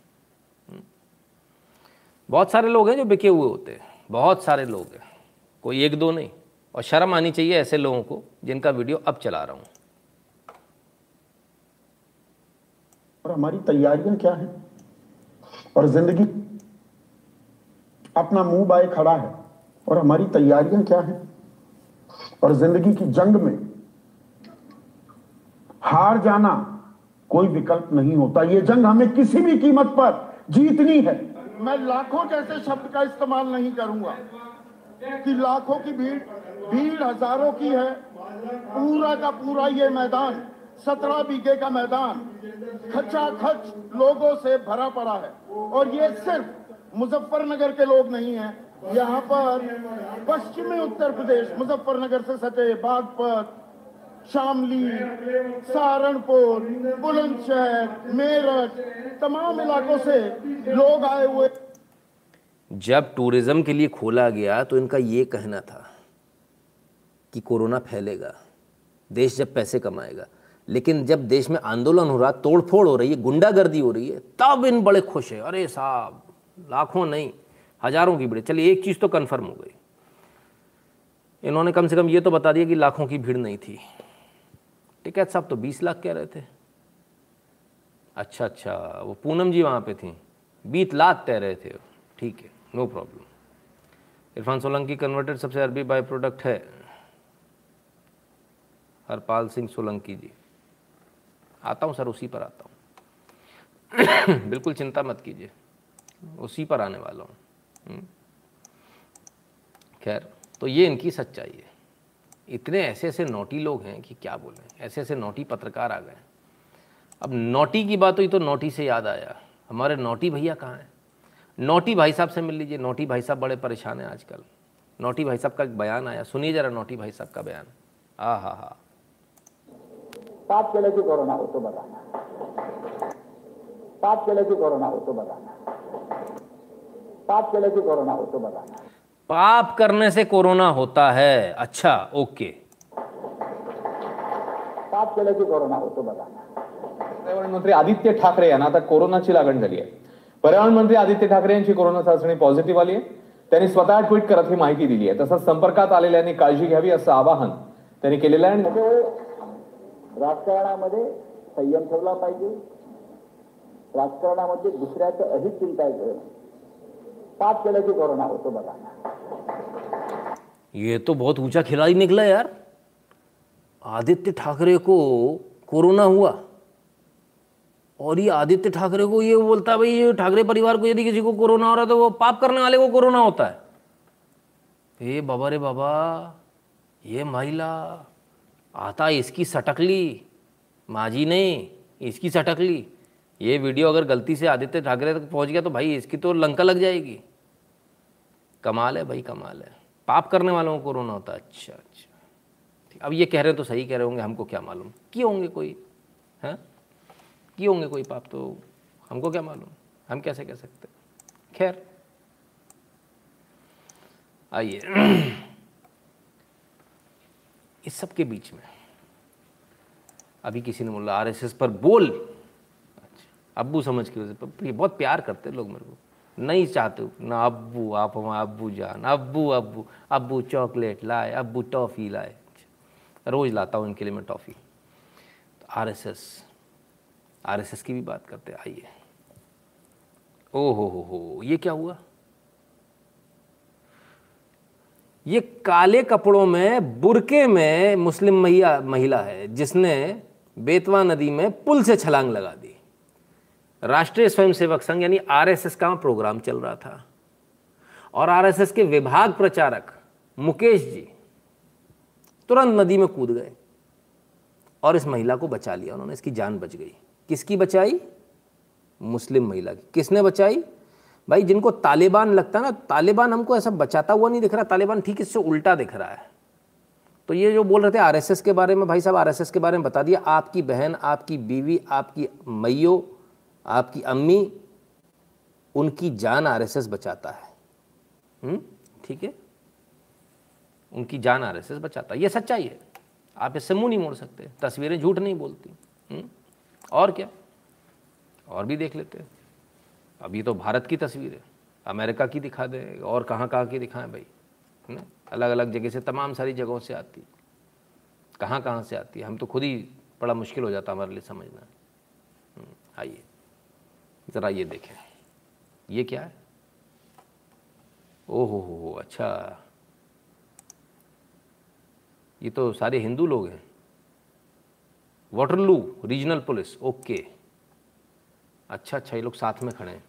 बहुत सारे लोग हैं जो बिके हुए होते हैं, बहुत सारे लोग हैं, कोई एक दो नहीं। और शर्म आनी चाहिए ऐसे लोगों को जिनका वीडियो अब चला रहा हूँ। और हमारी तैयारियां क्या है, और जिंदगी अपना मुंह बाए खड़ा है, और हमारी तैयारियां क्या है, और जिंदगी की जंग में हार जाना कोई विकल्प नहीं होता। ये जंग हमें किसी भी कीमत पर जीतनी है। मैं लाखों जैसे शब्द का इस्तेमाल नहीं करूंगा कि लाखों की भीड़ भीड़ हजारों की है। पूरा का पूरा ये मैदान, सत्रह बीघे का मैदान खचाखच लोगों से भरा पड़ा है। और ये सिर्फ मुजफ्फरनगर के लोग नहीं हैं, यहाँ पर पश्चिमी उत्तर प्रदेश, मुजफ्फरनगर से सटे बागपत, शामली, सहारनपुर, बुलंदशहर, मेरठ, तमाम इलाकों से लोग आए हुए। जब टूरिज्म के लिए खोला गया तो इनका ये कहना था कि कोरोना फैलेगा, देश जब पैसे कमाएगा। लेकिन जब देश में आंदोलन हो रहा, तोड़फोड़ हो रही है, गुंडागर्दी हो रही है, तब इन बड़े खुश है। अरे साहब लाखों नहीं हज़ारों की भीड़। चलिए एक चीज़ तो कन्फर्म हो गई, इन्होंने कम से कम ये तो बता दिया कि लाखों की भीड़ नहीं थी। टिकैत साहब तो बीस लाख कह रहे थे। अच्छा अच्छा वो पूनम जी वहाँ पे थी, बीस लाख कह रहे थे। ठीक है, no problem. Irfan Solanki converted सबसे अरबी बाय प्रोडक्ट है। हरपाल सिंह सोलंकी जी, आता हूँ सर उसी पर आता हूँ बिल्कुल चिंता मत कीजिए, उसी पर आने वाला हूँ। खैर, तो ये इनकी सच्चाई है। इतने ऐसे ऐसे नोटी लोग हैं कि क्या बोलें, ऐसे ऐसे नोटी पत्रकार आ गए। अब नोटी की बात हुई तो नोटी से याद आया, हमारे नोटी भैया कहाँ हैं? नोटी भाई साहब से मिल लीजिए। नोटी भाई साहब बड़े परेशान हैं आजकल। नोटी भाई साहब का एक बयान आया, सुनिए जरा नोटी भाई साहब का बयान। आ हा हा पाप चले कि कोरोना हो तो बताना, पाप चले कि कोरोना हो तो बताना, पाप चले कि कोरोना हो तो बताना। पाप करने से कोरोना होता है, अच्छा ओके। पाप केले की कोरोना होतो बघा। पर्यावरण मंत्री आदित्य ठाकरे यांना आता कोरोनाची लागण झाली आहे। पर्यावरण मंत्री आदित्य ठाकरे यांची कोरोना चाचणी पॉझिटिव्ह आली आहे। त्यांनी स्वतः ट्विट करत ही माहिती दिली आहे। तसंच संपर्कात आलेल्यांनी काळजी घ्यावी असं आवाहन त्यांनी केलेलं आहे। राजकारणामध्ये संयम ठेवला पाहिजे, राजकारणामध्ये दुसऱ्याचं अधिक चिंता करू नये। पाप केले की कोरोना होतो बघा। ये तो बहुत ऊंचा खिलाड़ी निकला यार। आदित्य ठाकरे को कोरोना हुआ और ये आदित्य ठाकरे को ये बोलता है भाई, ये ठाकरे परिवार को यदि किसी को कोरोना हो रहा है तो वो पाप करने वाले को कोरोना होता है। ए बाबा रे बाबा, ये महिला आता इसकी सटकली, माजी ने इसकी सटकली। ये वीडियो अगर गलती से आदित्य ठाकरे तक पहुंच गया तो भाई इसकी तो लंका लग जाएगी। कमाल है भाई, कमाल है। पाप करने वालों को कोरोना होता है, अच्छा अच्छा। अब ये कह रहे हैं तो सही कह रहे होंगे, हमको क्या मालूम क्यों होंगे कोई, हैं क्यों होंगे कोई पाप, तो हमको क्या मालूम, हम कैसे कह सकते। खैर, आइए इस सब के बीच में अभी किसी ने बोला आरएसएस पर बोल। अच्छा, अब्बू समझ के वजह, बहुत प्यार करते लोग मेरे को, नहीं चाहते ना अब्बू, आप हमारा अब्बू जान, अब्बू अब्बू अब्बू चॉकलेट लाए, अब्बू टॉफ़ी लाए। रोज़ लाता हूँ इनके लिए मैं टॉफ़ी। तो आरएसएस आरएसएस की भी बात करते हैं, आइए। ओ हो हो हो, ये क्या हुआ? ये काले कपड़ों में बुरके में मुस्लिम महिला महिला है जिसने बेतवा नदी में पुल से छलांग लगा दी। राष्ट्रीय स्वयंसेवक संघ यानी आरएसएस का प्रोग्राम चल रहा था और आरएसएस के विभाग प्रचारक मुकेश जी तुरंत नदी में कूद गए और इस महिला को बचा लिया उन्होंने, इसकी जान बच गई। किसकी बचाई? मुस्लिम महिला की। किसने बचाई? भाई जिनको तालिबान लगता है ना, तालिबान हमको ऐसा बचाता हुआ नहीं दिख रहा, तालिबान ठीक इससे उल्टा दिख रहा है। तो ये जो बोल रहे थे आरएसएस के बारे में, भाई साहब आरएसएस के बारे में बता दिया, आपकी बहन, आपकी बीवी, आपकी मैयो, आपकी अम्मी, उनकी जान आरएसएस बचाता है। हम्म, ठीक है, उनकी जान आरएसएस बचाता है, ये सच्चाई है। आप इससे मुंह नहीं मोड़ सकते, तस्वीरें झूठ नहीं बोलती। हुँ? और क्या, और भी देख लेते हैं। अब ये तो भारत की तस्वीर है, अमेरिका की दिखा दें और कहाँ कहाँ की दिखाएं भाई, है ना, अलग अलग जगह से, तमाम सारी जगहों से आती, कहाँ कहाँ से आती है, हम तो खुद ही बड़ा मुश्किल हो जाता हमारे लिए समझना। आइए जरा ये देखें, ये क्या है? ओहो हो, अच्छा ये तो सारे हिंदू लोग हैं। वाटरलू रीजनल पुलिस, ओके, अच्छा अच्छा ये लोग साथ में खड़े हैं।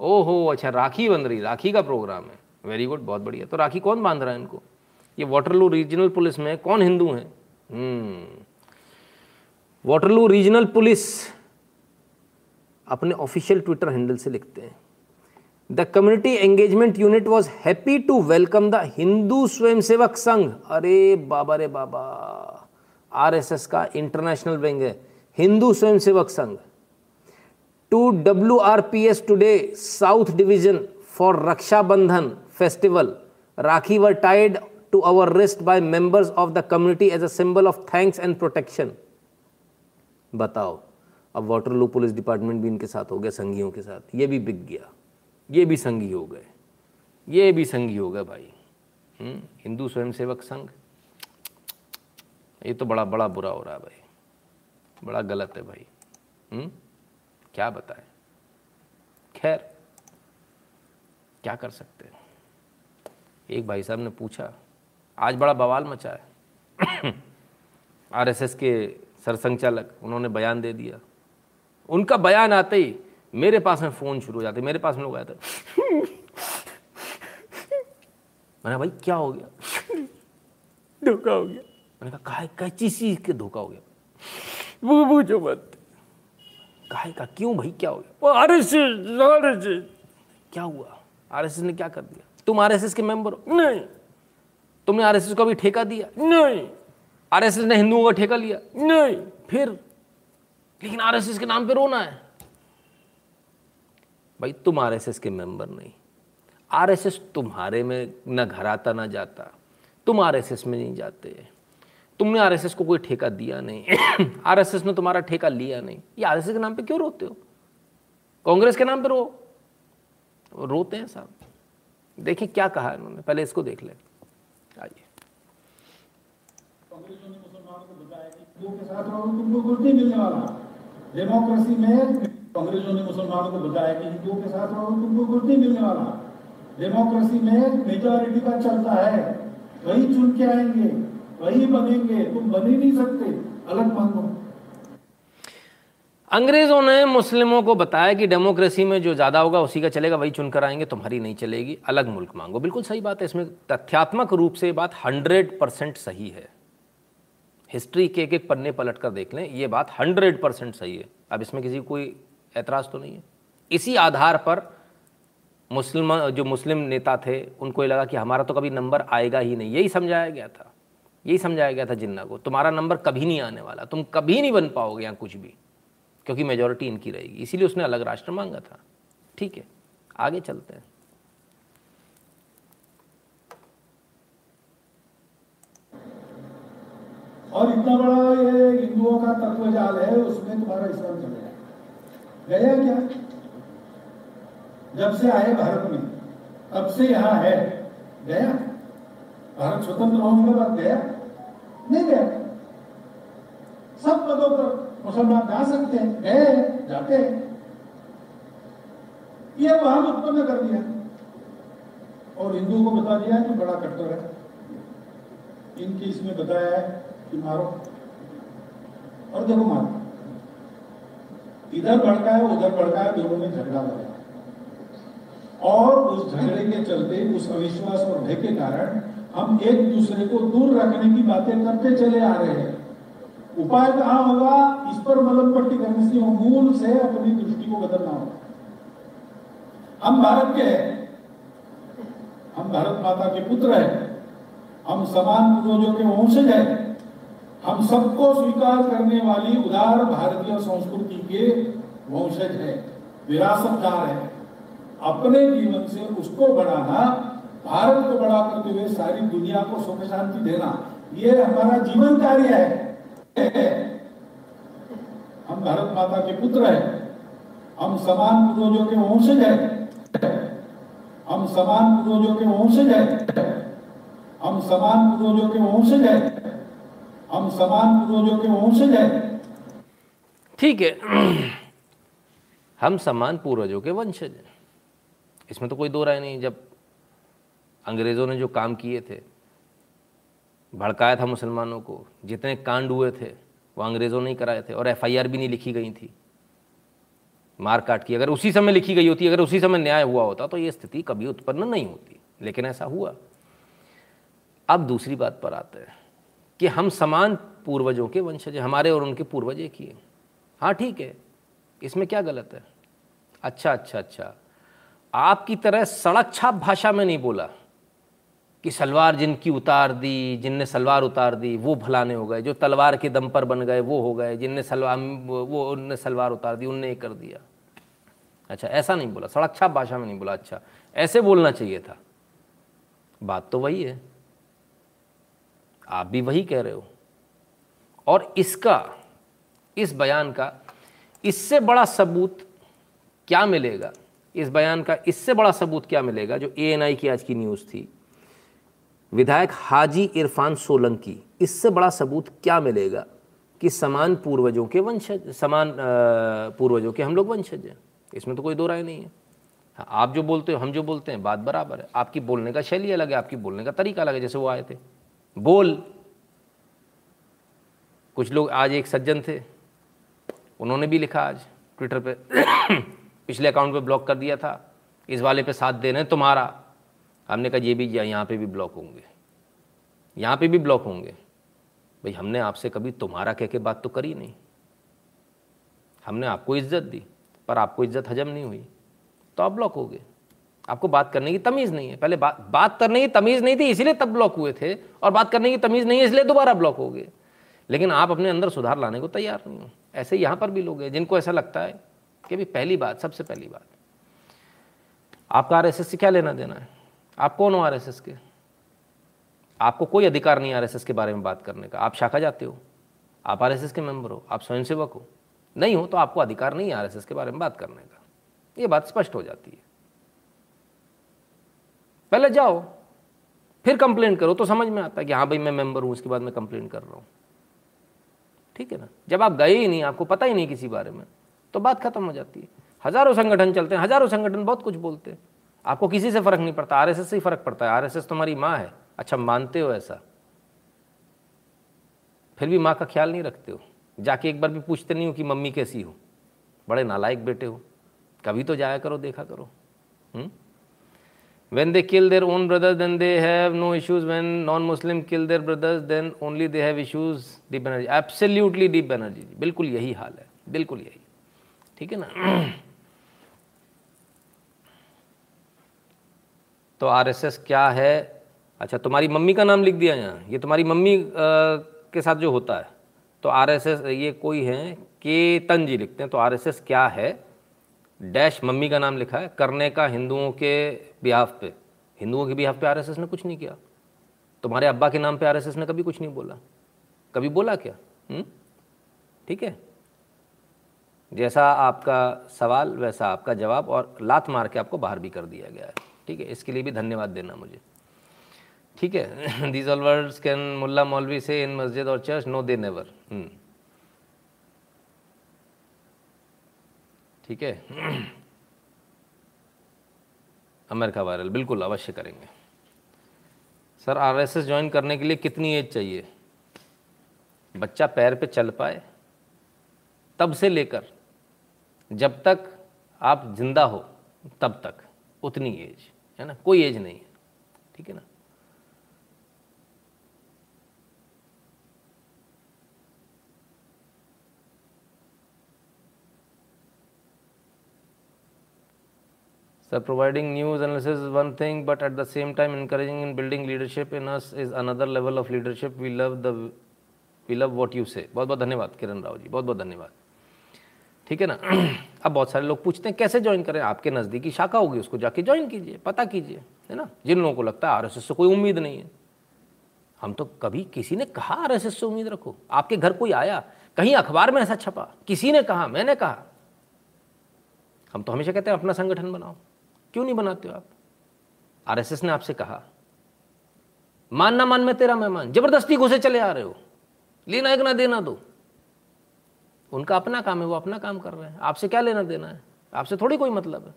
ओहो अच्छा, राखी बन रही, राखी का प्रोग्राम है, वेरी गुड, बहुत बढ़िया। तो राखी कौन बांध रहा है इनको? ये वाटरलू रीजनल पुलिस में कौन हिंदू हैं? हम्म, वाटरलू रीजनल पुलिस अपने ऑफिशियल ट्विटर हैंडल से लिखते हैं, the community engagement unit was happy to welcome the Hindu Swayamsevak Sangh. अरे बाबा रे बाबा, आरएसएस का इंटरनेशनल विंग है Hindu Swayamsevak Sangh, to W R P S today south division for Rakshabandhan festival. Rakhi were tied to our wrist by members of the community as a symbol of thanks and protection. बताओ। अब वाटरलू पुलिस डिपार्टमेंट भी इनके साथ हो गया, संघियों के साथ। ये भी बिक गया, ये भी संघी हो गए, ये भी संघी हो गए भाई। हिंदू स्वयंसेवक संघ, ये तो बड़ा बड़ा बुरा हो रहा है भाई, बड़ा गलत है भाई। हुँ? क्या बताएं, खैर क्या कर सकते हैं। एक भाई साहब ने पूछा, आज बड़ा बवाल मचा है, आरएसएस के सरसंघचालक, उन्होंने बयान दे दिया। उनका बयान आते ही मेरे पास में फ़ोन शुरू हो जाते, मेरे पास में लोग आते, मैंने भाई क्या हो गया, धोखा हो गया। मैंने कहा काहे का चीज़ के धोखा हो गया, वो पूछो मत, काहे का क्यों भाई क्या हो गया। वो आरएसएस आरएसएस क्या हुआ, आरएसएस ने क्या कर दिया, तुम आरएसएस के मेंबर हो? नहीं। तुमने आरएसएस को भी ठेका दिया? नहीं। आरएसएस ने हिंदुओं का ठेका लिया? नहीं। फिर लेकिन आरएसएस के नाम पे रोना है भाई। तुम आरएसएस के मेंबर नहीं, आरएसएस तुम्हारे में ना घर आता ना जाता, तुम आरएसएस में नहीं जाते, तुमने आरएसएस को कोई ठेका दिया नहीं, आरएसएस ने तुम्हारा ठेका लिया नहीं, ये आरएसएस के नाम पे क्यों रोते हो? कांग्रेस के नाम पे रो रोते हैं साहब। देखिए क्या कहा इन्होंने, पहले इसको देख लें। आइए, कांग्रेस ने मुसलमानों को बताया कि हिंदुओं के साथ रहो तुमको कुछ नहीं मिलने वाला। डेमोक्रेसी में कांग्रेस ने मुसलमानों को बताया कि हिंदुओं के साथ रहो तुमको कुछ नहीं मिलने वाला। डेमोक्रेसी में मेजॉरिटी का चलता है, वही चुन के आएंगे, वही बनेंगे, तुम बन ही नहीं सकते, अलग मांगो। अंग्रेज़ों ने मुस्लिमों को बताया कि डेमोक्रेसी में जो ज़्यादा होगा उसी का चलेगा, वही चुनकर आएंगे, तुम्हारी नहीं चलेगी, अलग मुल्क मांगो। बिल्कुल सही बात है, इसमें तथ्यात्मक रूप से बात हंड्रेड परसेंट सही है। हिस्ट्री के एक एक पन्ने पलट कर देख लें, ये बात हंड्रेड परसेंट सही है। अब इसमें किसी को कोई एतराज़ तो नहीं है। इसी आधार पर मुस्लिम जो मुस्लिम नेता थे उनको ये लगा कि हमारा तो कभी नंबर आएगा ही नहीं, यही समझाया गया था, यही समझाया गया था जिन्ना को, तुम्हारा नंबर कभी नहीं आने वाला, तुम कभी नहीं बन पाओगे यहाँ कुछ भी, क्योंकि मेजॉरिटी इनकी रहेगी, इसीलिए उसने अलग राष्ट्र मांगा था। ठीक है, आगे चलते हैं। और इतना बड़ा ये हिंदुओं का तत्व जाल है, उसमें तुम्हारा इस्लाम चल गया, गया क्या? जब से आए भारत में तब से यहाँ है, गया? भारत स्वतंत्र होने के बाद गया? नहीं गया। सब पदों पर मुसलमान जा सकते हैं, गए, जाते हैं, ये वहां उत्पन्न कर दिया और हिंदुओं को बता दिया कि बड़ा कट्टर है, इनकी इसमें बताया है कि मारो और देखो मारो, इधर भड़का है उधर भड़का है, दोनों में झगड़ा लगा और उस झगड़े के चलते, उस अविश्वास और भय के कारण हम एक दूसरे को दूर रखने की बातें करते चले आ रहे हैं। उपाय कहाँ होगा, इस पर मलम पट्टी करने से मूल से अपनी दृष्टि को बदलना होगा। हम भारत के हैं, हम भारत माता के पुत्र हैं, हम समान पूर्वजों के वंशज हैं, हम सबको स्वीकार करने वाली उदार भारतीय संस्कृति के वंशज हैं, विरासतदार हैं। अपने जीवन से उसको बढ़ाना, भारत को बड़ा करते हुए सारी दुनिया को सुख शांति देना, ये हमारा जीवन कार्य है। हम भारत माता के पुत्र हैं, हम समान पूर्वजों के वंशज हैं, हम समान पूर्वजों के वंशज हैं, हम समान पूर्वजों के वंशज हैं, हम समान पूर्वजों के वंशज हैं। ठीक है, हम समान पूर्वजों के वंशज हैं, इसमें तो कोई दो राय नहीं। जब अंग्रेजों ने जो काम किए थे, भड़काया था मुसलमानों को, जितने कांड हुए थे वो अंग्रेज़ों ने ही कराए थे और एफआईआर भी नहीं लिखी गई थी मार काट की। अगर उसी समय लिखी गई होती, अगर उसी समय न्याय हुआ होता तो ये स्थिति कभी उत्पन्न नहीं होती, लेकिन ऐसा हुआ। अब दूसरी बात पर आते हैं कि हम समान पूर्वजों के वंशज, हमारे और उनके पूर्वज एक ही हैं। हाँ ठीक है, इसमें क्या गलत है? अच्छा अच्छा अच्छा आपकी तरह सड़क छाप भाषा में नहीं बोला कि सलवार जिनकी उतार दी, जिनने सलवार उतार दी वो फलाने हो गए, जो तलवार के दम पर बन गए वो हो गए, जिनने सलवार वो उनने सलवार उतार दी, उनने ये कर दिया। अच्छा ऐसा नहीं बोला, सड़क छाप भाषा में नहीं बोला। अच्छा ऐसे बोलना चाहिए था, बात तो वही है, आप भी वही कह रहे हो। और इसका इस बयान का इससे बड़ा सबूत क्या मिलेगा, इस बयान का इससे बड़ा सबूत क्या मिलेगा, जो ए एन आई की आज की न्यूज़ थी, विधायक हाजी इरफान सोलंकी, इससे बड़ा सबूत क्या मिलेगा कि समान पूर्वजों के वंशज, समान पूर्वजों के हम लोग वंशज हैं। इसमें तो कोई दो राय नहीं है। हाँ, आप जो बोलते हो हम जो बोलते हैं बात बराबर है, आपकी बोलने का शैली अलग है, आपकी बोलने का तरीका अलग है। जैसे वो आए थे बोल, कुछ लोग, आज एक सज्जन थे उन्होंने भी लिखा आज ट्विटर पे, पिछले अकाउंट पे ब्लॉक कर दिया था, इस वाले पे साथ देना है तुम्हारा। हमने कहा ये भी, यहाँ पे भी ब्लॉक होंगे, यहाँ पे भी ब्लॉक होंगे। भाई हमने आपसे कभी तुम्हारा कह के बात तो करी नहीं, हमने आपको इज्जत दी, पर आपको इज्जत हजम नहीं हुई तो आप ब्लॉक हो गए। आपको बात करने की तमीज़ नहीं है। पहले बा, बात करने की तमीज़ नहीं थी इसलिए तब ब्लॉक हुए थे, और बात करने की तमीज़ नहीं है इसलिए दोबारा ब्लॉक हो गए। लेकिन आप अपने अंदर सुधार लाने को तैयार नहीं हो। ऐसे यहाँ पर भी लोग हैं जिनको ऐसा लगता है कि भाई पहली बात, सबसे पहली बात, आपका आर एस एस से क्या लेना देना है? आप कौन हो आर एस एस के? आपको कोई अधिकार नहीं आर एस एस के बारे में बात करने का। आप शाखा जाते हो, आप आर एस एस के मेंबर हो, आप स्वयंसेवक हो, नहीं हो तो आपको अधिकार नहीं है आर एस एस के बारे में बात करने का। ये बात स्पष्ट हो जाती है। पहले जाओ फिर कंप्लेंट करो तो समझ में आता है कि हाँ भाई मैं मेंबर हूँ, उसके बाद मैं कंप्लेंट कर रहा हूँ, ठीक है ना। जब आप गए ही नहीं, आपको पता ही नहीं किसी बारे में, तो बात खत्म हो जाती है। हज़ारों संगठन चलते हैं, हज़ारों संगठन बहुत कुछ बोलते हैं, आपको किसी से फ़र्क नहीं पड़ता। आर एस एस से ही फ़र्क पड़ता है। आर एस एस तुम्हारी माँ है, अच्छा मानते हो ऐसा, फिर भी माँ का ख्याल नहीं रखते हो, जाके एक बार भी पूछते नहीं हो कि मम्मी कैसी हो। बड़े नालायक बेटे हो, कभी तो जाया करो, देखा करो। When they kill their own brothers, then they have no issues. When non-Muslim kill their brothers, then only they have issues. Deep Banerjee, absolutely Deep Banerjee, बिल्कुल यही हाल है, बिल्कुल यही, ठीक है ना। तो आर एस एस क्या है? अच्छा तुम्हारी मम्मी का नाम लिख दिया यहाँ, ये तुम्हारी मम्मी आ, के साथ जो होता है, तो आर एस एस ये कोई हैं केतन जी लिखते हैं, तो आर एस एस क्या है डैश मम्मी का नाम लिखा है, करने का हिंदुओं के बिहाफ पे, हिंदुओं के बिहाफ पे आर एस एस ने कुछ नहीं किया। तुम्हारे अब्बा के नाम पे आर एस एस ने कभी कुछ नहीं बोला, कभी बोला क्या? हुँ? ठीक है, जैसा आपका सवाल वैसा आपका जवाब, और लात मार के आपको बाहर भी कर दिया गया है, ठीक है, इसके लिए भी धन्यवाद देना मुझे, ठीक है। दीज ऑल वर्ड्स कैन मुल्ला मौलवी से इन मस्जिद और चर्च, नो दे नेवर, ठीक है। अमेरिका वायरल, बिल्कुल अवश्य करेंगे। Sir R S S join करने के लिए कितनी एज चाहिए? बच्चा पैर पे चल पाए तब से लेकर जब तक आप जिंदा हो तब तक उतनी एज है ना, कोई एज नहीं है, ठीक है ना। Sir, providing news analysis is one thing, but at the same time, encouraging and building leadership in us is another level of leadership. We love the, we love what you say. बहुत बहुत धन्यवाद किरण राव जी, बहुत बहुत धन्यवाद, ठीक है ना। अब बहुत सारे लोग पूछते हैं कैसे ज्वाइन करें, आपके नज़दीकी शाखा होगी उसको जाके ज्वाइन कीजिए, पता कीजिए, है ना। जिन लोगों को लगता है आर एस एस से कोई उम्मीद नहीं है, हम तो कभी किसी ने कहा आर एस एस से उम्मीद रखो? आपके घर कोई आया, कहीं अखबार में ऐसा छपा, किसी ने कहा, मैंने कहा? हम तो हमेशा कहते हैं अपना संगठन बनाओ, क्यों नहीं बनाते हो आप? आर एस एस ने आपसे कहा मान ना मान मैं तेरा मेहमान, जबरदस्ती घुसे चले आ रहे हो, लेना एक ना देना दो। उनका अपना काम है, वो अपना काम कर रहे हैं, आपसे क्या लेना देना है, आपसे थोड़ी कोई मतलब है।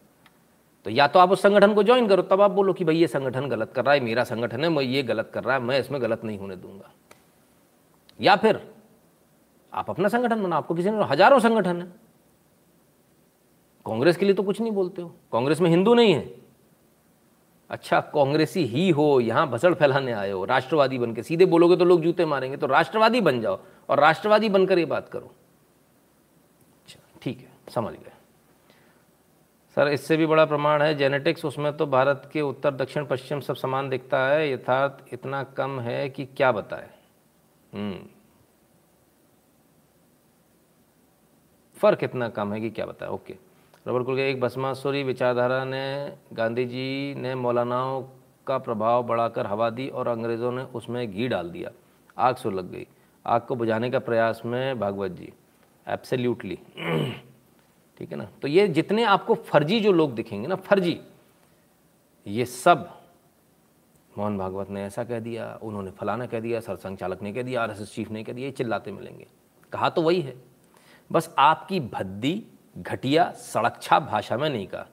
तो या तो आप उस संगठन को ज्वाइन करो, तब आप बोलो कि भाई ये संगठन गलत कर रहा है, मेरा संगठन है, मैं ये गलत कर रहा है, मैं इसमें गलत नहीं होने दूंगा। या फिर आप अपना संगठन बनाओ, आपको किसी ने, हजारों संगठन है। कांग्रेस के लिए तो कुछ नहीं बोलते हो, कांग्रेस में हिंदू नहीं है, अच्छा कांग्रेसी ही हो, यहाँ भसड़ फैलाने आए हो, राष्ट्रवादी बन के सीधे बोलोगे तो लोग जूते मारेंगे, तो राष्ट्रवादी बन जाओ और राष्ट्रवादी बनकर ये बात करो। अच्छा ठीक है, समझ गए। सर इससे भी बड़ा प्रमाण है जेनेटिक्स, उसमें तो भारत के उत्तर दक्षिण पश्चिम सब समान दिखता है, यथार्थ इतना कम है कि क्या बताए। फ़र्क इतना कम है कि क्या बताए, ओके। रबर कुल के एक भस्मासुरी विचारधारा ने गांधी जी ने मौलानाओं का प्रभाव बढ़ाकर हवा दी और अंग्रेज़ों ने उसमें घी डाल दिया, आग सुलग गई। आग को बुझाने का प्रयास में भागवत जी, एब्सोल्युटली, ठीक है ना। तो ये जितने आपको फर्जी जो लोग दिखेंगे ना, फर्जी, ये सब मोहन भागवत ने ऐसा कह दिया, उन्होंने फलाना कह दिया, सरसंघ चालक ने कह दिया, आरएसएस चीफ ने कह दिया, ये चिल्लाते मिलेंगे। कहा तो वही है, बस आपकी भद्दी घटिया सड़कछा भाषा में नहीं कहा,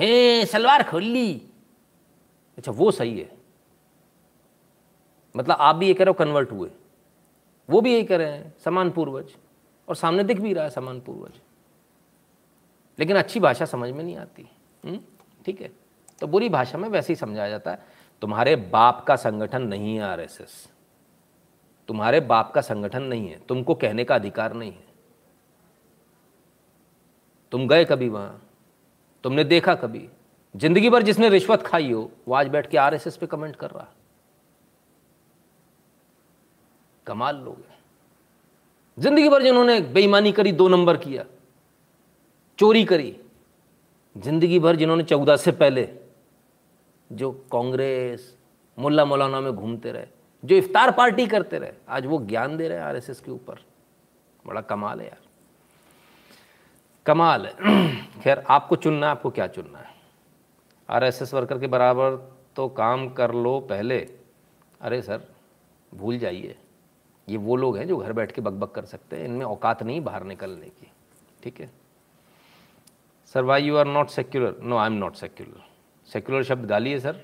हे सलवार खोल ली। अच्छा वो सही है, मतलब आप भी ये कह रहे हो कन्वर्ट हुए, वो भी यही कह रहे हैं समान पूर्वज, और सामने दिख भी रहा है समान पूर्वज, लेकिन अच्छी भाषा समझ में नहीं आती। ठीक है, तो बुरी भाषा में वैसे ही समझाया जाता है। तुम्हारे बाप का संगठन नहीं है आरएसएस, तुम्हारे बाप का संगठन नहीं है, तुमको कहने का अधिकार नहीं है, तुम गए कभी वहाँ, तुमने देखा कभी? जिंदगी भर जिसने रिश्वत खाई हो वो आज बैठ के आरएसएस पे कमेंट कर रहा, कमाल लोग हैं। जिंदगी भर जिन्होंने बेईमानी करी, दो नंबर किया, चोरी करी, जिंदगी भर जिन्होंने चौदह से पहले जो कांग्रेस मुल्ला मौलाना में घूमते रहे, जो इफ्तार पार्टी करते रहे, आज वो ज्ञान दे रहे हैं आरएसएस के ऊपर। बड़ा कमाल है यार, कमाल है। खैर आपको चुनना है, आपको क्या चुनना है। आरएसएस वर्कर के बराबर तो काम कर लो पहले। अरे सर भूल जाइए, ये वो लोग हैं जो घर बैठ के बकबक कर सकते हैं, इनमें औकात नहीं बाहर निकलने की। ठीक है sir, why you are not secular? No I am not secular. Secular शब्द गाली है सर,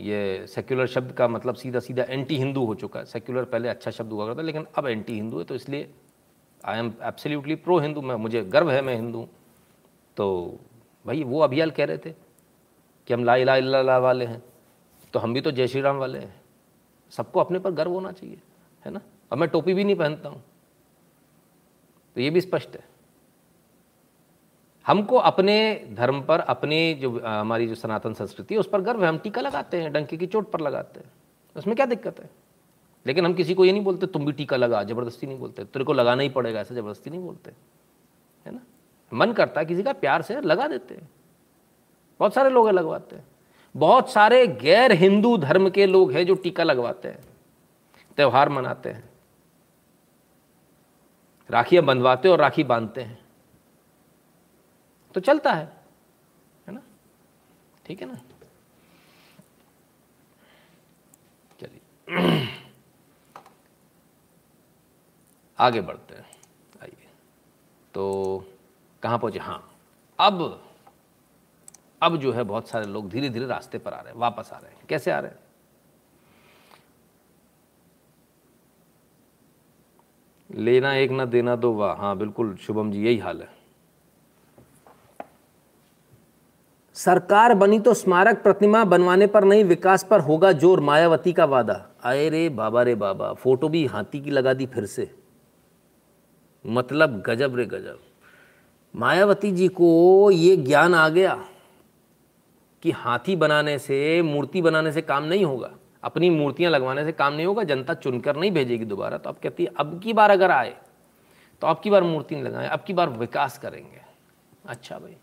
ये सेक्युलर शब्द का मतलब सीधा सीधा एंटी हिंदू हो चुका है। सेक्युलर पहले अच्छा शब्द हुआ करता था, लेकिन अब एंटी हिंदू है, तो इसलिए I am absolutely pro Hindu. मैं मुझे गर्व है मैं हिंदू। तो भाई वो अभियाल कह रहे थे कि हम ला इलाहा इल्लल्लाह वाले हैं, तो हम भी तो जय श्री राम वाले हैं। सबको अपने पर गर्व होना चाहिए, है ना। अब मैं टोपी भी नहीं पहनता हूँ, तो ये भी स्पष्ट है। हमको अपने धर्म पर, अपने जो हमारी जो सनातन संस्कृति है उस पर गर्व है। हम टीका लगाते हैं, डंके की चोट पर लगाते हैं, उसमें क्या दिक्कत है। लेकिन हम किसी को ये नहीं बोलते तुम भी टीका लगा, ज़बरदस्ती नहीं बोलते, तेरे को लगाना ही पड़ेगा, ऐसा ज़बरदस्ती नहीं बोलते, है ना। मन करता है किसी का, प्यार से लगा देते हैं। बहुत सारे लोग लगवाते हैं, बहुत सारे गैर हिंदू धर्म के लोग हैं जो टीका लगवाते हैं, त्यौहार मनाते हैं, राखियाँ बंधवाते और राखी बांधते हैं, तो चलता है, है ना। ठीक है ना, चलिए आगे बढ़ते हैं। आइए, तो कहाँ पहुँचे? हाँ, अब अब जो है बहुत सारे लोग धीरे धीरे रास्ते पर आ रहे हैं, वापस आ रहे हैं। कैसे आ रहे हैं? लेना एक ना देना दो, वाह। हाँ बिल्कुल शुभम जी, यही हाल है। सरकार बनी तो स्मारक प्रतिमा बनवाने पर नहीं, विकास पर होगा जोर, मायावती का वादा। आए रे बाबा रे बाबा, फोटो भी हाथी की लगा दी फिर से, मतलब गजब रे गजब। मायावती जी को ये ज्ञान आ गया कि हाथी बनाने से, मूर्ति बनाने से काम नहीं होगा, अपनी मूर्तियां लगवाने से काम नहीं होगा, जनता चुनकर नहीं भेजेगी दोबारा। तो अब कहती है अब की बार अगर आए तो अब की बार मूर्ति नहीं लगाएं, अब की बार विकास करेंगे। अच्छा भाई,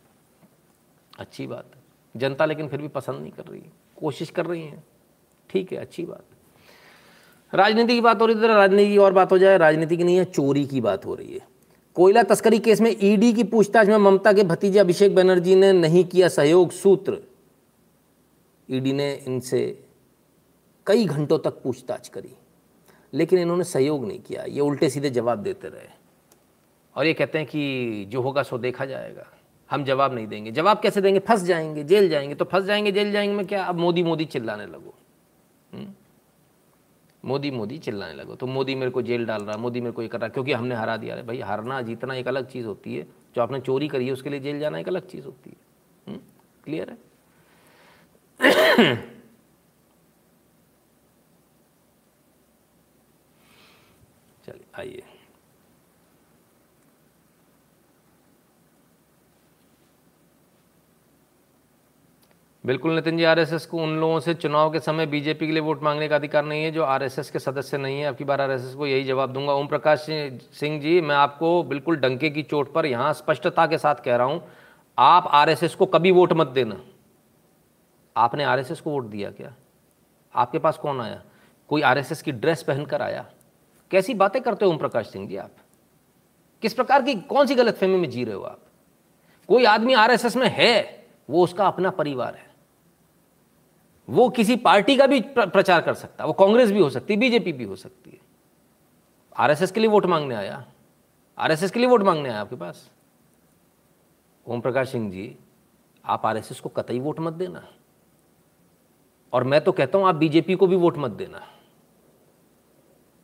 अच्छी बात है। जनता लेकिन फिर भी पसंद नहीं कर रही है, कोशिश कर रही है, ठीक है, अच्छी बात है। राजनीति की बात हो रही है, राजनीति की और बात हो जाए, राजनीति की नहीं है, चोरी की बात हो रही है। कोयला तस्करी केस में ईडी की पूछताछ में ममता के भतीजे अभिषेक बनर्जी ने नहीं किया सहयोग, सूत्र। ईडी ने इनसे कई घंटों तक पूछताछ करी, लेकिन इन्होंने सहयोग नहीं किया, ये उल्टे सीधे जवाब देते रहे, और ये कहते हैं कि जो होगा सो देखा जाएगा, हम जवाब नहीं देंगे। जवाब कैसे देंगे? फंस जाएंगे, जेल जाएंगे। तो फंस जाएंगे, जेल जाएंगे में क्या, अब मोदी मोदी चिल्लाने लगो, मोदी मोदी चिल्लाने लगो, तो मोदी मेरे को जेल डाल रहा, मोदी मेरे को ये कर रहा, क्योंकि हमने हरा दिया। अरे भाई, हारना जीतना एक अलग चीज़ होती है, जो आपने चोरी करी है उसके लिए जेल जाना एक अलग चीज़ होती है। क्लियर है? चलिए आइए, बिल्कुल नितिन जी, आरएसएस को उन लोगों से चुनाव के समय बीजेपी के लिए वोट मांगने का अधिकार नहीं है जो आरएसएस के सदस्य नहीं है। अब की बार आरएसएस को यही जवाब दूंगा। ओम प्रकाश सिंह जी, मैं आपको बिल्कुल डंके की चोट पर यहाँ स्पष्टता के साथ कह रहा हूँ, आप आरएसएस को कभी वोट मत देना। आपने आरएसएस को वोट दिया क्या? आपके पास कौन आया? कोई आरएसएस की ड्रेस पहनकर आया? कैसी बातें करते हो ओम प्रकाश सिंह जी आप? किस प्रकार की कौन सी गलतफहमी में जी रहे हो आप? कोई आदमी आरएसएस में है वो उसका अपना परिवार है, वो किसी पार्टी का भी प्रचार कर सकता है, वो कांग्रेस भी हो सकती है, बीजेपी भी हो सकती है। आरएसएस के लिए वोट मांगने आया, आरएसएस के लिए वोट मांगने आया आपके पास। ओम प्रकाश सिंह जी, आप आरएसएस को कतई वोट मत देना, और मैं तो कहता हूं आप बीजेपी को भी वोट मत देना।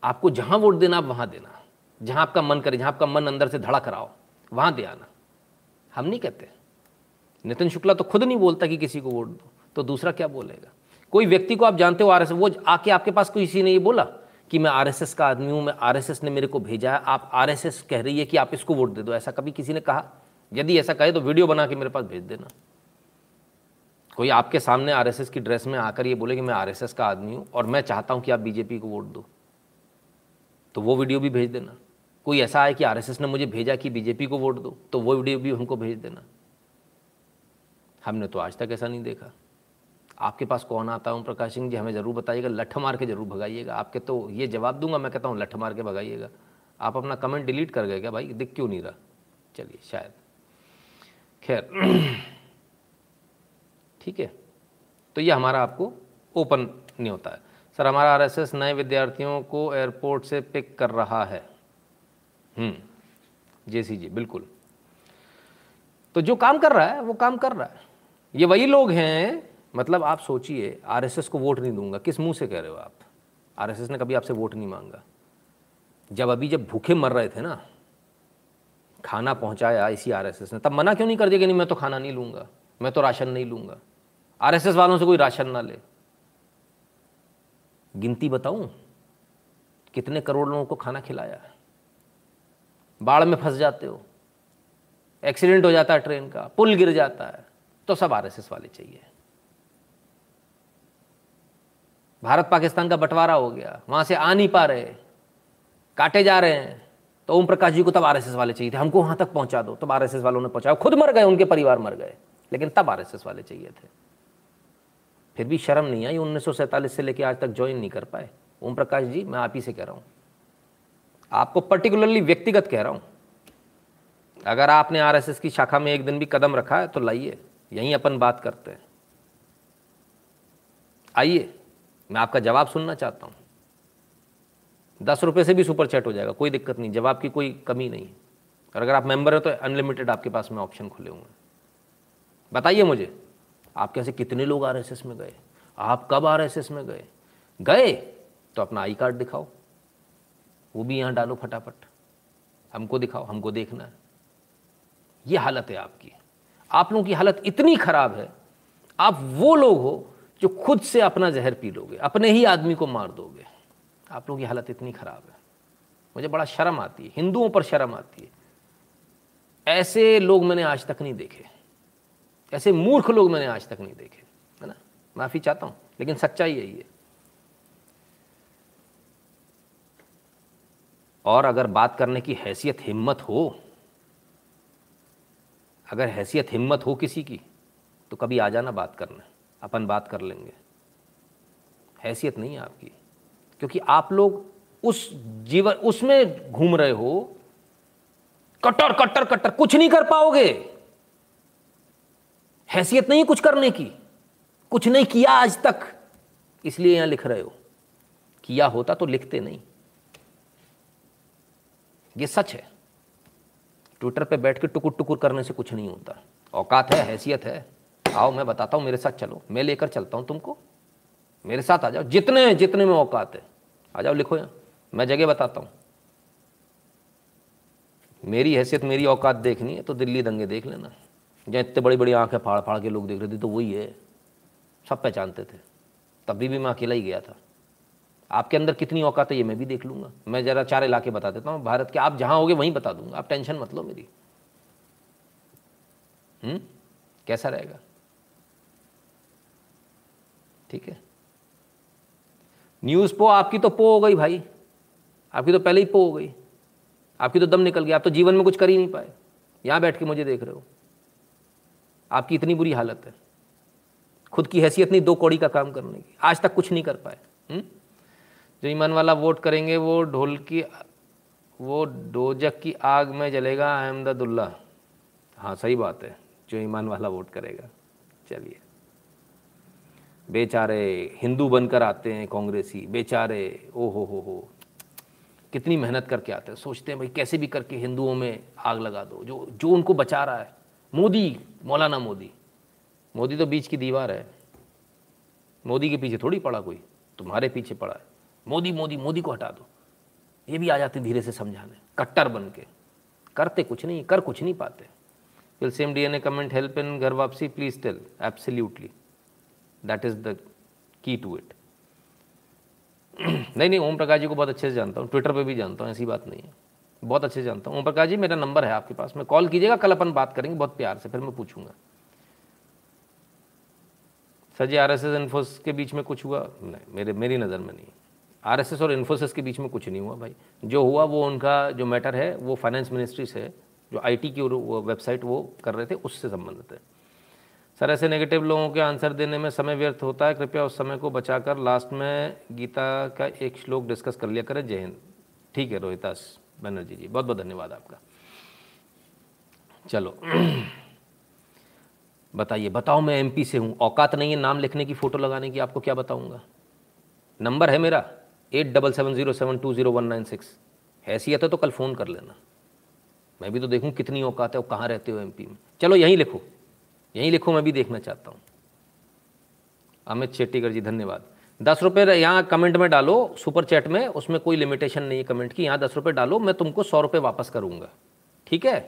आपको जहां वोट देना आप वहां देना, जहां आपका मन करे, जहां आपका मन अंदर से धड़क रहा हो वहां दे आना। हम नहीं कहते, नितिन शुक्ला तो खुद नहीं बोलता कि किसी को वोट दो, तो दूसरा क्या बोलेगा? कोई व्यक्ति को आप जानते हो आरएसएस, वो आके आपके पास किसी ने ये बोला कि मैं आरएसएस का आदमी हूं, मैं आरएसएस ने मेरे को भेजा है, आप आरएसएस कह रही है कि आप इसको वोट दे दो, ऐसा कभी किसी ने कहा? यदि ऐसा कहे तो वीडियो बना के मेरे पास भेज देना। कोई आपके सामने आरएसएस की ड्रेस में आकर ये बोले कि मैं आरएसएस का आदमी हूं और मैं चाहता हूं कि आप बीजेपी को वोट दो, तो वो वीडियो भी भेज देना। कोई ऐसा है कि आरएसएस ने मुझे भेजा कि बीजेपी को वोट दो, तो वो वीडियो भी हमको भेज देना। हमने तो आज तक ऐसा नहीं देखा। आपके पास कौन आता है? ओम प्रकाश सिंह जी, हमें ज़रूर बताइएगा, लठ मार के जरूर भगाइएगा। आपके तो ये जवाब दूंगा मैं, कहता हूँ लठ मार के भगाइएगा। आप अपना कमेंट डिलीट कर गए क्या भाई? दिख क्यों नहीं रहा? चलिए, शायद, खैर ठीक है। तो ये हमारा आपको ओपन नहीं होता है। सर, हमारा आरएसएस नए विद्यार्थियों को एयरपोर्ट से पिक कर रहा है। हम्म जेसी जी, बिल्कुल। तो जो काम कर रहा है वो काम कर रहा है। ये वही लोग हैं, मतलब आप सोचिए, आरएसएस को वोट नहीं दूंगा किस मुंह से कह रहे हो आप? आरएसएस ने कभी आपसे वोट नहीं मांगा। जब अभी जब भूखे मर रहे थे ना, खाना पहुंचाया इसी आरएसएस ने, तब मना क्यों नहीं कर दिया कि नहीं मैं तो खाना नहीं लूंगा, मैं तो राशन नहीं लूंगा? आरएसएस वालों से कोई राशन ना ले। गिनती बताऊं कितने करोड़ लोगों को खाना खिलाया? बाढ़ में फंस जाते हो, एक्सीडेंट हो जाता है ट्रेन का, पुल गिर जाता है, तो सब आरएसएस वाले चाहिए। भारत पाकिस्तान का बंटवारा हो गया, वहां से आ नहीं पा रहे, काटे जा रहे हैं, तो ओम प्रकाश जी को तब आरएसएस वाले चाहिए थे, हमको वहां तक पहुंचा दो, तब आरएसएस वालों ने पहुंचाया। खुद मर गए, उनके परिवार मर गए, लेकिन तब आरएसएस वाले चाहिए थे। फिर भी शर्म नहीं आई, उन्नीस सौ सैंतालीस से लेकर आज तक ज्वाइन नहीं कर पाए। ओम प्रकाश जी, मैं आप ही से कह रहा हूँ, आपको पर्टिकुलरली व्यक्तिगत कह रहा हूँ, अगर आपने आरएसएस की शाखा में एक दिन भी कदम रखा है तो लाइए, यहीं अपन बात करते हैं। आइए, मैं आपका जवाब सुनना चाहता हूँ। दस रुपये से भी सुपर चैट हो जाएगा, कोई दिक्कत नहीं, जवाब की कोई कमी नहीं। और अगर आप मेंबर हो तो अनलिमिटेड आपके पास में ऑप्शन खुले हुए हैं। बताइए मुझे, आपके ऐसे कितने लोग आरएसएस में गए? आप कब आरएसएस में गए? गए तो अपना आई कार्ड दिखाओ, वो भी यहाँ डालो फटाफट, हमको दिखाओ, हमको देखना है। ये हालत है आपकी, आप लोगों की हालत इतनी ख़राब है। आप वो लोग हो जो खुद से अपना जहर पी लोगे, अपने ही आदमी को मार दोगे। आप लोगों की हालत इतनी ख़राब है, मुझे बड़ा शर्म आती है, हिंदुओं पर शर्म आती है। ऐसे लोग मैंने आज तक नहीं देखे, ऐसे मूर्ख लोग मैंने आज तक नहीं देखे, है ना? माफी चाहता हूं, लेकिन सच्चाई यही है। और अगर बात करने की हैसियत हिम्मत हो, अगर हैसियत हिम्मत हो किसी की, तो कभी आ जाना बात करने, अपन बात कर लेंगे। हैसियत नहीं है आपकी, क्योंकि आप लोग उस जीवन उसमें घूम रहे हो, कट्टर कट्टर कट्टर, कुछ नहीं कर पाओगे। हैसियत नहीं कुछ करने की, कुछ नहीं किया आज तक, इसलिए यहां लिख रहे हो। किया होता तो लिखते नहीं, ये सच है। ट्विटर पे बैठ के टुकुर टुकुर करने से कुछ नहीं होता। औकात है, हैसियत है, आओ मैं बताता हूं, मेरे साथ चलो, मैं लेकर चलता हूं तुमको, मेरे साथ आ जाओ, जितने जितने में औकात है आ जाओ, लिखो यहां, मैं जगह बताता हूं। मेरी हैसियत, मेरी औकात देखनी है तो दिल्ली दंगे देख लेना, जहाँ इतने बड़ी बड़ी आंखें फाड़ फाड़ के लोग देख रहे थे, तो वही है, सब पहचानते थे। तब भी, भी मैं अकेला ही गया था। आपके अंदर कितनी औकात है ये मैं भी देख लूँगा। मैं ज़रा चार इलाके बता देता हूँ भारत के, आप जहाँ होगे वहीं बता दूंगा, आप टेंशन मत लो मेरी। हम्म कैसा रहेगा? ठीक है। न्यूज़ पो, आपकी तो पो हो गई भाई, आपकी तो पहले ही पो हो गई, आपकी तो दम निकल गया, आप तो जीवन में कुछ कर ही नहीं पाए, यहाँ बैठ के मुझे देख रहे हो। आपकी इतनी बुरी हालत है, खुद की हैसियत नहीं, दो कौड़ी का काम करने की, आज तक कुछ नहीं कर पाए। जो ईमान वाला वोट करेंगे वो ढोल की वो दोजख की आग में जलेगा अहमदुल्ला। हाँ सही बात है, जो ईमान वाला वोट करेगा। चलिए, बेचारे हिंदू बनकर आते हैं कांग्रेसी, बेचारे ओ हो हो हो कितनी मेहनत करके आते हैं, सोचते हैं भाई कैसे भी करके हिंदुओं में आग लगा दो, जो जो उनको बचा रहा है। मोदी, मौलाना मोदी, मोदी तो बीच की दीवार है, मोदी के पीछे थोड़ी पड़ा कोई, तुम्हारे पीछे पड़ा है। मोदी मोदी मोदी को हटा दो। ये भी आ जाते धीरे से समझाने, कट्टर बन के करते कुछ नहीं, कर कुछ नहीं पाते। Will same D N A comment help in ghar wapsi please tell, absolutely that is the key to it. नहीं नहीं ओम प्रकाश जी को बहुत अच्छे से जानता हूँ, ट्विटर पे भी जानता हूँ, ऐसी बात नहीं है, बहुत अच्छे से जानता हूँ। ओम प्रकाश जी मेरा नंबर है आपके पास में, कॉल कीजिएगा, कल अपन बात करेंगे बहुत प्यार से, फिर मैं पूछूंगा सर जी आर एस एस इन्फोसिस के बीच में कुछ हुआ? नहीं, मेरे मेरी नज़र में नहीं। आर एस एस और इन्फोसिस के बीच में कुछ नहीं हुआ भाई, जो हुआ वो उनका जो मैटर है वो फाइनेंस मिनिस्ट्री से, जो आई टी की वेबसाइट वो कर रहे थे उससे संबंधित है। सर ऐसे नेगेटिव लोगों के आंसर देने में समय व्यर्थ होता है, कृपया उस समय को बचाकर लास्ट में गीता का एक श्लोक डिस्कस कर लिया करें। जय हिंद। ठीक है रोहितास बनर्जी जी, बहुत बहुत धन्यवाद आपका। चलो बताइए, बताओ मैं एमपी से हूँ, औकात नहीं है नाम लिखने की, फ़ोटो लगाने की, आपको क्या बताऊँगा। नंबर है मेरा eight double seven zero seven two zero one nine six, हैसियत है तो कल फ़ोन कर लेना, मैं भी तो देखूँ कितनी औकात है और कहाँ रहते हो एमपी में। चलो यहीं लिखो, यहीं लिखो, मैं भी देखना चाहता हूँ। अमित शेट्टीकर जी धन्यवाद। दस रुपये यहाँ कमेंट में डालो, सुपर चैट में, उसमें कोई लिमिटेशन नहीं है कमेंट की। यहाँ दस रुपये डालो, मैं तुमको सौ रुपये वापस करूँगा, ठीक है?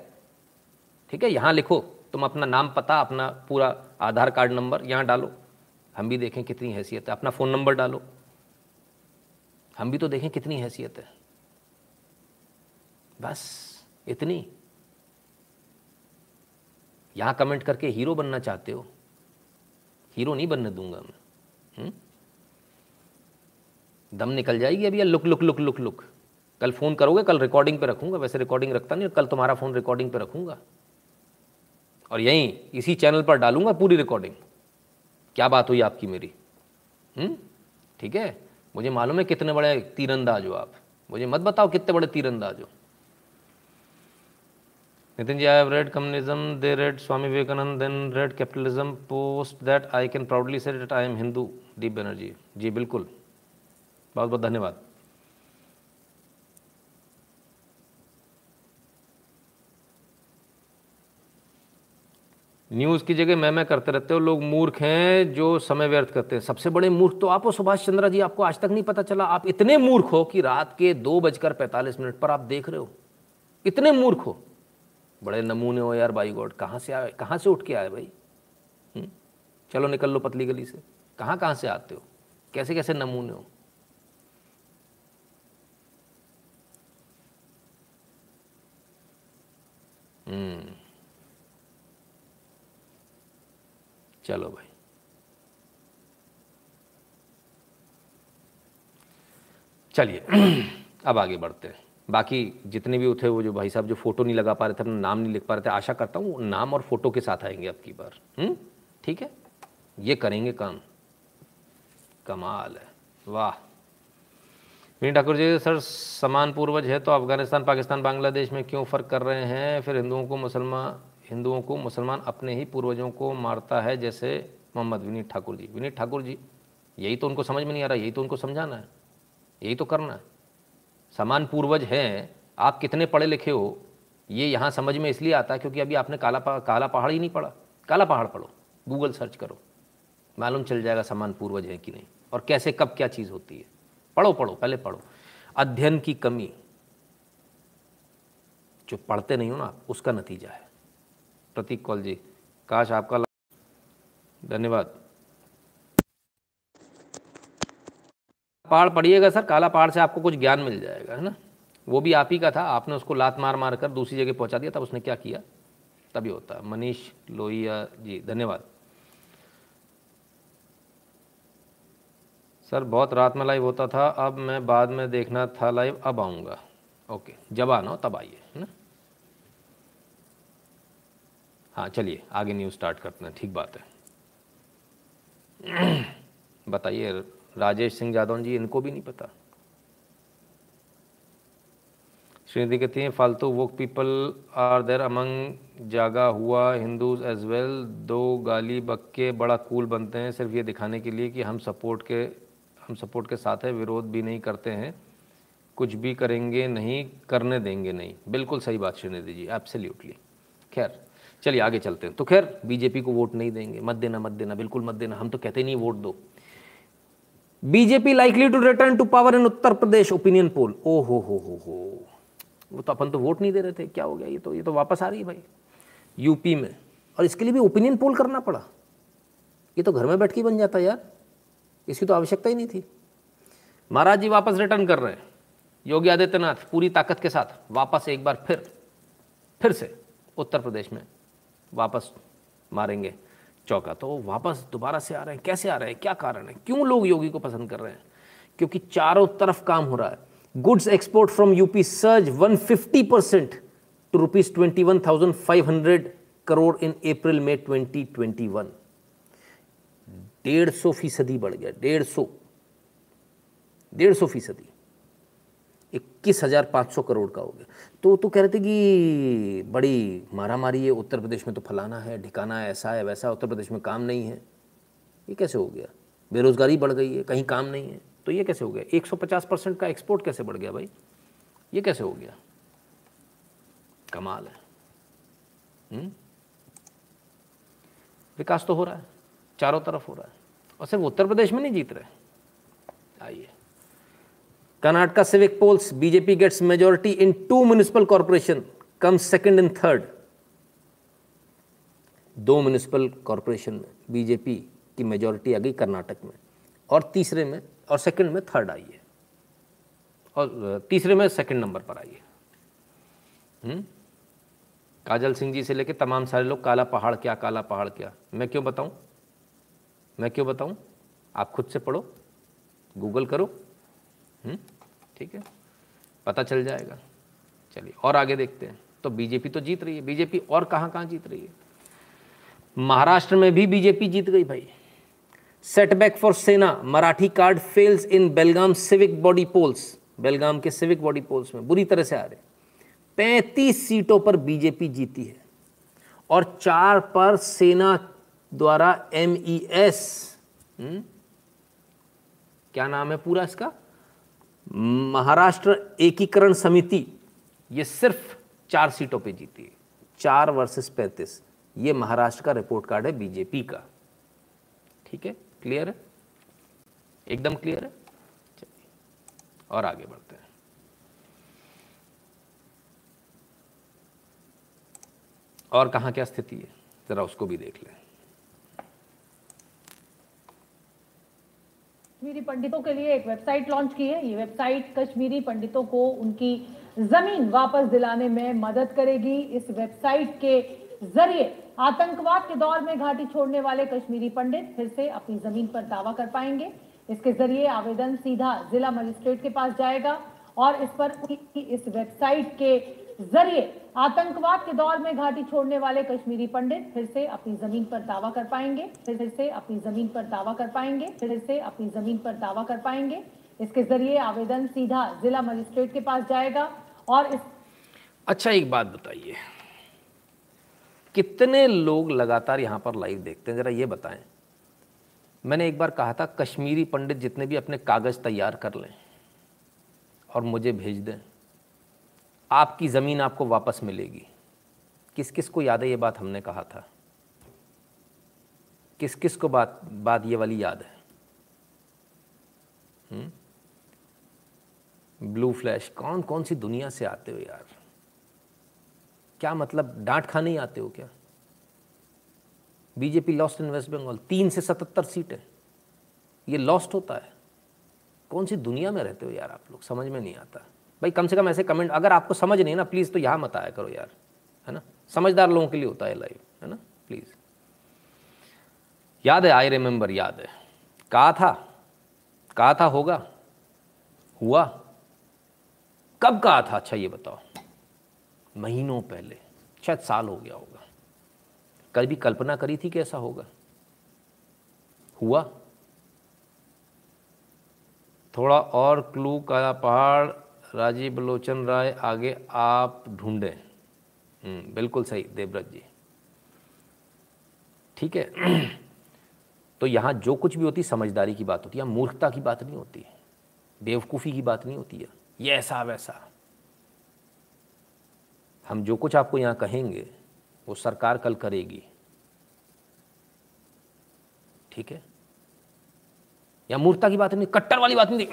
ठीक है, यहाँ लिखो तुम अपना नाम, पता, अपना पूरा आधार कार्ड नंबर यहाँ डालो, हम भी देखें कितनी हैसियत है। अपना फ़ोन नंबर डालो, हम भी तो देखें कितनी हैसियत है। बस इतनी। यहाँ कमेंट करके हीरो बनना चाहते हो? हीरो नहीं बनने दूंगा मैं, दम निकल जाएगी अभी। Look look look look look कल फ़ोन करोगे, कल रिकॉर्डिंग पे रखूंगा, वैसे रिकॉर्डिंग रखता नहीं, कल तुम्हारा फ़ोन रिकॉर्डिंग पे रखूंगा और यहीं इसी चैनल पर डालूंगा पूरी रिकॉर्डिंग, क्या बात हुई आपकी मेरी। ठीक है, मुझे मालूम है कितने बड़े तीरंदाज हो आप, मुझे मत बताओ कितने बड़े तीरंदाज हो। Nitin ji, I have read communism, they read Swami Vivekanand, then read capitalism. Post that I can proudly say that I am Hindu. Deep Banerjee जी बिल्कुल, बहुत बहुत धन्यवाद। न्यूज़ की जगह मैं मैं करते रहते हो, लोग मूर्ख हैं जो समय व्यर्थ करते हैं। सबसे बड़े मूर्ख तो आप हो सुभाष चंद्र जी, आपको आज तक नहीं पता चला। आप इतने मूर्ख हो कि रात के दो बजकर पैंतालीस मिनट पर आप देख रहे हो, इतने मूर्ख हो। बड़े नमूने हो यार भाई गॉड, कहाँ से आए, कहाँ से उठ के आए भाई। हुँ? चलो निकल लो पतली गली से, कहाँ कहाँ से आते हो, कैसे कैसे नमूने हो। हम्म चलो भाई, चलिए अब आगे बढ़ते हैं। बाकी जितने भी उठे वो जो भाई साहब जो फ़ोटो नहीं लगा पा रहे थे, अपना नाम नहीं लिख पा रहे थे, आशा करता हूँ नाम और फ़ोटो के साथ आएंगे अब की बार। हम्म ठीक है, ये करेंगे काम। कमाल है, वाह। वीर ठाकुर जी, सर समान पूर्वज है तो अफगानिस्तान, पाकिस्तान, बांग्लादेश में क्यों फ़र्क कर रहे हैं? फिर हिंदुओं को मुसलमान हिंदुओं को मुसलमान अपने ही पूर्वजों को मारता है, जैसे मोहम्मद। विनीत ठाकुर जी, विनीत ठाकुर जी यही तो उनको समझ में नहीं आ रहा, यही तो उनको समझाना है, यही तो करना है। समान पूर्वज हैं, आप कितने पढ़े लिखे हो ये यहाँ समझ में इसलिए आता है क्योंकि अभी आपने काला पा, काला पहाड़ ही नहीं पढ़ा। काला पहाड़ पढ़ो, गूगल सर्च करो, मालूम चल जाएगा समान पूर्वज है कि नहीं और कैसे कब क्या चीज़ होती है। पढ़ो पढ़ो, पहले पढ़ो। अध्ययन की कमी, जो पढ़ते नहीं हो ना, उसका नतीजा है। प्रतीक कौल जी, काश आपका धन्यवाद। पहाड़ पढ़िएगा सर, काला पहाड़ से आपको कुछ ज्ञान मिल जाएगा, है ना। वो भी आप ही का था, आपने उसको लात मार मार कर दूसरी जगह पहुंचा दिया, तब उसने क्या किया, तभी होता है। मनीष लोहिया जी धन्यवाद। सर बहुत रात में लाइव होता था, अब मैं बाद में देखना था लाइव, अब आऊँगा। ओके, जब आना हो तब आइए, है ना। हाँ चलिए आगे न्यूज़ स्टार्ट करते हैं, ठीक बात है। बताइए राजेश सिंह यादव जी, इनको भी नहीं पता। Srinidhi कहती हैं फालतू woke people are there among जागा हुआ Hindus as well, दो गाली बक्के बड़ा कूल बनते हैं सिर्फ ये दिखाने के लिए कि हम सपोर्ट के हम सपोर्ट के साथ हैं, विरोध भी नहीं करते हैं, कुछ भी करेंगे नहीं, करने देंगे नहीं। बिल्कुल सही बात श्रीनिधि जी, एब्सोल्युटली। खैर चलिए आगे चलते हैं। तो खैर बीजेपी को वोट नहीं देंगे, मत देना मत देना बिल्कुल मत देना, हम तो कहते नहीं वोट दो। BJP likely to return to power in Uttar Pradesh opinion poll. ओ हो हो हो हो, वो तो अपन तो वोट नहीं दे रहे थे, क्या हो गया, ये तो ये तो वापस आ रही है भाई यूपी में, और इसके लिए भी ओपिनियन पोल करना पड़ा। ये तो घर में बैठ के बन जाता यार, इसकी तो आवश्यकता ही नहीं थी। महाराज जी वापस रिटर्न कर रहे हैं योगी आदित्यनाथ पूरी ताकत के साथ, वापस एक बार फिर फिर से उत्तर प्रदेश में वापस मारेंगे चौका। तो वापस दोबारा से आ रहे हैं, कैसे आ रहे हैं, क्या कारण है, क्यों लोग योगी को पसंद कर रहे हैं? क्योंकि चारों तरफ काम हो रहा है। Goods export from UP surge one fifty percent to rupees twenty one thousand five hundred crore in April में ट्वेंटी ट्वेंटी वन। डेढ़ सौ फीसदी बढ़ गया, डेढ़ सौ डेढ़ सौ फीसदी इक्कीस हजार पाँच सौ करोड़ का हो गया। तो तो कह रहे थे कि बड़ी मारामारी है उत्तर प्रदेश में, तो फलाना है ढिकाना है, ऐसा है वैसा, उत्तर प्रदेश में काम नहीं है, ये कैसे हो गया? बेरोजगारी बढ़ गई है, कहीं काम नहीं है, तो ये कैसे हो गया? एक सौ पचास परसेंट का एक्सपोर्ट कैसे बढ़ गया भाई, ये कैसे हो गया? कमाल है। हुँ? विकास तो हो रहा है, चारों तरफ हो रहा है, और सिर्फ उत्तर प्रदेश में नहीं जीत रहे। आइए Karnataka civic polls, BJP gets majority in two municipal corporation, come second and third. दो म्युनिसिपल कॉर्पोरेशन में बीजेपी की मेजोरिटी आ गई कर्नाटक में, और तीसरे में और सेकंड में थर्ड आई है, और तीसरे में सेकंड नंबर पर आई है। काजल सिंह जी से लेके तमाम सारे लोग काला पहाड़ क्या काला पहाड़ क्या, मैं क्यों बताऊं मैं क्यों बताऊं आप खुद से पढ़ो, गूगल करो, ठीक है, पता चल जाएगा। चलिए और आगे देखते हैं। तो बीजेपी तो जीत रही है, बीजेपी और कहां कहां जीत रही है? महाराष्ट्र में भी बीजेपी जीत गई भाई। Setback for Sena, Marathi card fails in Belgaum civic body polls. Belgaum के सिविक बॉडी पोल्स में बुरी तरह से आ रहे। पैंतीस सीटों पर बीजेपी जीती है और चार पर सेना द्वारा एम ई एस, क्या नाम है पूरा इसका, महाराष्ट्र एकीकरण समिति, ये सिर्फ चार सीटों पे जीती है, चार वर्सेस पैंतीस। ये महाराष्ट्र का रिपोर्ट कार्ड है बीजेपी का। ठीक है, क्लियर है, एकदम क्लियर है। चलिए और आगे बढ़ते हैं। और कहाँ क्या स्थिति है जरा उसको भी देख लें। कश्मीरी पंडितों के लिए एक वेबसाइट लॉन्च की है। ये वेबसाइट कश्मीरी पंडितों को उनकी जमीन वापस दिलाने में मदद करेगी। इस वेबसाइट के जरिए आतंकवाद के दौर में घाटी छोड़ने वाले कश्मीरी पंडित फिर से अपनी जमीन पर दावा कर पाएंगे। इसके जरिए आवेदन सीधा जिला मजिस्ट्रेट के पास जाएगा और इस पर इस वेबसाइट के जरिए आतंकवाद के दौर में घाटी छोड़ने वाले कश्मीरी पंडित फिर से अपनी जमीन पर दावा कर पाएंगे फिर से अपनी जमीन पर दावा कर पाएंगे फिर से अपनी जमीन पर दावा कर पाएंगे इसके जरिए आवेदन सीधा जिला मजिस्ट्रेट के पास जाएगा और इस... अच्छा एक बात बताइए, कितने लोग लगातार यहाँ पर लाइव देखते हैं जरा ये बताएं। मैंने एक बार कहा था कश्मीरी पंडित जितने भी अपने कागज तैयार कर लें और मुझे भेज दें, आपकी ज़मीन आपको वापस मिलेगी। किस किस को याद है ये बात, हमने कहा था, किस किस को बात बात ये वाली याद है? हुँ? ब्लू फ्लैश, कौन कौन सी दुनिया से आते हो यार, क्या मतलब डांट खाने ही आते हो क्या? BJP lost in West Bengal, तीन से सतहत्तर सीटें ये लॉस्ट होता है। कौन सी दुनिया में रहते हो यार आप लोग, समझ में नहीं आता भाई। कम से कम ऐसे कमेंट, अगर आपको समझ नहीं ना प्लीज़ तो यहाँ मत आया करो यार, है ना, समझदार लोगों के लिए होता है लाइव, है ना, प्लीज़। याद है, आई रिमेंबर, याद है, कहा था कहा था होगा, हुआ कब कहा था? अच्छा ये बताओ, महीनों पहले, शायद साल हो गया होगा। कल भी कल्पना करी थी कि ऐसा होगा, हुआ? थोड़ा और क्लू, काला पहाड़ राजीव बलोचन राय आगे आप ढूंढें, बिल्कुल सही देवव्रत जी, ठीक है। तो यहाँ जो कुछ भी होती समझदारी की बात होती है, मूर्खता की बात नहीं होती, बेवकूफ़ी की बात नहीं होती है, ये ऐसा वैसा। हम जो कुछ आपको यहाँ कहेंगे वो सरकार कल करेगी, ठीक है। या मूर्खता की बात नहीं, कट्टर वाली बात नहीं,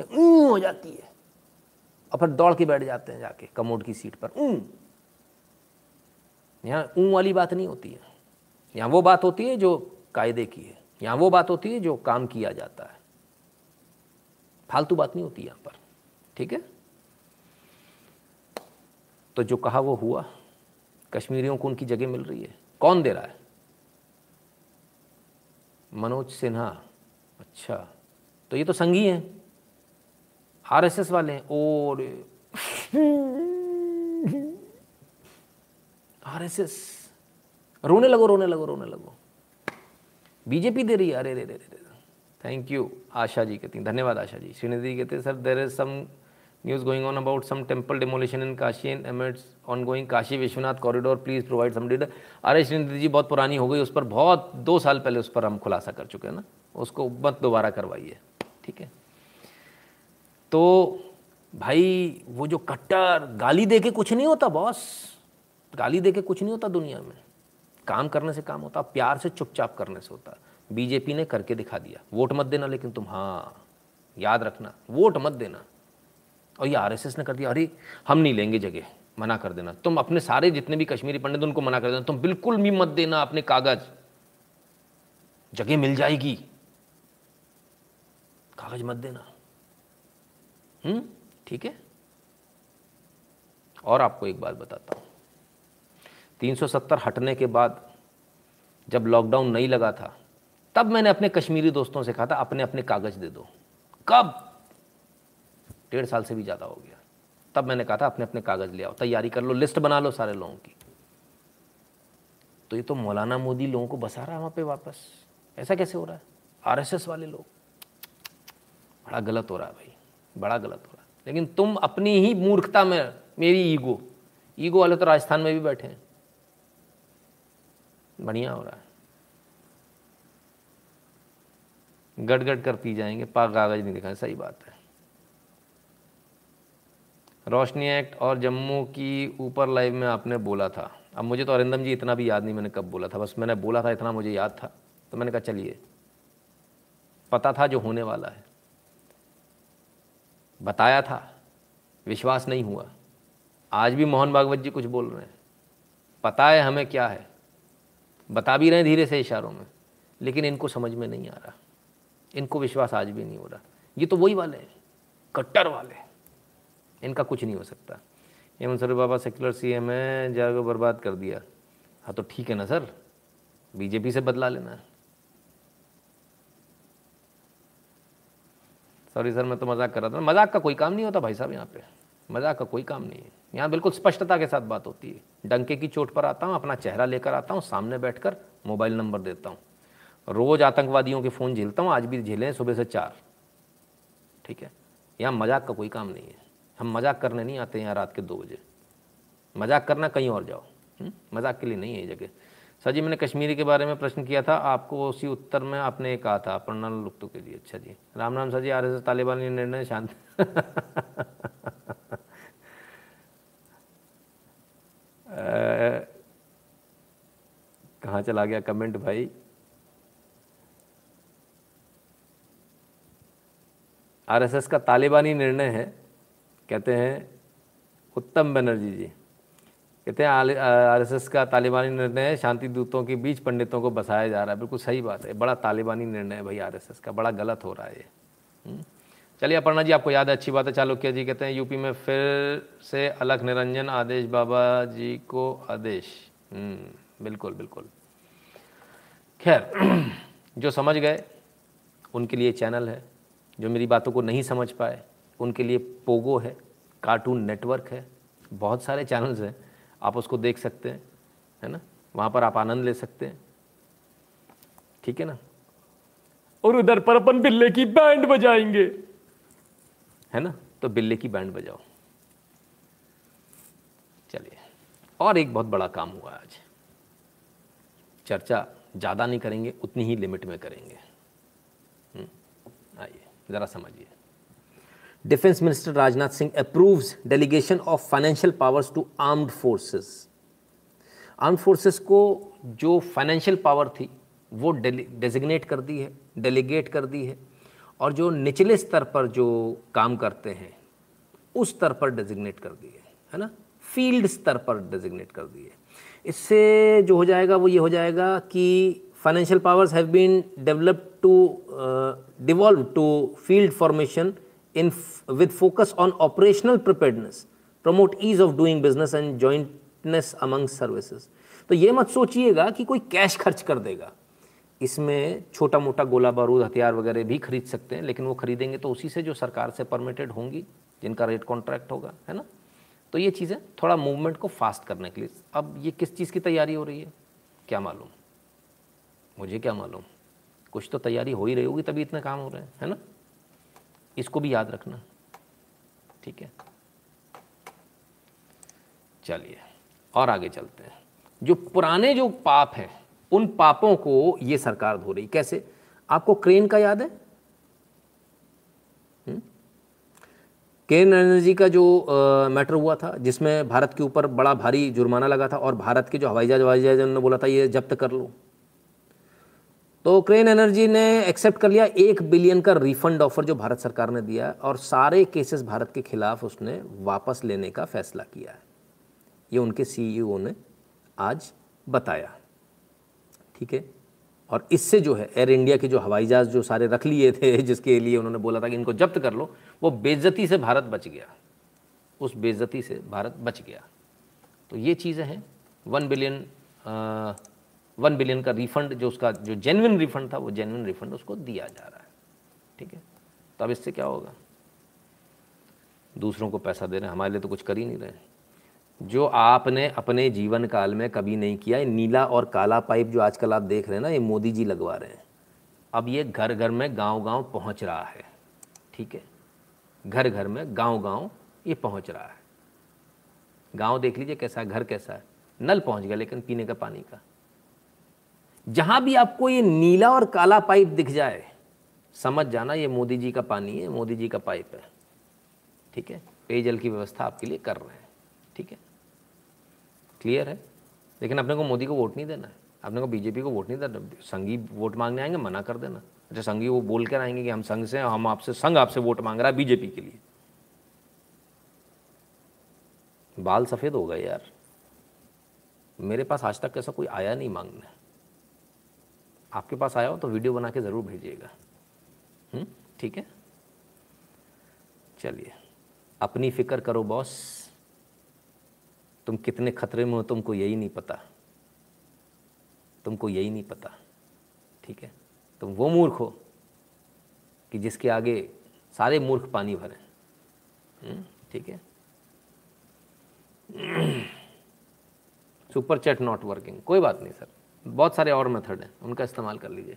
ऊँ हो जाती है और फिर दौड़ के बैठ जाते हैं जाके कमोड की सीट पर। ऊँ यहाँ ऊँ वाली बात नहीं होती है, यहाँ वो बात होती है जो कायदे की है, यहाँ वो बात होती है जो काम किया जाता है, फालतू बात नहीं होती यहाँ पर, ठीक है। तो जो कहा वो हुआ, कश्मीरियों को उनकी जगह मिल रही है। कौन दे रहा है? मनोज सिन्हा, अच्छा तो ये तो संघी हैं, आरएसएस वाले हैं। और आरएसएस, रोने लगो रोने लगो रोने लगो। बीजेपी दे रही है, अरे रे रे रे। थैंक यू आशा जी कहती हैं, धन्यवाद आशा जी। श्रीनिधि कहते हैं sir there is some news going on about some temple demolition in Kashi and emits on going Kashi Vishwanath corridor, please provide some detail. अरे श्रीनिधि जी बहुत पुरानी हो गई, उस पर बहुत दो साल पहले उस पर हम खुलासा कर चुके हैं ना, उसको मत दोबारा करवाइए, ठीक है। तो भाई वो जो कट्टर, गाली दे के कुछ नहीं होता बॉस, गाली दे के कुछ नहीं होता दुनिया में, काम करने से काम होता, प्यार से चुपचाप करने से होता। बीजेपी ने करके दिखा दिया। वोट मत देना लेकिन तुम, हाँ याद रखना, वोट मत देना। और ये आरएसएस ने कर दिया, अरे हम नहीं लेंगे जगह, मना कर देना, तुम अपने सारे जितने भी कश्मीरी पंडित उनको मना कर देना, तुम बिल्कुल भी मत देना अपने कागज, जगह मिल जाएगी, कागज मत देना, हम्म, ठीक है। और आपको एक बात बताता हूँ, तीन सौ सत्तर हटने के बाद जब लॉकडाउन नहीं लगा था तब मैंने अपने कश्मीरी दोस्तों से कहा था अपने अपने कागज दे दो। कब? डेढ़ साल से भी ज़्यादा हो गया, तब मैंने कहा था अपने अपने कागज़ ले आओ, तैयारी कर लो, लिस्ट बना लो सारे लोगों की। तो ये तो मौलाना मोदी लोगों को बसा रहा है वहाँ पे वापस, ऐसा कैसे हो रहा है? आरएसएस वाले लोग, बड़ा गलत हो रहा है भाई, बड़ा गलत हो रहा है। लेकिन तुम अपनी ही मूर्खता में, मेरी ईगो, ईगो वाले तो राजस्थान में भी बैठे हैं, बढ़िया हो रहा है, गड़ गड़ कर पी जाएंगे, पाक कागज़ नहीं दिखाएं, सही बात है। रोशनी एक्ट और जम्मू की ऊपर लाइव में आपने बोला था, अब मुझे तो अरिंदम जी इतना भी याद नहीं मैंने कब बोला था, बस मैंने बोला था इतना मुझे याद था, तो मैंने कहा चलिए, पता था जो होने वाला है, बताया था, विश्वास नहीं हुआ। आज भी मोहन भागवत जी कुछ बोल रहे हैं, पता है हमें क्या है, बता भी रहे हैं धीरे से इशारों में, लेकिन इनको समझ में नहीं आ रहा, इनको विश्वास आज भी नहीं हो रहा। ये तो वही वाले हैं, कट्टर वाले, इनका कुछ नहीं हो सकता। ये मनसुर बाबा सेक्युलर सीएम है, जग को बर्बाद कर दिया। हाँ तो ठीक है ना सर, बीजेपी से बदला लेना है। सॉरी सर मैं तो मजाक कर रहा था, मजाक का कोई काम नहीं होता भाई साहब, यहाँ पे मजाक का कोई काम नहीं है, यहाँ बिल्कुल स्पष्टता के साथ बात होती है। डंके की चोट पर आता हूँ, अपना चेहरा लेकर आता हूँ, सामने बैठ कर मोबाइल नंबर देता हूँ, रोज़ आतंकवादियों के फ़ोन झेलता हूँ, आज भी झेलें सुबह से चार, ठीक है। यहाँ मजाक का कोई काम नहीं है, हम मजाक करने नहीं आते यहाँ रात के दो बजे, मजाक करना कहीं और जाओ, हुँ? मजाक के लिए नहीं है जगह। सर जी मैंने कश्मीरी के बारे में प्रश्न किया था आपको, उसी उत्तर में आपने कहा था अपना लुप्तु के लिए, अच्छा जी, राम राम सर जी। आरएसएस तालिबान ने निर्णय शांत कहाँ चला गया कमेंट भाई? आरएसएस का तालिबानी निर्णय है, कहते हैं उत्तम बनर्जी जी, कहते हैं आरएसएस का तालिबानी निर्णय है, शांति दूतों के बीच पंडितों को बसाया जा रहा है, बिल्कुल सही बात है, बड़ा तालिबानी निर्णय है भाई आरएसएस का, बड़ा गलत हो रहा है ये। चलिए अपर्णा जी आपको याद है, अच्छी बात है। चालुक्य जी कहते हैं यूपी में फिर से अलख निरंजन आदेश, बाबा जी को आदेश, बिल्कुल बिल्कुल। खैर जो समझ गए उनके लिए चैनल है, जो मेरी बातों को नहीं समझ पाए उनके लिए पोगो है, कार्टून नेटवर्क है, बहुत सारे चैनल्स हैं, आप उसको देख सकते हैं, है ना, वहाँ पर आप आनंद ले सकते हैं, ठीक है ना। और उधर पर अपन बिल्ले की बैंड बजाएंगे, है ना, तो बिल्ले की बैंड बजाओ। चलिए, और एक बहुत बड़ा काम हुआ आज। चर्चा ज़्यादा नहीं करेंगे, उतनी ही लिमिट में करेंगे। आइए ज़रा समझिए। Defence minister Rajnath Singh approves delegation of financial powers to armed forces. Armed forces को जो फाइनेंशियल पावर थी वो डेजिग्नेट कर दी है, डेलीगेट कर दी है, और जो निचले स्तर पर जो काम करते हैं उस स्तर पर डेजिग्नेट कर दी है, है ना, फील्ड स्तर पर डेजिग्नेट कर दी है। इससे जो हो जाएगा वो ये हो जाएगा कि financial powers have been developed to devolve to field formation in with focus on operational preparedness, promote ease of doing business and jointness among services. तो ये मत सोचिएगा कि कोई कैश खर्च कर देगा, इसमें छोटा मोटा गोला बारूद हथियार वगैरह भी खरीद सकते हैं, लेकिन वो खरीदेंगे तो उसी से जो सरकार से परमिटेड होंगी, जिनका रेट कॉन्ट्रैक्ट होगा, है ना। तो ये चीज़ें थोड़ा मूवमेंट को फास्ट करने के लिए। अब ये किस चीज़ की तैयारी हो रही है क्या मालूम, मुझे क्या मालूम, कुछ तो तैयारी हो ही रही होगी तभी इतने काम हो रहे हैं, है ना। इसको भी याद रखना, ठीक है। चलिए और आगे चलते हैं। जो पुराने जो पाप हैं उन पापों को ये सरकार धो रही। कैसे? आपको क्रेन का याद है? केन एनर्जी का जो आ, मैटर हुआ था जिसमें भारत के ऊपर बड़ा भारी जुर्माना लगा था और भारत के जो हवाई जहाज हवाई जहाज ने बोला था ये जब्त कर लो, तो क्रेन एनर्जी ने एक्सेप्ट कर लिया एक बिलियन का रिफंड ऑफर जो भारत सरकार ने दिया, और सारे केसेस भारत के खिलाफ उसने वापस लेने का फैसला किया है, ये उनके सीईओ ने आज बताया, ठीक है। और इससे जो है एयर इंडिया के जो हवाई जहाज जो सारे रख लिए थे जिसके लिए उन्होंने बोला था कि इनको जब्त कर लो, वो बेइज्जती से भारत बच गया, उस बेइज्जती से भारत बच गया। तो ये चीज़ें हैं। वन बिलियन वन बिलियन का रिफंड जो उसका जो जेन्युइन रिफंड था वो जेन्युइन रिफंड उसको दिया जा रहा है, ठीक है। तो अब इससे क्या होगा? दूसरों को पैसा दे रहे हैं, हमारे लिए तो कुछ कर ही नहीं रहे हैं। जो आपने अपने जीवन काल में कभी नहीं किया, ये नीला और काला पाइप जो आजकल आप देख रहे हैं ना, ये मोदी जी लगवा रहे हैं। अब ये घर घर में गांव गांव पहुंच रहा है, ठीक है, घर घर में गांव गांव ये पहुंच रहा है। गांव देख लीजिए कैसा है, घर कैसा है, नल पहुंच गया लेकिन पीने का पानी का। जहां भी आपको ये नीला और काला पाइप दिख जाए समझ जाना ये मोदी जी का पानी है, मोदी जी का पाइप है, ठीक है। पेयजल की व्यवस्था आपके लिए कर रहे हैं, ठीक है, क्लियर है। लेकिन अपने को मोदी को वोट नहीं देना है, अपने को बीजेपी को वोट नहीं देना। संघी वोट मांगने आएंगे मना कर देना। अच्छा, संघी वो बोल कर आएंगे कि हम संघ से, हम आपसे, संघ आपसे वोट मांग रहा है बीजेपी के लिए। बाल सफ़ेद हो गए यार, मेरे पास आज तक ऐसा कोई आया नहीं मांगने। आपके पास आया हो तो वीडियो बना के ज़रूर भेजिएगा, ठीक है। चलिए, अपनी फ़िक्र करो बॉस, तुम कितने खतरे में हो तुमको यही नहीं पता, तुमको यही नहीं पता, ठीक है। तुम वो मूर्ख हो कि जिसके आगे सारे मूर्ख पानी भरे, ठीक है। सुपर चैट नॉट वर्किंग, कोई बात नहीं सर, बहुत सारे और मेथड हैं उनका इस्तेमाल कर लीजिए।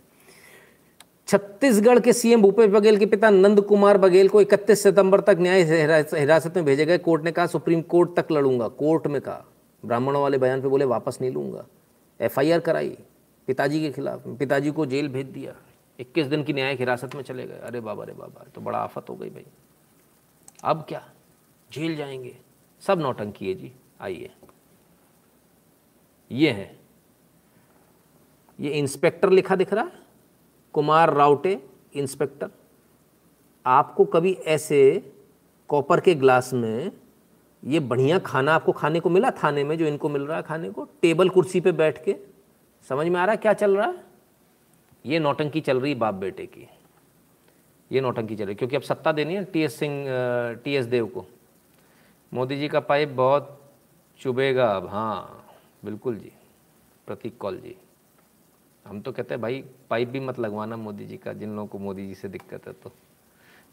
छत्तीसगढ़ के सीएम भूपेश बघेल के पिता नंद कुमार बघेल को इकतीस सितंबर तक न्याय हिरासत में भेजे गए। कोर्ट ने कहा सुप्रीम कोर्ट तक लड़ूंगा। कोर्ट में कहा, ब्राह्मणों वाले बयान पे बोले वापस नहीं लूंगा। एफआईआर कराई पिताजी के खिलाफ, पिताजी को जेल भेज दिया, इक्कीस दिन की न्यायिक हिरासत में चले गए। अरे बाबा अरे बाबा, तो बड़ा आफत हो गई भाई। अब क्या, जेल जाएंगे सब नौटंकी है जी। आइए, ये है, ये इंस्पेक्टर लिखा दिख रहा है, कुमार रावटे इंस्पेक्टर। आपको कभी ऐसे कॉपर के ग्लास में ये बढ़िया खाना आपको खाने को मिला थाने में, जो इनको मिल रहा है खाने को, टेबल कुर्सी पे बैठ के? समझ में आ रहा है क्या चल रहा है? ये नौटंकी चल रही बाप बेटे की, ये नौटंकी चल रही, क्योंकि अब सत्ता देनी है T S Singh T S Deo को। मोदी जी का पाइप बहुत चुभेगा अब। हाँ बिल्कुल जी, प्रतीक कौल जी, हम तो कहते हैं भाई पाइप भी मत लगवाना मोदी जी का, जिन लोगों को मोदी जी से दिक्कत है, तो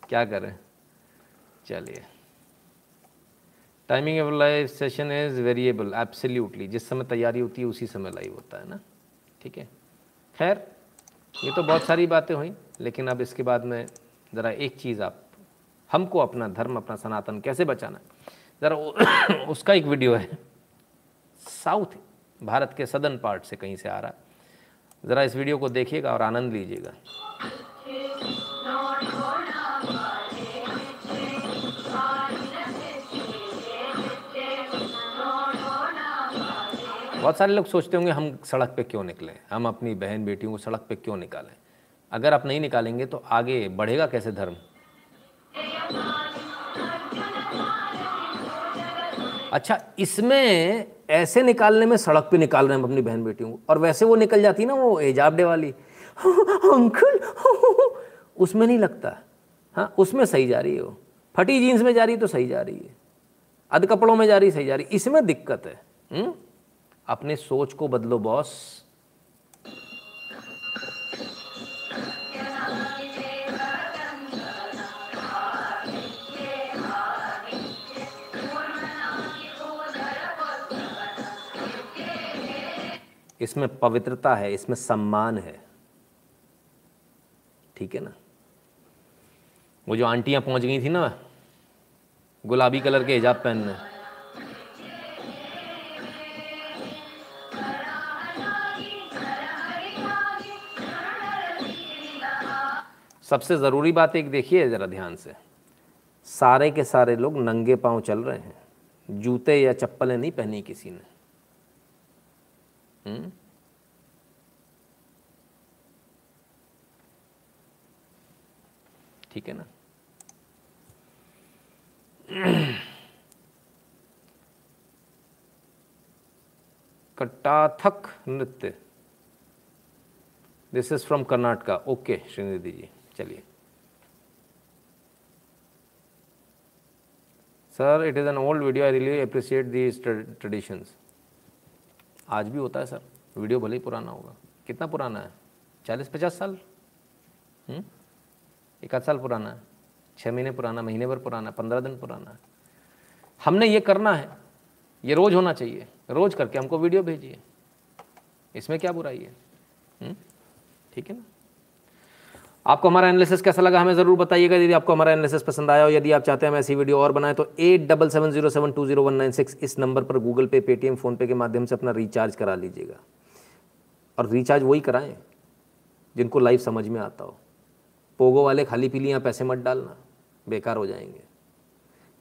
क्या करें। चलिए, timing of live session is variable, absolutely, जिस समय तैयारी होती है उसी समय लाइव होता है ना, ठीक है। खैर, ये तो बहुत सारी बातें हुई, लेकिन अब इसके बाद में ज़रा एक चीज़ आप हमको अपना धर्म, अपना सनातन कैसे बचाना, ज़रा उसका एक वीडियो है, साउथ भारत के सदर्न पार्ट से कहीं से आ रहा है, ज़रा इस वीडियो को देखिएगा और आनंद लीजिएगा। बहुत सारे लोग सोचते होंगे हम सड़क पे क्यों निकलें, हम अपनी बहन बेटियों को सड़क पे क्यों निकालें। अगर आप नहीं निकालेंगे तो आगे बढ़ेगा कैसे धर्म। अच्छा, इसमें ऐसे निकालने में, सड़क पे निकाल रहे हैं हम अपनी बहन बेटियों को, और वैसे वो निकल जाती ना वो एजाबडे वाली अंकल, उसमें नहीं लगता। हाँ, उसमें सही जा रही है, वो फटी जीन्स में जा रही तो सही जा रही है, अध कपड़ों में जा रही सही जा रही, इसमें दिक्कत है। हुँ? अपने सोच को बदलो बॉस। इसमें पवित्रता है, इसमें सम्मान है, ठीक है ना। वो जो आंटियां पहुंच गई थी ना गुलाबी कलर के हिजाब पहनने, सबसे ज़रूरी बात एक देखिए ज़रा ध्यान से, सारे के सारे लोग नंगे पांव चल रहे हैं, जूते या चप्पलें नहीं पहनी किसी ने। हुँ? ठीक है ना। कटाथक नृत्य, this is from Karnataka. Okay Shrinidhi ji, चलिए sir, it is an old video, I really appreciate these traditions. आज भी होता है सर, वीडियो भले ही पुराना होगा। कितना पुराना है? चालीस पचास साल, एक आध साल पुराना है, छः महीने पुराना, महीने भर पुराना, पंद्रह दिन पुराना है। हमने ये करना है, ये रोज़ होना चाहिए, रोज़ करके हमको वीडियो भेजिए, इसमें क्या बुराई है। हुँ? ठीक है ना। आपको हमारा एनालिसिस कैसा लगा हमें ज़रूर बताइएगा। यदि आपको हमारा एनालिसिस पसंद आया हो, यदि आप चाहते हैं हम ऐसी वीडियो और बनाएं, तो eight double seven zero seven two zero one nine six, इस नंबर पर गूगल पे, पेटीएम, फ़ोनपे के माध्यम से अपना रिचार्ज करा लीजिएगा। और रिचार्ज वही कराएं जिनको लाइव समझ में आता हो। पोगो वाले खाली पीलियाँ पैसे मत डालना, बेकार हो जाएंगे।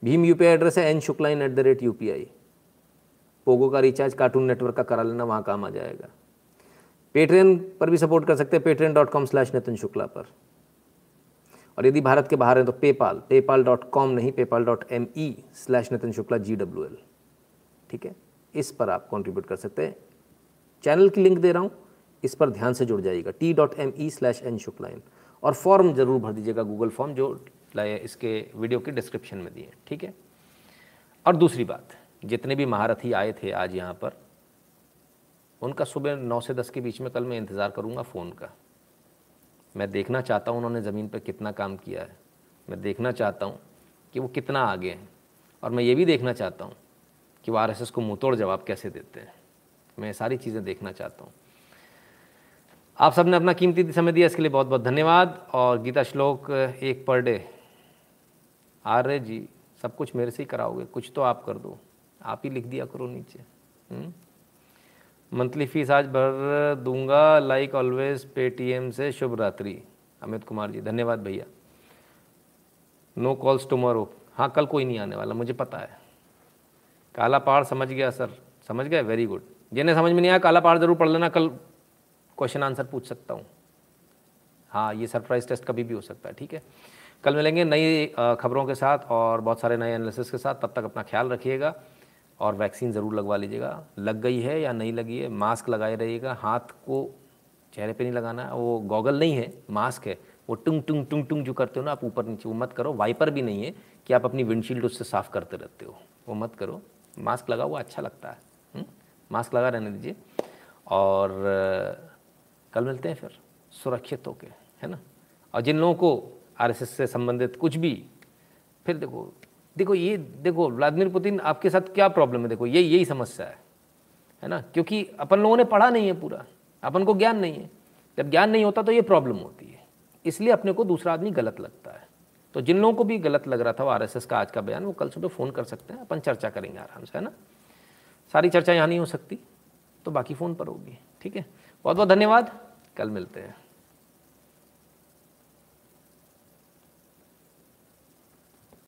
Bhim U P I address है N Shukla in at the rate U P I. Pogo का रिचार्ज कार्टून नेटवर्क का करा लेना, वहाँ काम आ जाएगा। पेट्रियन पर भी सपोर्ट कर सकते हैं, Patreon dot com slash Nitin Shukla पर। और यदि भारत के बाहर हैं तो पेपाल, पेपाल डॉट कॉम नहीं, PayPal dot M E slash Nitin Shukla G W L, ठीक है, इस पर आप कंट्रीब्यूट कर सकते हैं। चैनल की लिंक दे रहा हूँ, इस पर ध्यान से जुड़ जाइएगा, T dot M E slash N Shukla in. और फॉर्म ज़रूर भर दीजिएगा, गूगल फॉर्म जो इसके वीडियो के डिस्क्रिप्शन में दिए, ठीक है। और दूसरी बात, जितने भी महारथी आए थे आज यहाँ पर, उनका सुबह नौ से दस के बीच में कल मैं इंतज़ार करूंगा फ़ोन का। मैं देखना चाहता हूं उन्होंने ज़मीन पर कितना काम किया है, मैं देखना चाहता हूं कि वो कितना आगे हैं, और मैं ये भी देखना चाहता हूं कि वो आर एस एस को मुंहतोड़ जवाब कैसे देते हैं। मैं सारी चीज़ें देखना चाहता हूं। आप सब ने अपना कीमती समय दिया, इसके लिए बहुत बहुत धन्यवाद। और गीता श्लोक एक पर डे, आर्य जी सब कुछ मेरे से ही कराओगे, कुछ तो आप कर दो, आप ही लिख दिया करो नीचे। हुँ? मंथली फीस आज भर दूंगा, लाइक ऑलवेज पेटीएम से। शुभ रात्रि अमित कुमार जी, धन्यवाद भैया। नो कॉल्स टुमारो, हाँ कल कोई नहीं आने वाला, मुझे पता है। काला पहाड़ समझ गया सर, समझ गया, वेरी गुड। जिन्हें समझ में नहीं आया, काला पहाड़ ज़रूर पढ़ लेना, कल क्वेश्चन आंसर पूछ सकता हूँ। हाँ, ये सरप्राइज टेस्ट कभी भी हो सकता है, ठीक है। कल मिलेंगे नई खबरों के साथ और बहुत सारे नए एनालिसिस के साथ। तब तक अपना ख्याल रखिएगा और वैक्सीन ज़रूर लगवा लीजिएगा, लग गई है या नहीं लगी है। मास्क लगाए रहिएगा, हाथ को चेहरे पे नहीं लगाना, वो गॉगल नहीं है, मास्क है। वो टुंग टुंग टुंग टुंग जो करते हो ना आप ऊपर नीचे, वो मत करो। वाइपर भी नहीं है कि आप अपनी विंडशील्ड उससे साफ़ करते रहते हो, वो मत करो। मास्क लगा हुआ अच्छा लगता है। हुँ? मास्क लगा रहने दीजिए। और कल मिलते हैं फिर सुरक्षित होके, है ना। और जिन लोगों को आर एस एस से संबंधित कुछ भी, फिर देखो देखो ये देखो व्लादिमीर पुतिन, आपके साथ क्या प्रॉब्लम है, देखो ये यही समस्या है, है ना। क्योंकि अपन लोगों ने पढ़ा नहीं है पूरा, अपन को ज्ञान नहीं है। जब ज्ञान नहीं होता तो ये प्रॉब्लम होती है, इसलिए अपने को दूसरा आदमी गलत लगता है। तो जिन लोगों को भी गलत लग रहा था वो आरएसएस का आज का बयान, वो कल सुबह फ़ोन कर सकते हैं, अपन चर्चा करेंगे आराम से, है ना। सारी चर्चा यहाँ नहीं हो सकती तो बाकी फ़ोन पर होगी, ठीक है। बहुत बहुत धन्यवाद, कल मिलते हैं।